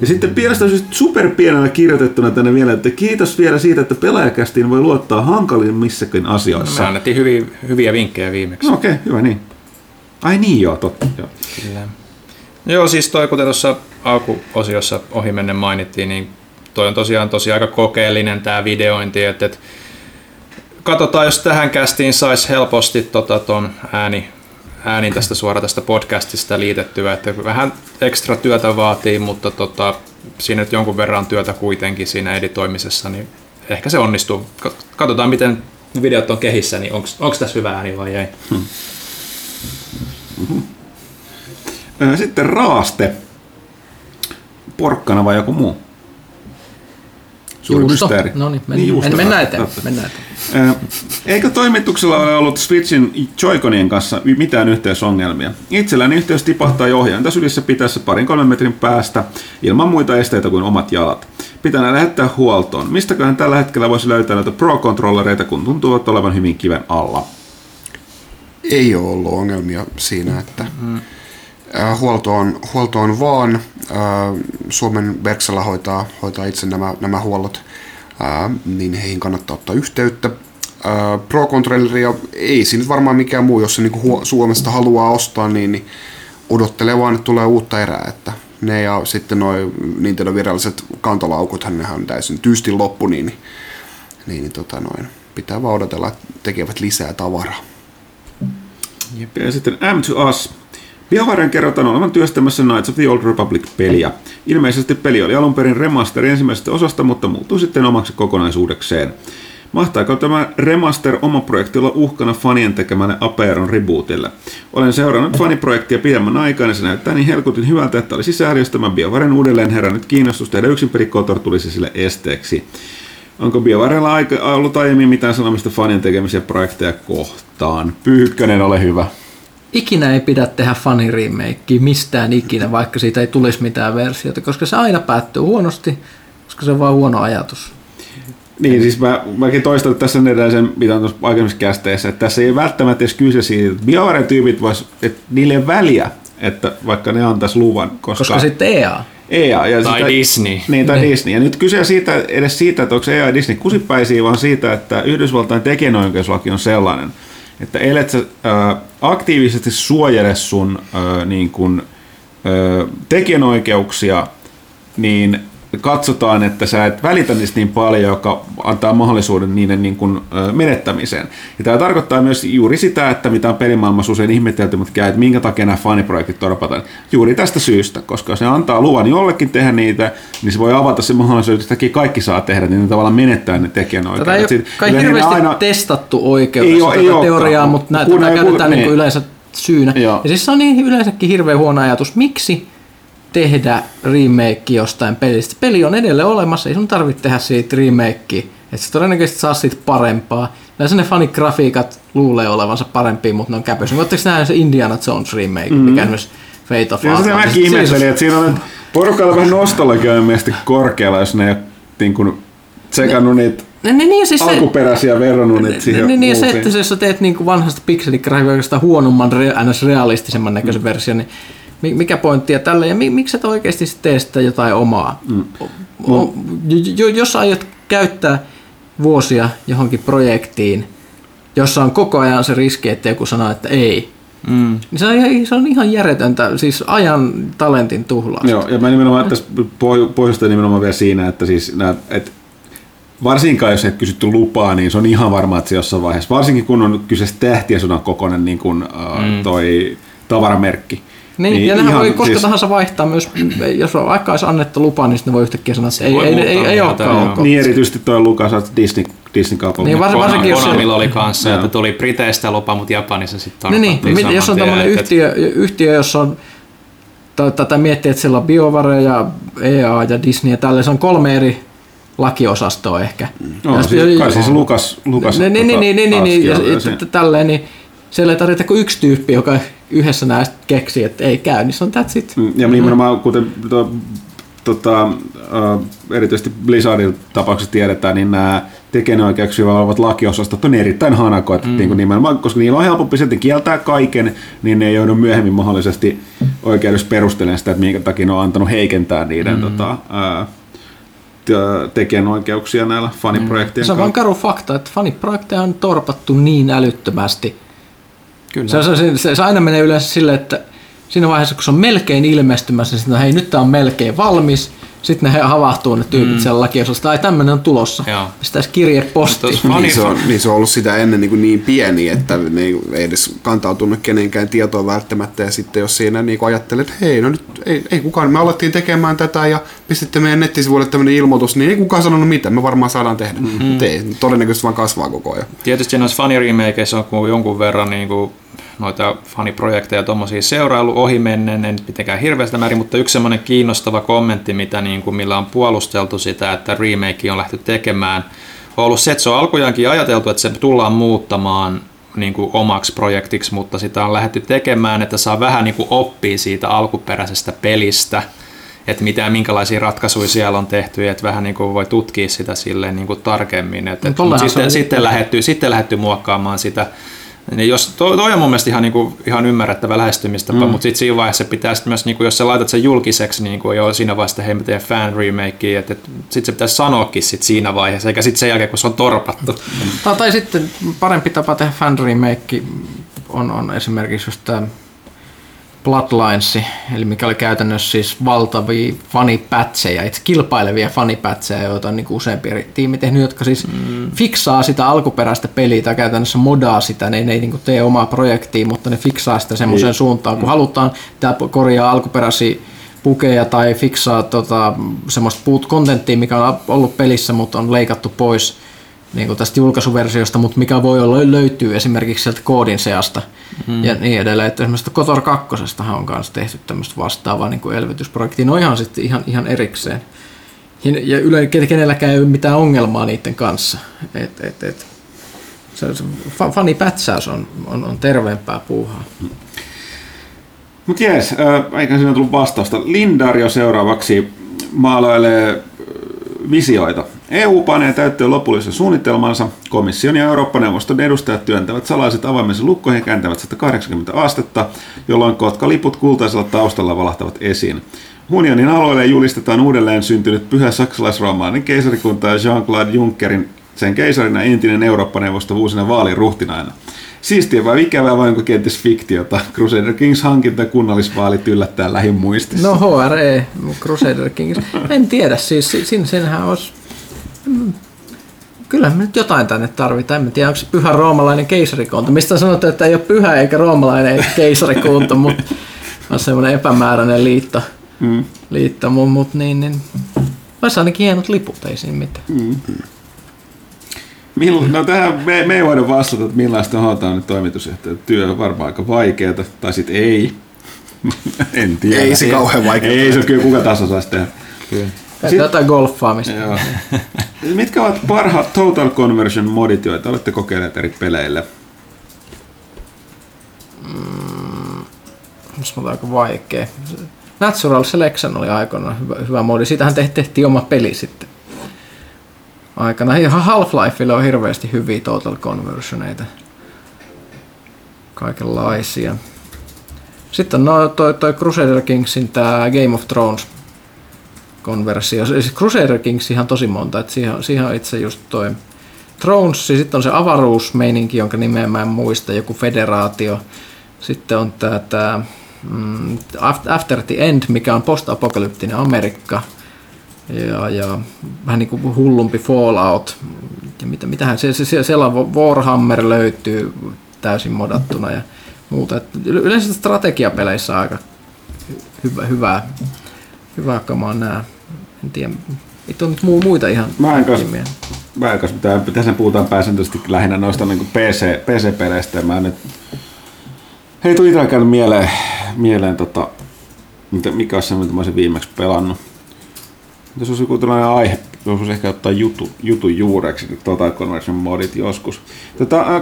Ja sitten pienestä syystä superpienellä kirjoitettuna tänne vielä, että kiitos vielä siitä, että pelaajakästiin voi luottaa hankalimmissakin asioissa. Me annettiin hyviä vinkkejä viimeksi. No okei, okay, hyvä niin. Ai niin joo, totta. Joo. Kyllä. Joo, siis toi kuten tuossa alkuosiossa ohimennen mainittiin, niin toi on tosiaan aika kokeellinen tää videointi, että katsotaan, jos tähän kästiin saisi helposti ton äänin tästä suoraan tästä podcastista liitettyä, että vähän ekstra työtä vaatii, mutta siinä nyt jonkun verran työtä kuitenkin siinä editoimisessa, niin ehkä se onnistuu. Katsotaan, miten videot on kehissä, niin onko tässä hyvä ääni vai ei. Sitten raaste. Porkkana vai joku muu? Suuri mysteeri. No niin, mennään eteenpäin. Eikö toimituksella ole ollut Switchin Joy-Conien kanssa mitään yhteysongelmia? Itselläni yhteys tipahtaa ohjainta sylissä pitäessä 2-3 metrin päästä ilman muita esteitä kuin omat jalat. Pitää lähettää huoltoon. Mistäköhän tällä hetkellä voisi löytää näitä Pro-kontrollereita, kun tuntuvat olevan hyvin kiven alla? Ei ole ollut ongelmia siinä, että huolto on vaan. Suomen Verksella hoitaa itse nämä huollot, niin heihin kannattaa ottaa yhteyttä. Pro-kontrolleria ei siinä varmaan mikään muu, jos se niinku Suomesta haluaa ostaa, niin odottelee vaan, että tulee uutta erää. Että ne ja sitten noin Nintendo viralliset kantolaukuthan nehän on täysin tyystin loppu, niin pitää vaan odotella, että tekevät lisää tavaraa. Jep. Ja sitten M2Us. BioWaren kerrotaan olevan työstämässä Knights of the Old Republic-peliä. Ilmeisesti peli oli alun perin remasteri ensimmäisestä osasta, mutta muuttui sitten omaksi kokonaisuudekseen. Mahtaako tämä remaster oma projekti olla uhkana fanien tekemälle Aperon rebootille? Olen seurannut faniprojektia pidemmän aikaa ja se näyttää niin helkutin hyvältä, että olisi sääli, jos tämä BioWaren uudelleen herännyt kiinnostus tehdä yksin peli KOTOR tulisi sille esteeksi. Onko BioWarella ollut aiemmin mitään sanomista fanien tekemisiä projekteja kohtaan? Pyykkönen, ole hyvä. Ikinä ei pidä tehdä faniremakea mistään ikinä, vaikka siitä ei tulisi mitään versiota, koska se aina päättyy huonosti, koska se on vaan huono ajatus. Niin, siis mäkin toistan tässä edellisen, mitä on tuossa aikaisemmissa kästeissä, että tässä ei välttämättä edes kyse siitä, että BioWare-tyypit vois, että niille väliä, että vaikka ne antaisi luvan. Koska sitten EA. Ja tai sitä, Disney. Niin, tai Disney. Ja nyt kyse siitä, edes siitä, että onko EA ja Disney kusipäisiä, vaan siitä, että Yhdysvaltain tekijänoikeuslaki on sellainen, että ellet sä aktiivisesti suojele sun tekijänoikeuksia, niin katsotaan, että sä et välitä niistä niin paljon, joka antaa mahdollisuuden niiden menettämiseen. Ja tämä tarkoittaa myös juuri sitä, että mitä on pelimaailmassa usein ihmetelty, mutta käy, että minkä takia nämä faniprojektit torpataan. Juuri tästä syystä, koska jos ne antaa luvan jollekin tehdä niitä, niin se voi avata sen mahdollisuuden, että kaikki saa tehdä, niin ne tavallaan menettää ne tekijänoikeudet. Tätä ei ole kai hirveästi aina testattu oikeudessa tätä teoriaa, mutta tämä käytetään niin yleensä syynä. Joo. Ja siis se on niin yleensäkin hirveän huono ajatus. Miksi tehdä remake jostain pelistä? Peli on edelleen olemassa, ei sun tarvitse tehdä siitä remakea, että se todennäköisesti saa siitä parempaa. Yleensä ne fanigrafiikat luulee olevansa parempia, mutta ne on käpöisiä. Voitteko nähdä se Indiana Jones remake, mikä on myös Fate of Atlantis? Ja mäkin ihmettelin, että siinä on porukalla vähän nostalgia mielestä korkealla, jos ne ei ole tsekannut niitä siis alkuperäisiä verrannunnit siihen muutiin. Niin se, jos sä teet niin vanhasta pikseligrafiikasta huonomman, realistisemman näköisen version, niin mikä pointtia tälle ja miksi sä oikeasti tee sitä jotain omaa? Jos aiot käyttää vuosia johonkin projektiin, jossa on koko ajan se riski, että joku sanoo, että ei, niin se on ihan järjetöntä, siis ajan talentin tuhlausta. Joo, ja mä nimenomaan tässä pohjustan nimenomaan vielä siinä, että siis varsinkaan jos et kysytty lupaa, niin se on ihan varmaa, että se jossain vaiheessa, varsinkin kun on kyseessä Tähtien sodan kokoinen niin kuin toi tavaramerkki, niin, ja nehän ihan, voi koska siis tahansa vaihtaa myös, jos on aikaa olisi annettu lupa, niin sitten voi yhtäkkiä sanoa, että ei olekaan. Niin erityisesti tuo Lukas, että Disney-kaupalla. Niin varsinkin jos Konamilla oli kanssa, että tuli Briteistä lupa, mutta Japanissa sitten tarvittiin saman tien. Jos on tämmöinen yhtiö, jossa on tätä miettiä, että siellä on BioWare ja EA ja Disney ja tälleen, se on 3 eri lakiosastoa ehkä. Kai siis Lukas. Tälleen, niin siellä ei tarvita kuin yksi tyyppi, joka yhdessä näistä keksii, että ei käy, niin se on that's it. Ja nimenomaan, kuten erityisesti Blizzardin tapauksessa tiedetään, niin nämä tekijänoikeuksia olevat lakiosastot on erittäin hanakoita, koska niillä on helpompi sitten kieltää kaiken, niin ne ei joudu myöhemmin mahdollisesti oikeudessa perustelen sitä, että minkä takia ne on antanut heikentää niiden tekijänoikeuksia näillä faniprojektien kanssa. Se on karu fakta, että faniprojekteja on torpattu niin älyttömästi. Kyllä. Se aina menee yleensä silleen, että siinä vaiheessa, kun se on melkein ilmestymässä, niin hei, nyt tämä on melkein valmis. Sitten ne havahtuu ne tyypit siellä lakiosalta, ai tämmöinen on tulossa, pistäisi kirje postiin. Niin se on ollut sitä ennen niin pieni, että ne ei edes kantautunut kenenkään tietoa välttämättä. Ja sitten jos siinä niin ajattelet, että hei, no nyt ei kukaan, me alettiin tekemään tätä ja pistitte meidän nettisivuille tämmöinen ilmoitus, niin ei kukaan sanonut mitään, me varmaan saadaan tehdä. Mutta ei, todennäköisesti vaan kasvaa koko ajan. Tietysti noissa faniremakeissä on jonkun verran niinku noita faniprojekteja tuommoisia seurailu ohimennen, ei nyt mitenkään hirveästä määrin, mutta yksi semmoinen kiinnostava kommentti, millä on puolusteltu sitä, että remake on lähty tekemään, on ollut se, että se on alkujaankin ajateltu, että se tullaan muuttamaan niin kuin omaksi projektiksi, mutta sitä on lähdetty tekemään, että saa vähän niin kuin oppia siitä alkuperäisestä pelistä, että minkälaisia ratkaisuja siellä on tehty ja että vähän niin kuin voi tutkia sitä silleen niin kuin tarkemmin. Sitten lähdetty muokkaamaan sitä. Niin jos, toi on mun mielestä ihan ymmärrettävä lähestymistapa, mutta sitten siinä vaiheessa pitäisi myös, jos sä laitat sen julkiseksi, jo siinä vaiheessa, hei, mä teen fan remakea, että sitten se pitäisi sanoakin sit siinä vaiheessa, eikä sitten sen jälkeen, kun se on torpattu. Tai sitten parempi tapa tehdä fan remake on esimerkiksi just tämä Bloodlines, eli mikä oli käytännössä siis valtavia fanipätsejä, itse kilpailevia fanipätsejä, joita on useampi eri tiimi tehnyt, jotka siis fiksaa sitä alkuperäistä peliä tai käytännössä modaa sitä, ne ei tee omaa projektia, mutta ne fiksaa sitä semmoiseen suuntaan, kun halutaan, tämä korjaa alkuperäisiä pukeja tai fiksaa semmoista kontenttia, mikä on ollut pelissä, mutta on leikattu pois niin tästä julkaisuversiosta, mutta mikä voi olla löytyy esimerkiksi sieltä koodin seasta ja niin edelleen. Että esimerkiksi Kotor 2. on myös tehty tämmöistä vastaavaa niin kuin elvytysprojektia. No ihan sitten ihan erikseen. Ja yleensä kenelläkään ei ole mitään ongelmaa niiden kanssa. Se fanipätsäys on terveempää puuhaa. Mutta jees, eikä siinä tullut vastausta. Lindario seuraavaksi maalailee visioita. EU panee täyttöön lopullisen suunnitelmansa. Komission ja Eurooppa-neuvoston edustajat työntävät salaiset avaimensa lukkoihin ja kääntävät 180 astetta, jolloin Kotka-liput kultaisella taustalla valahtavat esiin. Unionin aloille julistetaan uudelleen syntynyt pyhä saksalaisromaaninen keisarikunta ja Jean-Claude Junckerin sen keisarina entinen Eurooppa-neuvosto vuosina vaaliruhtinaina. Siistiä vai ikävää vai onko kenties fiktiota? Crusader Kings hankinta kunnallisvaalit yllättää lähimuistissa. No HRE, Crusader Kings. En tiedä, siis senhän olisi... Kyllähän me nyt jotain tänne tarvitaan. En tiedä, onko se pyhä roomalainen keisarikunta. Mistä sanotaan, että ei ole pyhä eikä roomalainen eikä keisarikunta, mutta on semmoinen epämääräinen liitto. Mutta niin. Olisi ainakin hienot liput, ei siinä mitään. No tähän me ei voida vastata, että millaista hoitaa nyt toimitusjohtajan työ on varmaan aika vaikeata, tai sitten ei. En tiedä. Ei se kauhean vaikeaa. Ei se kyllä kuka taas osaisi tehdä. Kyllä. Jotain golfaamista. Mitkä ovat parhaat Total Conversion modit, joita olette kokeilleet eri peleillä? Sanotaan aika vaikea. Natural Selection oli aikoinaan hyvä modi. Siitähän tehtiin oma peli sitten. Aikanaan. Half-Lifeille on hirveästi hyviä Total Conversioneita. Kaikenlaisia. Sitten on toi Crusader Kingsin tää Game of Thrones konversio. Crusader Kings ihan tosi monta, että siihen on itse just toi Thrones, sitten on se avaruusmeininki, jonka nimeä mä en muista, joku federaatio. Sitten on tää After the End, mikä on postapokalyptinen Amerikka. Ja vähän niin kuin hullumpi Fallout. Ja mitähän siellä on Warhammer löytyy täysin modattuna ja muuta. Et yleensä strategiapeleissä on aika hyvä kamaa nää. En tiedä, ei ole nyt muita ihan nimiä. Mä en kanssa, tässä puhutaan pääsääntöisesti lähinnä noista niin kuin PC-peleistä. Mä nyt... Hei, tuli itseään mieleen mikä on semmoinen, että mä olisin viimeksi pelannut. Jos olisi joku tällainen aihe, joskus ehkä ottaa jutun juureksi, Total Conversion modit joskus.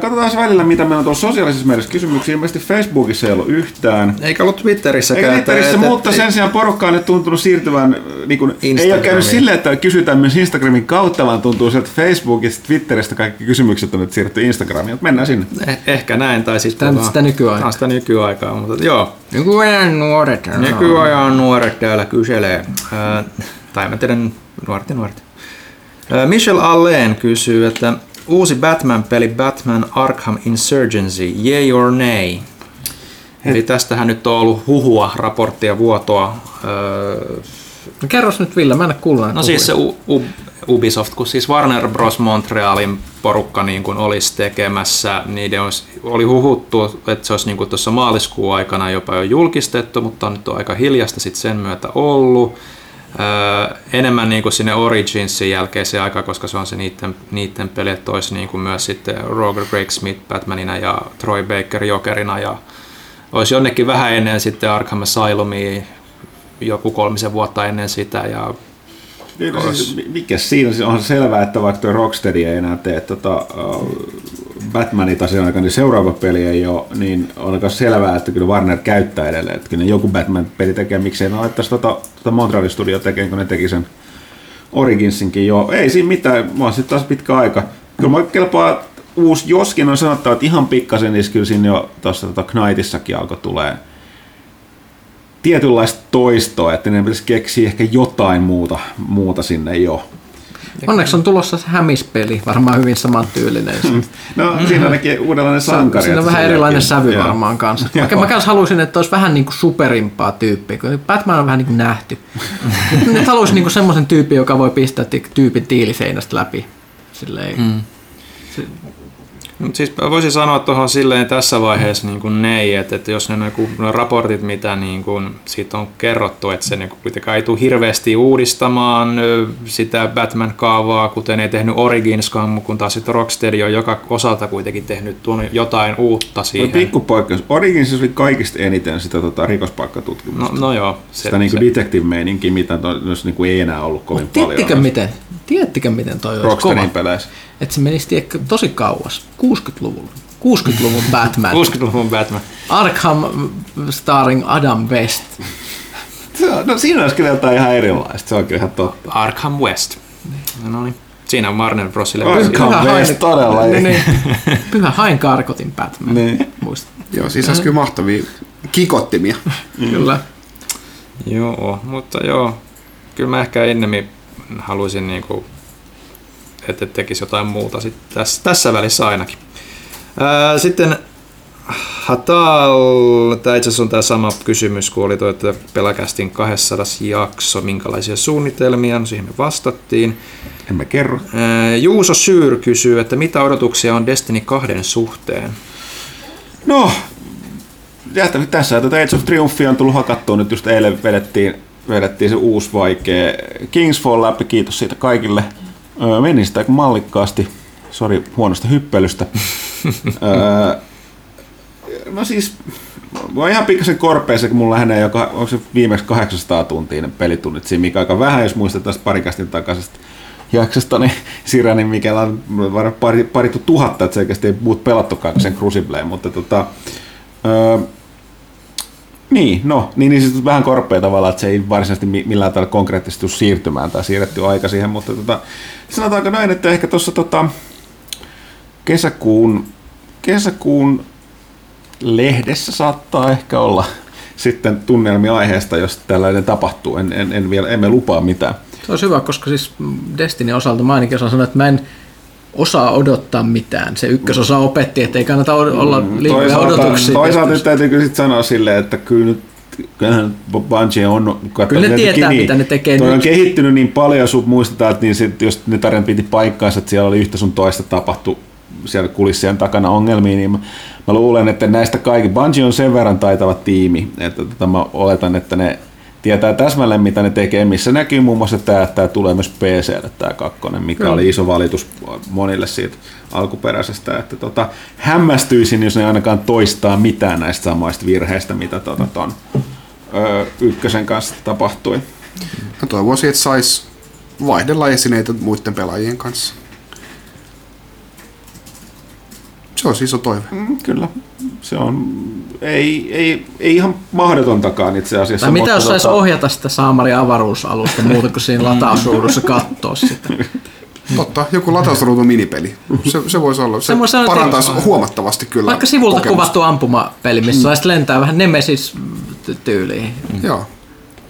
Katsotaan välillä, mitä meillä on tuossa sosiaalisessa mielessä kysymyksiä. Ilmeisesti Facebookissa ei ollut yhtään. Eikä ollut Twitterissäkään. Eikä Twitterissä, mutta sen sijaan porukka on tuntunut siirtyvän, niin kuin, ei ole käynyt silleen, että kysytään myös Instagramin kautta, vaan tuntuu sieltä Facebookista, Twitteristä kaikki kysymykset on nyt siirretty Instagramiin. Mennään sinne. Ehkä näin. Tai siis tämä on sitä nykyaikaa. Tämä on sitä nykyaikaa, mutta joo. Nykyajan nuoret täällä kyselee. Tai mä tiedän, nuorten. Michel Allen kysyy, että uusi Batman-peli Batman Arkham Insurgency, yay or nay? Eli tästähän nyt on ollut huhua, raporttia, vuotoa. No kerros nyt Ville, mä en ole kuullut. No siis se Ubisoft, kun siis Warner Bros. Montrealin porukka niin kuin olisi tekemässä, niiden oli huhuttu, että se olisi niin kuin tuossa maaliskuun aikana jopa jo julkistettu, mutta nyt on aika hiljasta sitten sen myötä ollut. Enemmän niin kuin sinne Originsin jälkeen se aika, koska se on se niiden peli, että olisi niin kuin myös sitten Roger Craig Smith Batmanina ja Troy Baker Jokerina ja olisi jonnekin vähän ennen sitten Arkham Asylumia joku 3 vuotta ennen sitä. Ja mikä siinä? On selvää, että vaikka tuo Rocksteady ei enää tee Batmanita sen aikana, niin seuraava peli ei ole, niin on aika selvää, että kyllä Warner käyttää edelleen. Että kyllä joku Batman-peli tekee, miksei ne laittaisi Montreal Studio tekemään, kun ne teki sen Originsinkin jo. Ei siinä mitään, mä oon sitten taas pitkä aika. Kyllä mä kelpaa uusi, joskin on sanottava, että ihan pikkasen, niin kyllä siinä jo tuossa Knightissakin alkoi tulee tietynlaista toistoa, että ne pitäisi keksiä ehkä jotain muuta sinne jo. Onneksi on tulossa se hämispeli, varmaan hyvin samantyylinen. No siinä ainakin uudenlainen sankari. Siinä on vähän erilainen sävy varmaan kanssa. Vaikka mä kans haluaisin, että olisi vähän niin kuin superimpaa tyyppiä, kun Batman on vähän niin kuin nähty. Nyt haluaisin niin semmoisen tyypin, joka voi pistää tyypin tiiliseinästä läpi. Silleen. Siis voisin sanoa tuohon silleen tässä vaiheessa niin kuin nei, että jos ne raportit, mitä niin kuin siitä on kerrottu, että se niin kuin kuitenkaan ei tule hirveästi uudistamaan sitä Batman-kaavaa, kuten ei tehnyt Originskaan, kun taas sitten Rocksteady on joka osalta kuitenkin tehnyt jotain uutta siihen. No pikkupoikkeus. Origins oli kaikista eniten sitä rikospaikkatutkimusta. No joo. Sitä niin kuin detective-meininkiä, mitä niin ei enää ollut kovin paljon. Tiedättekö miten toi olisi kova? Että se menisi tosi kauas. 60-luvun Batman. 60-luvun Batman. Arkham starring Adam West. No siinä olisi kyllä jotain ihan erilaista. Se on kyllä ihan totta. Arkham West. No niin. Siinä on Warner Brosille. Arkham West, todella. Pyhä hain karkotin Batman. Niin. Joo, siis olisi kyllä mahtavia kikottimia. Kyllä. Joo, mutta joo. Kyllä mä ehkä ennemmin haluaisin niinku, että tekisi jotain muuta sitten tässä välissä ainakin. Sitten Hatal, tämä itse asiassa on tämä sama kysymys kuin oli tuo, että Pelakästin 200 jakso, minkälaisia suunnitelmia, no siihen me vastattiin. En mä kerro. Juuso Syyr kysyy, että mitä odotuksia on Destiny 2 suhteen? No, jähtänyt tässä, että Age of Triumphia on tullut hakattua, nyt just eilen vedettiin se uusi vaikea Kingsfall läpi, kiitos siitä kaikille. Menin sitä mallikkaasti. Sori huonosta hyppelystä. No siis, mä oon ihan pikkasen korpeessa, kun mulla häneen, onko se viimeksi 800 tuntia ne pelitunnit siinä, mikä aika vähän, jos muistetaan parikästin takaisesta jaksosta, niin Siranin mikä on varmaan parittu 1000, että selkeästi ei muut pelattukaan sen Crucibleen, mutta niin siis vähän korpea tavallaan, että se ei varsinaisesti millään tavalla konkreettisesti siirtymään tai siirretty aika siihen, mutta sanotaanko näin, että ehkä tuossa kesäkuun lehdessä saattaa ehkä olla sitten tunnelmia aiheesta, jos tällainen tapahtuu, emme lupaa mitään. Se on hyvä, koska siis Destiny osalta mä ainakin osaan sanoa, että mä en osaa odottaa mitään. Se ykkösosa opetti, että ei kannata olla liikaa odotuksia. Toisaalta nyt täytyy kyllä sanoa silleen, että kyllä nyt Bungie on... Kyllä ne tietää, mitä ne tekee. Toi nyt on kehittynyt niin paljon, sun muistetaan, että niin sit, jos ne tarina piti paikkaansa, että siellä oli yhtä sun toista tapahtu siellä kulissien takana ongelmia, niin mä luulen, että näistä kaikki... Bungie on sen verran taitava tiimi, että mä oletan, että ne tietää täsmälleen, mitä ne tekee, missä näkyy muun muassa tämä, että tämä tulee myös PC:lle tämä kakkonen, mikä oli iso valitus monille siitä alkuperäisestä, että hämmästyisin, jos ne ainakaan toistaa mitään näistä samoista virheistä, mitä ton ykkösen kanssa tapahtui. No toivoisin, että saisi vaihdella esineitä muiden pelaajien kanssa. Se on iso toive. Kyllä. Se on ei ihan mahdotontakaan itse asiassa. Mitä jos saisi ohjata sitä saamaria avaruusalusta muuta kuin siinä latausruudussa katsoa sitä? Totta, joku latausruutu minipeli. Se voisi olla. Se parantaisi huomattavasti kyllä. Vaikka sivulta kuvattu ampumapeli, missä lentää vähän Nemesis-tyyliin. Joo,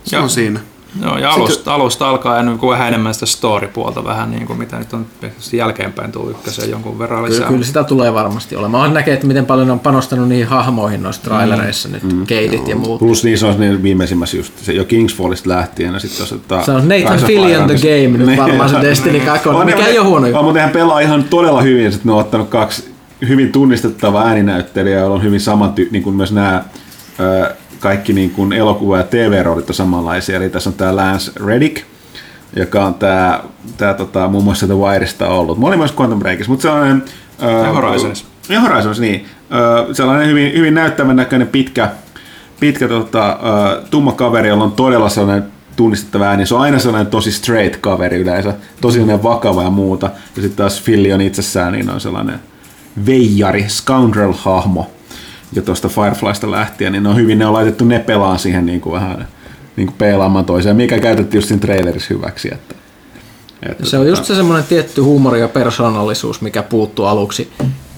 se on siinä. Joo, ja alusta alkaa ennen kuin vähän enemmän sitä story-puolta vähän niin kuin mitä nyt on jälkeenpäin tullut ykköseen jonkun verran lisää. Kyllä sitä tulee varmasti olemaan. On näkee, että miten paljon on panostanut niihin hahmoihin noissa trailereissa nyt, Keitit ja muut. Plus niissä on ne viimeisimmässä just se jo Kingsfallista lähtien. Ja sitten se on Nathan Fillion the Game nyt varmaan se Destiny 2, mikä ei ole huono. Mutta hän pelaa ihan todella hyvin, että ne on ottanut kaksi hyvin tunnistettavaa ääninäyttelijää, joilla on hyvin saman niin kuin myös nämä... kaikki niin kuin elokuva- ja TV-roolit on samanlaisia. Eli tässä on tämä Lance Reddick, joka on tämä muun muassa The Wiresta ollut. Mä olin myös Quantum Breakissa, mutta sellainen... Horizons, niin. Sellainen hyvin näyttävän näköinen pitkä tumma kaveri, jolla on todella sellainen tunnistettava ääni. Se on aina sellainen tosi straight kaveri yleensä, tosi vakava ja muuta. Ja sitten taas Fillion itsessään niin on sellainen veijari, scoundrel-hahmo. Ja tuosta Fireflysta lähtien, niin ne on laitettu ne pelaan siihen niin kuin vähän niin kuin peilaamaan toiseen, mikä käytettiin just siinä trailerissa hyväksi. Että se on just se semmoinen tietty huumori ja persoonallisuus, mikä puuttuu aluksi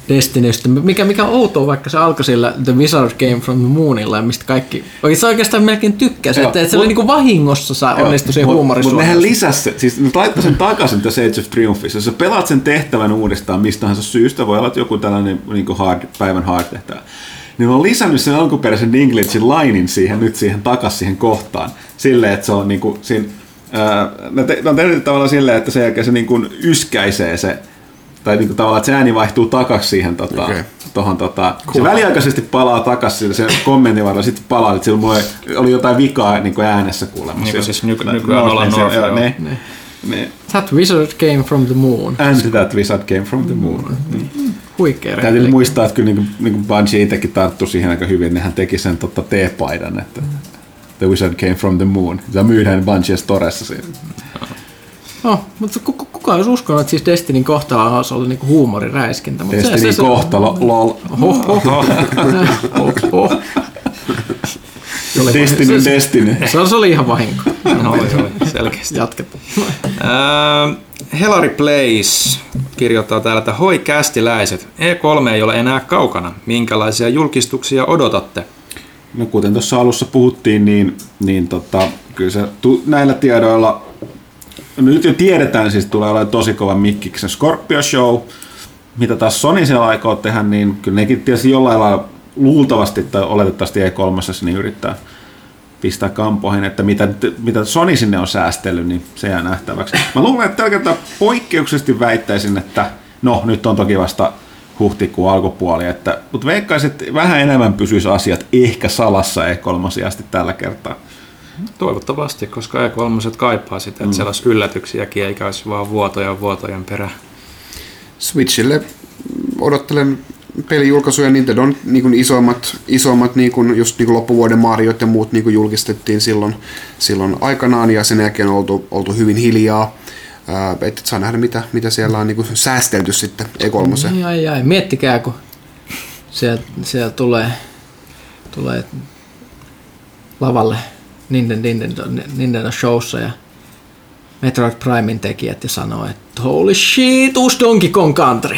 Destinystä, mikä on outoa, vaikka se alkoi sillä The Wizard Came from the Moonilla, mistä kaikki oikeastaan melkein tykkäsi, että se oli niin kuin vahingossa onnistui se huumorisuus. Mutta nehän lisäsi, siis ne laittoi sen takaisin tässä Age of Triumphissa, jos sä pelaat sen tehtävän uudestaan mistähän syystä, voi olla joku tällainen niin kuin päivän hard-tehtävä. Niin on lisännyt sen alkuperäisen Dinglichin lainin siihen nyt siihen takas siihen kohtaan. Silleen, että se on niinku siin on tehnyt tavallaan silleen, että sen jälkeen se niinku yskäisee se tai niinku tavallaan että se ääni vaihtuu takas siihen se väliaikaisesti palaa takas sille sen kommentin varrella sitten palaa, että sillä oli jotain vikaa niinku äänessä kuulemma. Niinku siis nykyään ollaan ne. That wizard came from the moon. And that wizard came from the moon. Mm-hmm. Huikea. Täytyy muistaa, että kyllä niin kuin Bungie itsekin tarttui siihen aika hyvin. Nehän teki sen T-paidan, että the wizard came from the moon. Ja myydään Bungie Storessa siinä. No, mutta kukaan olisi uskonut, että siis Destinin kohtalo olisi ollut niinku huumoriräiskintä. Destinin kohtalo, lol. Destiny. Se oli ihan vahinko. No, oli selkeästi. Jatketaan. Helari Plays kirjoittaa täällä, että hoi kästiläiset, E3 ei ole enää kaukana. Minkälaisia julkistuksia odotatte? No kuten tuossa alussa puhuttiin, niin kyllä se näillä tiedoilla, no nyt jo tiedetään, siis tulee olemaan tosi kova mikkiksen Scorpio Show, mitä taas Sony siellä aikoo tehdä, niin kyllä nekin tietysti jollain lailla luultavasti tai oletettavasti E3 niin yrittää pistää kampoihin, että mitä Sony sinne on säästellyt, niin se jää nähtäväksi. Mä luulen, että tällä kertaa poikkeuksellisesti väittäisin, että no nyt on toki vasta huhtikuun alkupuoli, mutta veikkaisin, että vähän enemmän pysyisi asiat ehkä salassa E3 asti tällä kertaa. Toivottavasti, koska E3 kaipaa sitä, että siellä olisi yllätyksiäkin eikä olisi vaan vuotojen perä. Switchille odottelen pelijulkaisuja, Nintendo on niin isommat niin just niin loppuvuoden Mariot ja muut niin julkistettiin silloin aikanaan ja sen jälkeen on oltu hyvin hiljaa. Että saa nähdä mitä siellä on niin säästelty sitten E3. Ai, miettikää kun siellä tulee lavalle Nintendo showssa ja Metroid Primein tekijät ja sanoo, että holy shit, uusi Donkey Kong Country.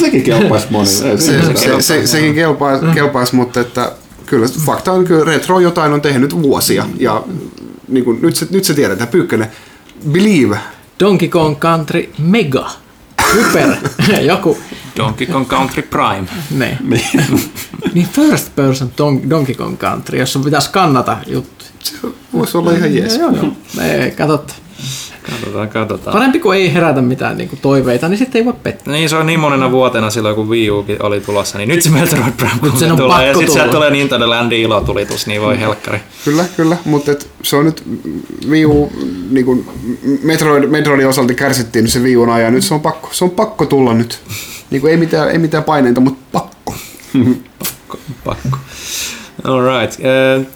Sekin kelpaisi monille. Sekin kelpaisi, mutta että kyllä fakta on, kyllä retro jotain on tehnyt vuosia. Ja niin kuin, nyt se tiedetään, Pyykkönen. Believe. Donkey Kong Country Mega. Hyper. Joku. Donkey Kong Country Prime. Ne. Niin first person Donkey Kong Country, jossa pitäisi kannata juttu. Se voisi olla ihan jees. Joo. Katsotaan. Parempi kuin ei herätä mitään niinku toiveita, niin sitten ei voi pettää. Niin, se on niin monena vuotena silloin, kun Wii U oli tulossa, niin nyt se Metroid Prime tulee, ja sitten sieltä tulee Nintendo Landin ilotulitus, niin voi helkkari. Kyllä, mutta se on nyt Wii U, niin kuin Metroidin osalta kärsittiin se Wii U:n ajan, nyt se on pakko tulla nyt. Niin kuin ei mitään paineita, mutta pakko. Pakko. Alright.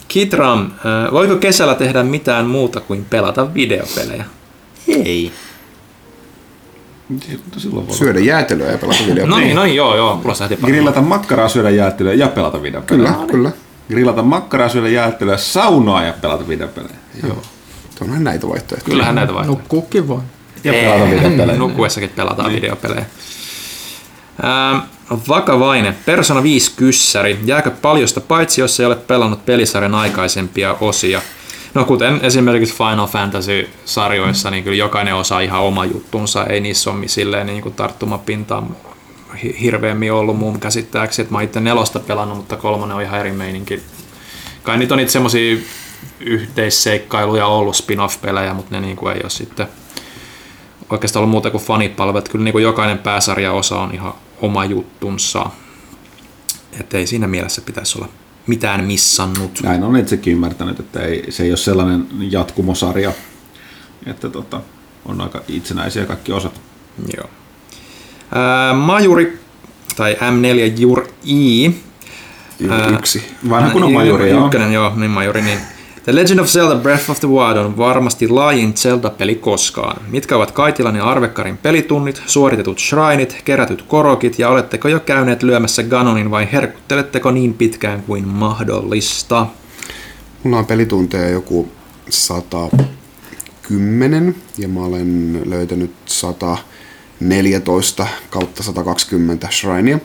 Kitram, voiko kesällä tehdä mitään muuta kuin pelata videopelejä? Ei. Syödä jäätelöä ja pelata videopelejä. No niin, joo. Kuulostaa heti paljon. Grillata makkaraa, syödä jäätelöä ja pelata videopelejä. Kyllä. Grillata makkaraa, syödä jäätelöä, saunaa ja pelata videopelejä. Joo. Onhan näitä vaihtoehtoja. Kyllähän näitä vaihtoehtoja. Nukkuukin voi. Ja pelata videopelejä. Nukkuessakin pelataan videopelejä. Vakavainen. Persona 5 kyssäri. Jääkö paljosta paitsi, jos ei ole pelannut pelisarjan aikaisempia osia? No kuten esimerkiksi Final Fantasy-sarjoissa, niin kyllä jokainen osaa ihan oma juttunsa. Ei niissä ole silleen niin tarttumapintaan hirveämmin ollut mun käsittääkseni. Mä oon itse 4 pelannut, mutta 3 on ihan eri meininki. Kai niitä on niitä semmosia yhteisseikkailuja ollut, spin-off-pelejä, mutta ne niin kuin ei ole sitten oikeastaan ollut muuta kuin fanipalvelut. Kyllä niin kuin jokainen pääsarjaosa on ihan oma juttunsa. Että ei siinä mielessä pitäisi olla mitään missannut. Näin on itsekin ymmärtänyt, että ei, se ei ole sellainen jatkumosarja, että on aika itsenäisiä kaikki osat. Joo. Majuri, tai M4 Juri. Yksi. Vanha kun on Majuri. Ykkönen, joo, niin Majuri. Niin. The Legend of Zelda Breath of the Wild on varmasti laajin Zelda-peli koskaan. Mitkä ovat Kaitilan ja Arvekkarin pelitunnit, suoritetut shrineit, kerätyt korokit ja oletteko jo käyneet lyömässä Ganonin vai herkutteletteko niin pitkään kuin mahdollista? Mulla on pelitunteja joku 110 ja mä olen löytänyt 114/120 shrinea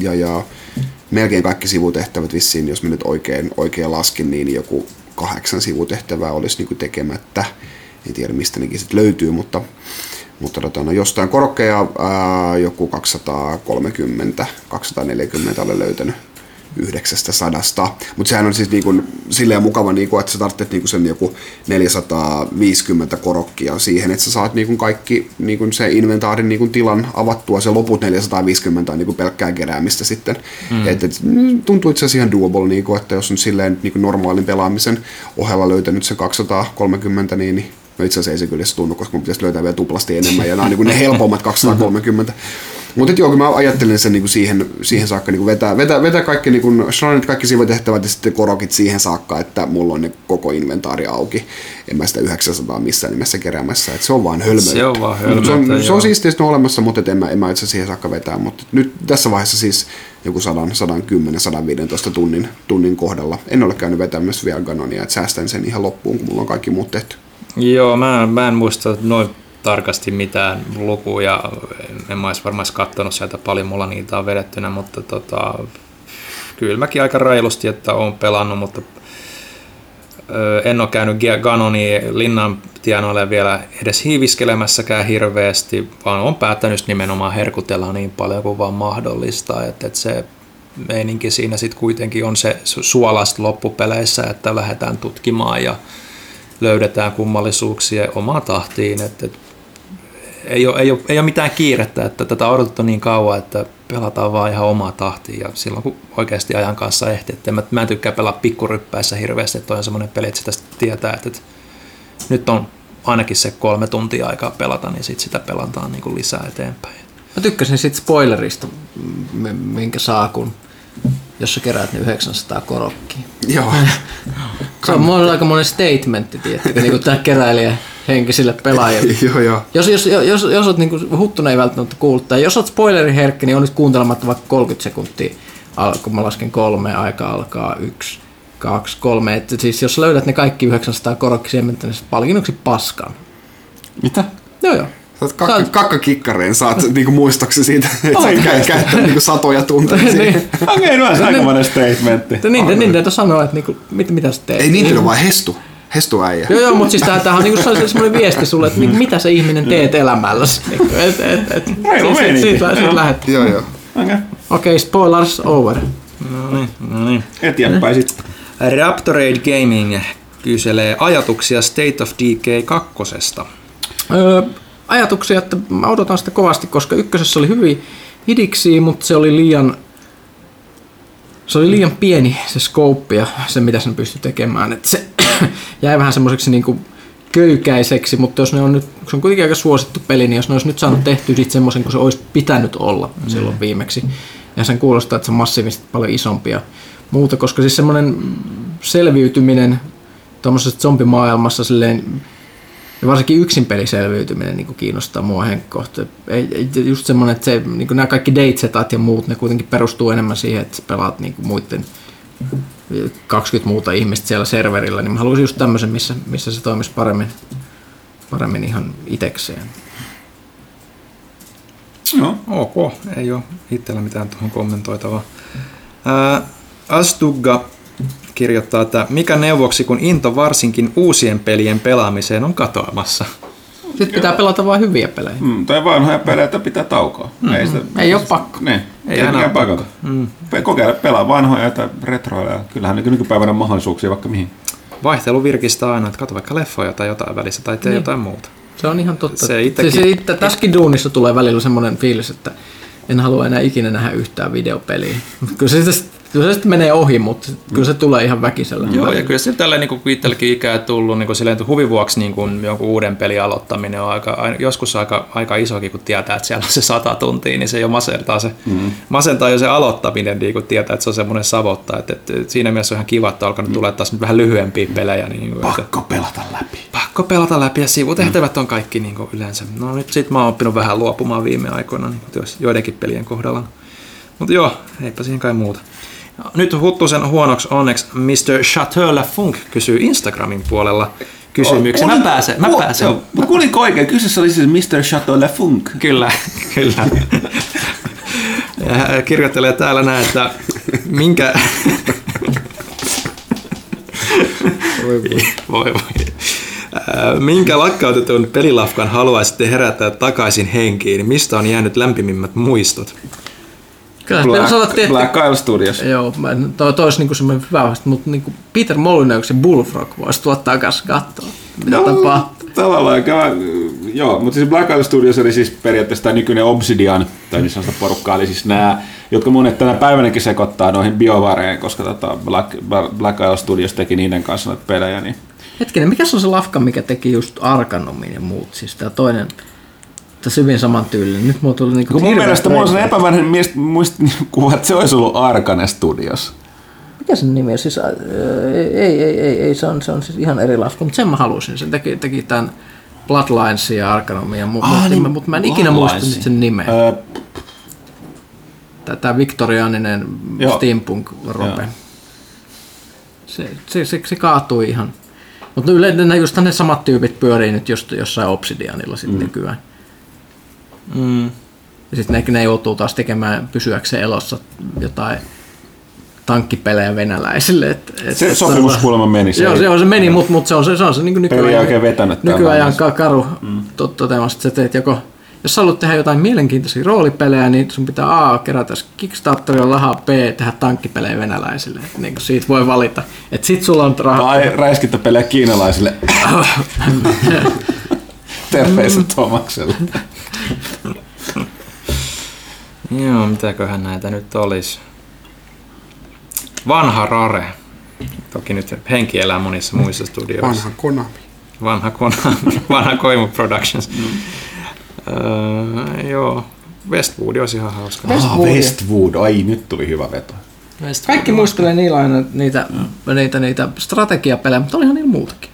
ja melkein kaikki sivutehtävät vissiin, jos mä nyt oikein laskin, niin joku 8 sivutehtävää olisi niin kuin tekemättä. En tiedä mistä nekin sitten löytyy, mutta jostain korkeaa joku 230-240 olen löytänyt 900. Mutta sehän on siis niin kuin silleen mukava, niin kuin, että sä tarvitset niin kuin sen joku 450 korokkia siihen, että sä saat niin kuin kaikki niin kuin se inventaarin niin kuin tilan avattua, se loput 450 on niin kuin pelkkää keräämistä sitten. Et tuntuu itse asiassa ihan doable, niin kuin, että jos on silleen niin kuin normaalin pelaamisen ohella löytänyt sen 230, niin no itse asiassa ei se kyllä tunnu, koska mun pitäisi löytää vielä tuplasti enemmän ja nämä on niin kuin ne helpommat 230. Mutta joo, kun mä ajattelin sen niinku siihen saakka niinku vetää kaikki niinku shrineit, kaikki sivutehtävät ja sitten korokit siihen saakka, että mulla on ne koko inventaari auki. En mä sitä 900 missään nimessä keräämässä, että se on vaan hölmöyttä. Se on vaan hölmöyttä, se on siistiä olemassa, mutta en mä itse siihen saakka vetää. Mutta nyt tässä vaiheessa siis joku 100, 110, 115 tunnin kohdalla. En ole käynyt vetämässä vielä Ganonia, että säästän sen ihan loppuun, kun mulla on kaikki muut tehty. Joo, mä en muista noin tarkasti mitään lukuja, en mä olisi varmaan katsonut sieltä paljon, mulla niitä on vedettynä, mutta kyllä mäkin aika reilusti, että olen pelannut, mutta en ole käynyt Ganonia linnan tienoille vielä edes hiiviskelemässäkään hirveästi, vaan olen päättänyt nimenomaan herkutella niin paljon kuin vaan mahdollista, että se meininki siinä sitten kuitenkin on se suolasta loppupeleissä, että lähdetään tutkimaan ja löydetään kummallisuuksia omaan tahtiin, että ei ole mitään kiirettä, että tätä on odotettu niin kauan, että pelataan vaan ihan omaa tahtiin ja silloin kun oikeasti ajan kanssa ehti, että mä en tykkää pelaa pikkuryppäissä hirveästi, että on semmoinen peli, että sitä tietää, että nyt on ainakin se 3 tuntia aikaa pelata, niin sitten sitä pelataan niin kuin lisää eteenpäin. Mä tykkäsin sit spoilerista, minkä saa kun jos sä keräät ne 900 korokkia. Joo. Se on aika monen statementti, tietysti, niin kuin tää keräilijä henkisille pelaajille. Joo. Jos oot niinku huttuna ei välttämättä kuullut, tai jos oot spoileriherkki, niin on nyt kuuntelematta vaikka 30 sekuntia, kun mä lasken 3, aika alkaa 1, 2, 3. Että siis jos löydät ne kaikki 900 korokkia, siihen mennä palkinnoksi paskan. Mitä? Joo. Kakkakikkareen saat niinku muistoksi siitä, että sä käyttää niinku satoja tunteja siihen. Okei, no se aika monen statementti. Nintendo sanoo, että niinku, mitä sä teet? Ei Nintendo vaan Hestu äijä. Joo, mutta siis tämähän on niinku semmoinen viesti sulle, että mitä se ihminen teet elämälläsi. Siitä lähet. Joo. Okei, spoilers over. No niin. Eteenpäin sitten. Raptorade Gaming kyselee ajatuksia State of Decay 2. Ajatuksia, että mä odotan sitä kovasti, koska ykkösessä oli hyvin hidiksiä, mutta se oli liian pieni se scope ja se mitä sen pystyi tekemään. Et se jäi vähän semmoiseksi niinku köykäiseksi, mutta jos ne on nyt, se on kuitenkin aika suosittu peli, niin jos ne olisi nyt saanut tehtyä sit semmoisen kuin se olisi pitänyt olla silloin viimeksi. Ja sen kuulostaa, että se on massiivisesti paljon isompia muuta, koska siis semmoinen selviytyminen tuommoisessa zombimaailmassa silleen Ja varsinkin yksin peli selviytyminen niin kiinnostaa mua henkkohta. Just semmoinen, että se, niin nämä kaikki datesetat ja muut, ne kuitenkin perustuu enemmän siihen, että pelaat niin muiden 20 muuta ihmistä siellä serverillä, niin mä haluaisin just tämmöisen, missä se toimisi paremmin ihan itekseen. No, ok. Ei ole itsellä mitään tuohon kommentoitavaa. Astugga kirjoittaa, että mikä neuvoksi, kun into varsinkin uusien pelien pelaamiseen on katoamassa? Sitten pitää pelata vain hyviä pelejä. Tai vanhoja pelejä, että pitää taukoa. Ei ole pakko. Niin, ei enää pakko. Kokeile pelaa vanhoja tai retroja. Kyllähän nykypäivänä on mahdollisuuksia vaikka mihin. Vaihtelu virkistää aina, että katso vaikka leffoja tai jotain välissä tai tee jotain muuta. Se on ihan totta. Se tässäkin duunissa tulee välillä semmoinen fiilis, että en halua enää ikinä nähdä yhtään videopeliä. Kyllä se sitten menee ohi, mutta kyllä se tulee ihan väkisellä. Joo, ja kyllä se tällä niin itselläkin ikää tullut niin silleen, että huvin vuoksi niin jonkun uuden pelin aloittaminen on joskus aika isokin, kun tietää, että siellä on se 100 tuntia, niin se jo masentaa jo se aloittaminen, niin kun tietää, että se on semmoinen savotta. Että siinä mielessä on ihan kiva, että on alkanut tulla taas nyt vähän lyhyempiä pelejä. Niin, Pakko pelata läpi, ja sivutehtävät on kaikki niin yleensä. No nyt sit mä oon oppinut vähän luopumaan viime aikoina niin joidenkin pelien kohdalla. Mutta joo, eipä siihen kai muuta. Nyt Huttusen huonoksi onneksi Mr. Chateau Lafunk kysyy Instagramin puolella kysymyksiä. Mä pääsen. Mutta kuulinko oikein? Kyseessä oli siis Mr. Chateau Lafunk. Kyllä. Ja kirjoittelee täällä näin, että minkä... Voi. Minkä lakkautetun pelilafkan haluaisitte herättää takaisin henkiin? Mistä on jäänyt lämpimimmät muistot? Black Isle Studios. Joo, toi olisi niinku semmoinen hyvä, mutta niinku Peter Molyneuxin Bullfrog voisi tulla takas katsoa, mitä tapahtuu. Tavallaan, joo, mutta siis Black Isle Studios oli siis periaatteessa tämä nykyinen Obsidian, tai niin sellaista porukkaa, eli siis nämä, jotka monet tänä päivänäkin sekoittaa noihin BioWareen, koska Black Isle Studios teki niiden kanssa näitä pelejä. Niin. Hetkinen, mikä se on se lafka, mikä teki just Arkanomin ja muut, siis tämä toinen... Tässä hyvin samantyylinen. Nyt mulla tuli niinku mun mielestä mulla on sellainen epävärinen muistikuva, että se olisi ollut Arkane Studios. Mikä sen nimi on? Siis, ei, se on siis ihan eri lafka, mutta sen mä halusin. Sen teki tämän Bloodlines ja Arkanomin ja niin, mutta mä en ikinä muistanut sen nimeä. Tämä viktoriaaninen steampunk-rope. Se kaatui ihan. Mutta yleensä just ne samat tyypit pyörii nyt just jossain Obsidianilla sitten nykyään. Ja sitten ne joutuu taas tekemään pysyäkseen elossa jotain tankkipelejä venäläisille. Se sopimuskuulemma meni. Se meni, mutta se on se niin nykyajan karu toteamassa, että se teet joko... Jos sä haluat tehdä jotain mielenkiintoisia roolipelejä, niin sun pitää A, kerätä Kickstarterilla rahaa, B, tehdä tankkipelejä venäläisille. Niin siitä voi valita. Et sit sulla on rahaa... Tai räiskittä pelejä kiinalaisille. Terveiset Tomakselle. Joo, mitäköhän näitä nyt olisi? Vanha Rare. Toki nyt henki elää monissa muissa studioissa. Vanha Konami. Vanha Koimu Productions. Joo, Westwood olisi ihan hauska. Westwood. Ai, nyt tuli hyvä veto. Kaikki muistelee niillä aina niitä strategiapelejä, mutta olihan niillä muutakin.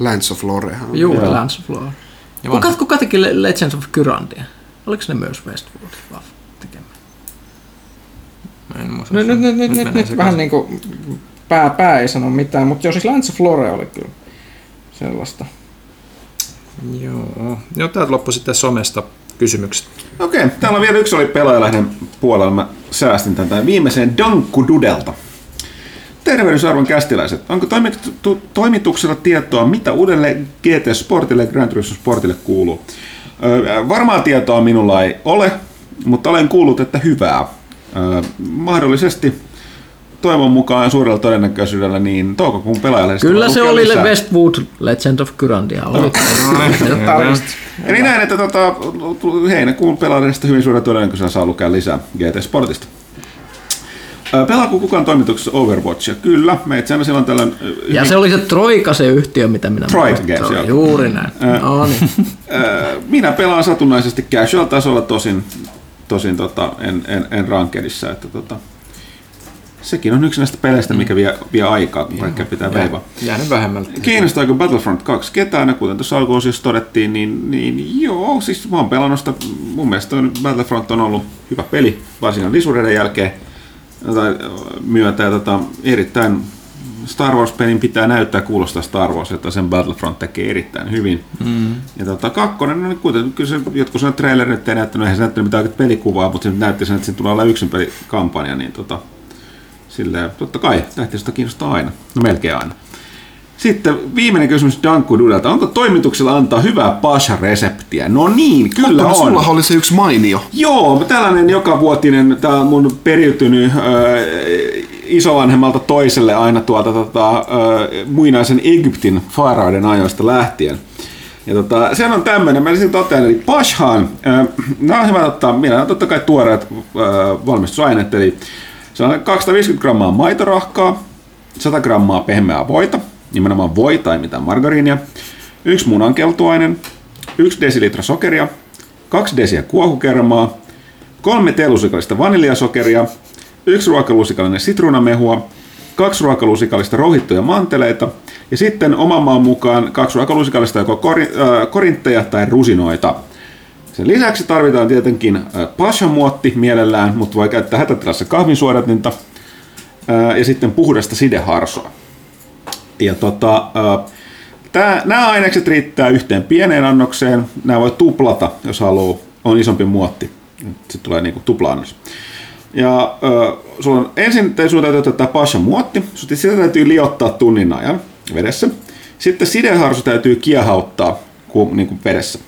Lands of Lorehan. Juuri, Lands of Lore. Katko kuitenkin Legends of Kyrandia? Oliko ne myös Westwood tekemään? Nyt vähän niin kuin pää ei sano mitään, mutta joo, siis Lands of Lore oli kyllä sellaista. Joo, täältä loppui sitten somesta kysymykset. Okei, täällä on vielä yksi oli pelaajalähden puolella, mä säästin tämän viimeiseen Dankku Dudelta. Tervehdysarvon kästiläiset, onko toimituksella tietoa, mitä uudelle GT Sportille, Gran Turismo Sportille kuuluu? Varmaa tietoa minulla ei ole, mutta olen kuullut, että hyvää. Mahdollisesti toivon mukaan suurella todennäköisyydellä niin toukokuun pelaajalehdestä. Kyllä se oli lisää. Westwood Legend of Kyrandia. Eli näin, että heinäkuun pelaajalehdestä hyvin suurella todennäköisyydellä saa lukea lisää GT Sportista. Pelaako kukaan toimituksessa Overwatchia? Kyllä, meitä aina silloin tällöin... Ja se oli se Troika se yhtiö, mitä minä... Troika Games, joo. Juuri näin. No niin. Minä pelaan satunnaisesti casual-tasolla, tosin en rankedissa. Että Sekin on yksi näistä peleistä, mikä vie aikaa, kun kaikkea pitää veivaa. Jäänyt vähemmältä. Kiinnostaako Battlefront 2 ketään? Kuten tuossa alkuosiossa todettiin, niin joo, siis mä oon pelannut sitä. Mun mielestä Battlefront on ollut hyvä peli, varsinkin lisureiden jälkeen myötä. Ja erittäin Star Wars-pelin pitää näyttää kuulostaa Star Wars, että sen Battlefront tekee erittäin hyvin. Mm. Ja kakkonen, no kuitenkin kyllä se jotkut sen trailerit ei näyttänyt, eihän se näyttänyt mitään pelikuvaa, mutta se näytti sen, että siinä tulee olla yksin pelikampanja, niin silleen, totta kai, lähteistä kiinnostaa aina. No melkein aina. Sitten viimeinen kysymys Danku Dudelta. Onko toimituksella antaa hyvää pasha-reseptiä? No niin, kyllä on. Sulla oli se yksi mainio. Joo, tällainen jokavuotinen, tää on mun periytynyt isovanhemmalta toiselle aina tuolta muinaisen Egyptin faaraiden ajoista lähtien. Ja sehän on tämmöinen, mä sitten otan, eli pashaan, nää on hyvä ottaa mieleen, totta kai tuoreet valmistusaineet, eli se on 250 grammaa maitorahkaa, 100 grammaa pehmeää voita, nimenomaan voi tai mitään margariinia, 1 munankeltuainen, 1 desilitra sokeria, 2 desiä kuohukermaa, 3 teelusikallista vaniljasokeria, 1 ruokalusikallinen sitruunamehua, 2 ruokalusikallista rouhittuja manteleita ja sitten oman maan mukaan 2 ruokalusikallista joko korintteja tai rusinoita. Sen lisäksi tarvitaan tietenkin pashamuotti mielellään, mutta voi käyttää hätätilassa kahvinsuodatinta ja sitten puhdasta sideharsoa. Ja nämä ainekset riittää yhteen pieneen annokseen. Nämä voi tuplata, jos haluaa. On isompi muotti. Sitten tulee niinku tupla-annos. Ja sulla on ensin täytyy ottaa tämä pashamuotti. Sitä täytyy liottaa tunnin ajan vedessä. Sitten sideharsu täytyy kiehauttaa niinku vedessä.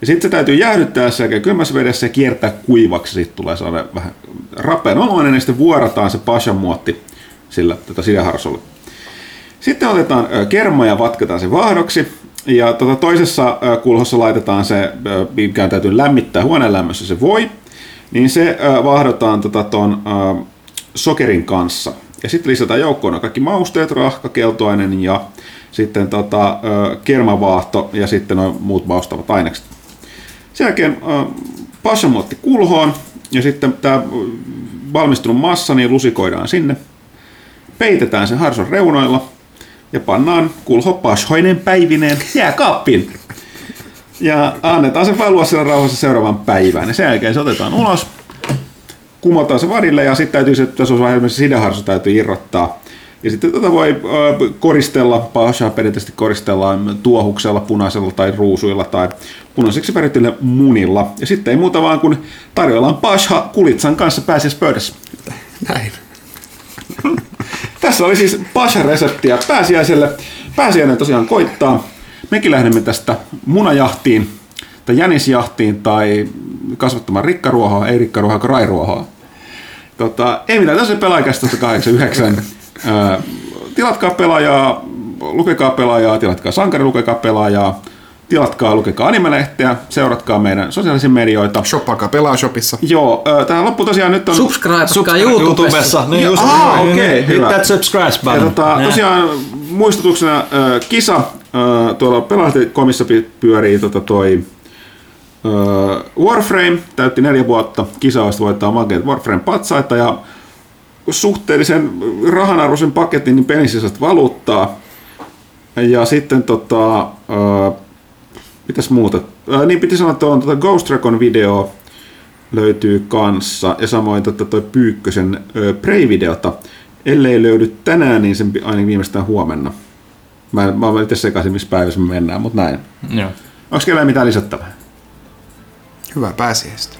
Ja sitten se täytyy jäähdyttää selkein kylmässä vedessä ja kiertää kuivaksi. Sitten tulee sellainen vähän rapean oloinen ja sitten vuorataan se pashamuotti sillä sideharsulla. Sitten otetaan kerma ja vatkataan se vaahdoksi. Ja toisessa kulhossa laitetaan se, mikä täytyy lämmittää huoneen lämmössä se voi. Niin se vaahdotaan tuon sokerin kanssa. Ja sitten lisätään joukkoon kaikki mausteet, rahka, keltoinen ja sitten kermavaahto ja sitten nuo muut maustavat ainekset. Sen jälkeen pashamuotti kulhoon ja sitten tämä valmistunut massa niin lusikoidaan sinne. Peitetään sen harson reunoilla ja pannaan kulho pashoinen päivineen jääkaappiin. Ja annetaan sen valua siellä rauhassa seuraavan päivään. Ja sen jälkeen se otetaan ulos, kumotaan se vadille ja sitten täytyy se sideharso täytyy irrottaa. Ja sitten voi koristella, pashaa perinteisesti koristellaan tuohuksella, punaisella tai ruusuilla tai punaiseksi värittyillä munilla. Ja sitten ei muuta vaan kun tarjoillaan pasha kulitsan kanssa pääsiäispöydässä. Näin. Tässä oli siis pasha-reseptiä pääsiäiselle. Pääsiäinen tosiaan koittaa. Mekin lähdemme tästä munajahtiin tai jänisjahtiin tai kasvattamaan rikkaruohoa, ei rikkaruohoa, kun rairuohoa. Ei mitään, tässä pelaajakästä 89. Tilatkaa pelaajaa, lukekaa pelaajaa, tilatkaa sankari, lukekaa pelaajaa, tilatkaa, lukekaa animelehteä, seuratkaa meidän sosiaalisia medioita. Shoppaakaa pelaa shopissa. Joo, tähän loppu tosiaan nyt on... Subscribekaa YouTubessa. Niin just, okei, hyvä. Hit that subscribe button. Ja tosiaan muistutuksena kisa, tuolla pelaajakomissa pyörii Warframe, täytti 4 vuotta, kisaavasta voittaa makeat Warframe-patsaita ja suhteellisen rahanarvoisen paketin niin pelin sisäistä valuuttaa. Ja sitten mitäs muuta? Niin piti sanoa, että on Ghost Recon video löytyy kanssa ja samoin toi Pyykkösen Prey-videota. Ellei löydy tänään, niin sen ainakin viimeistään huomenna. Mä olen itse sekaisin, missä päivässä me mennään, mutta näin. Joo. Onko kellään mitään lisättävää? Hyvää pääsiäistä.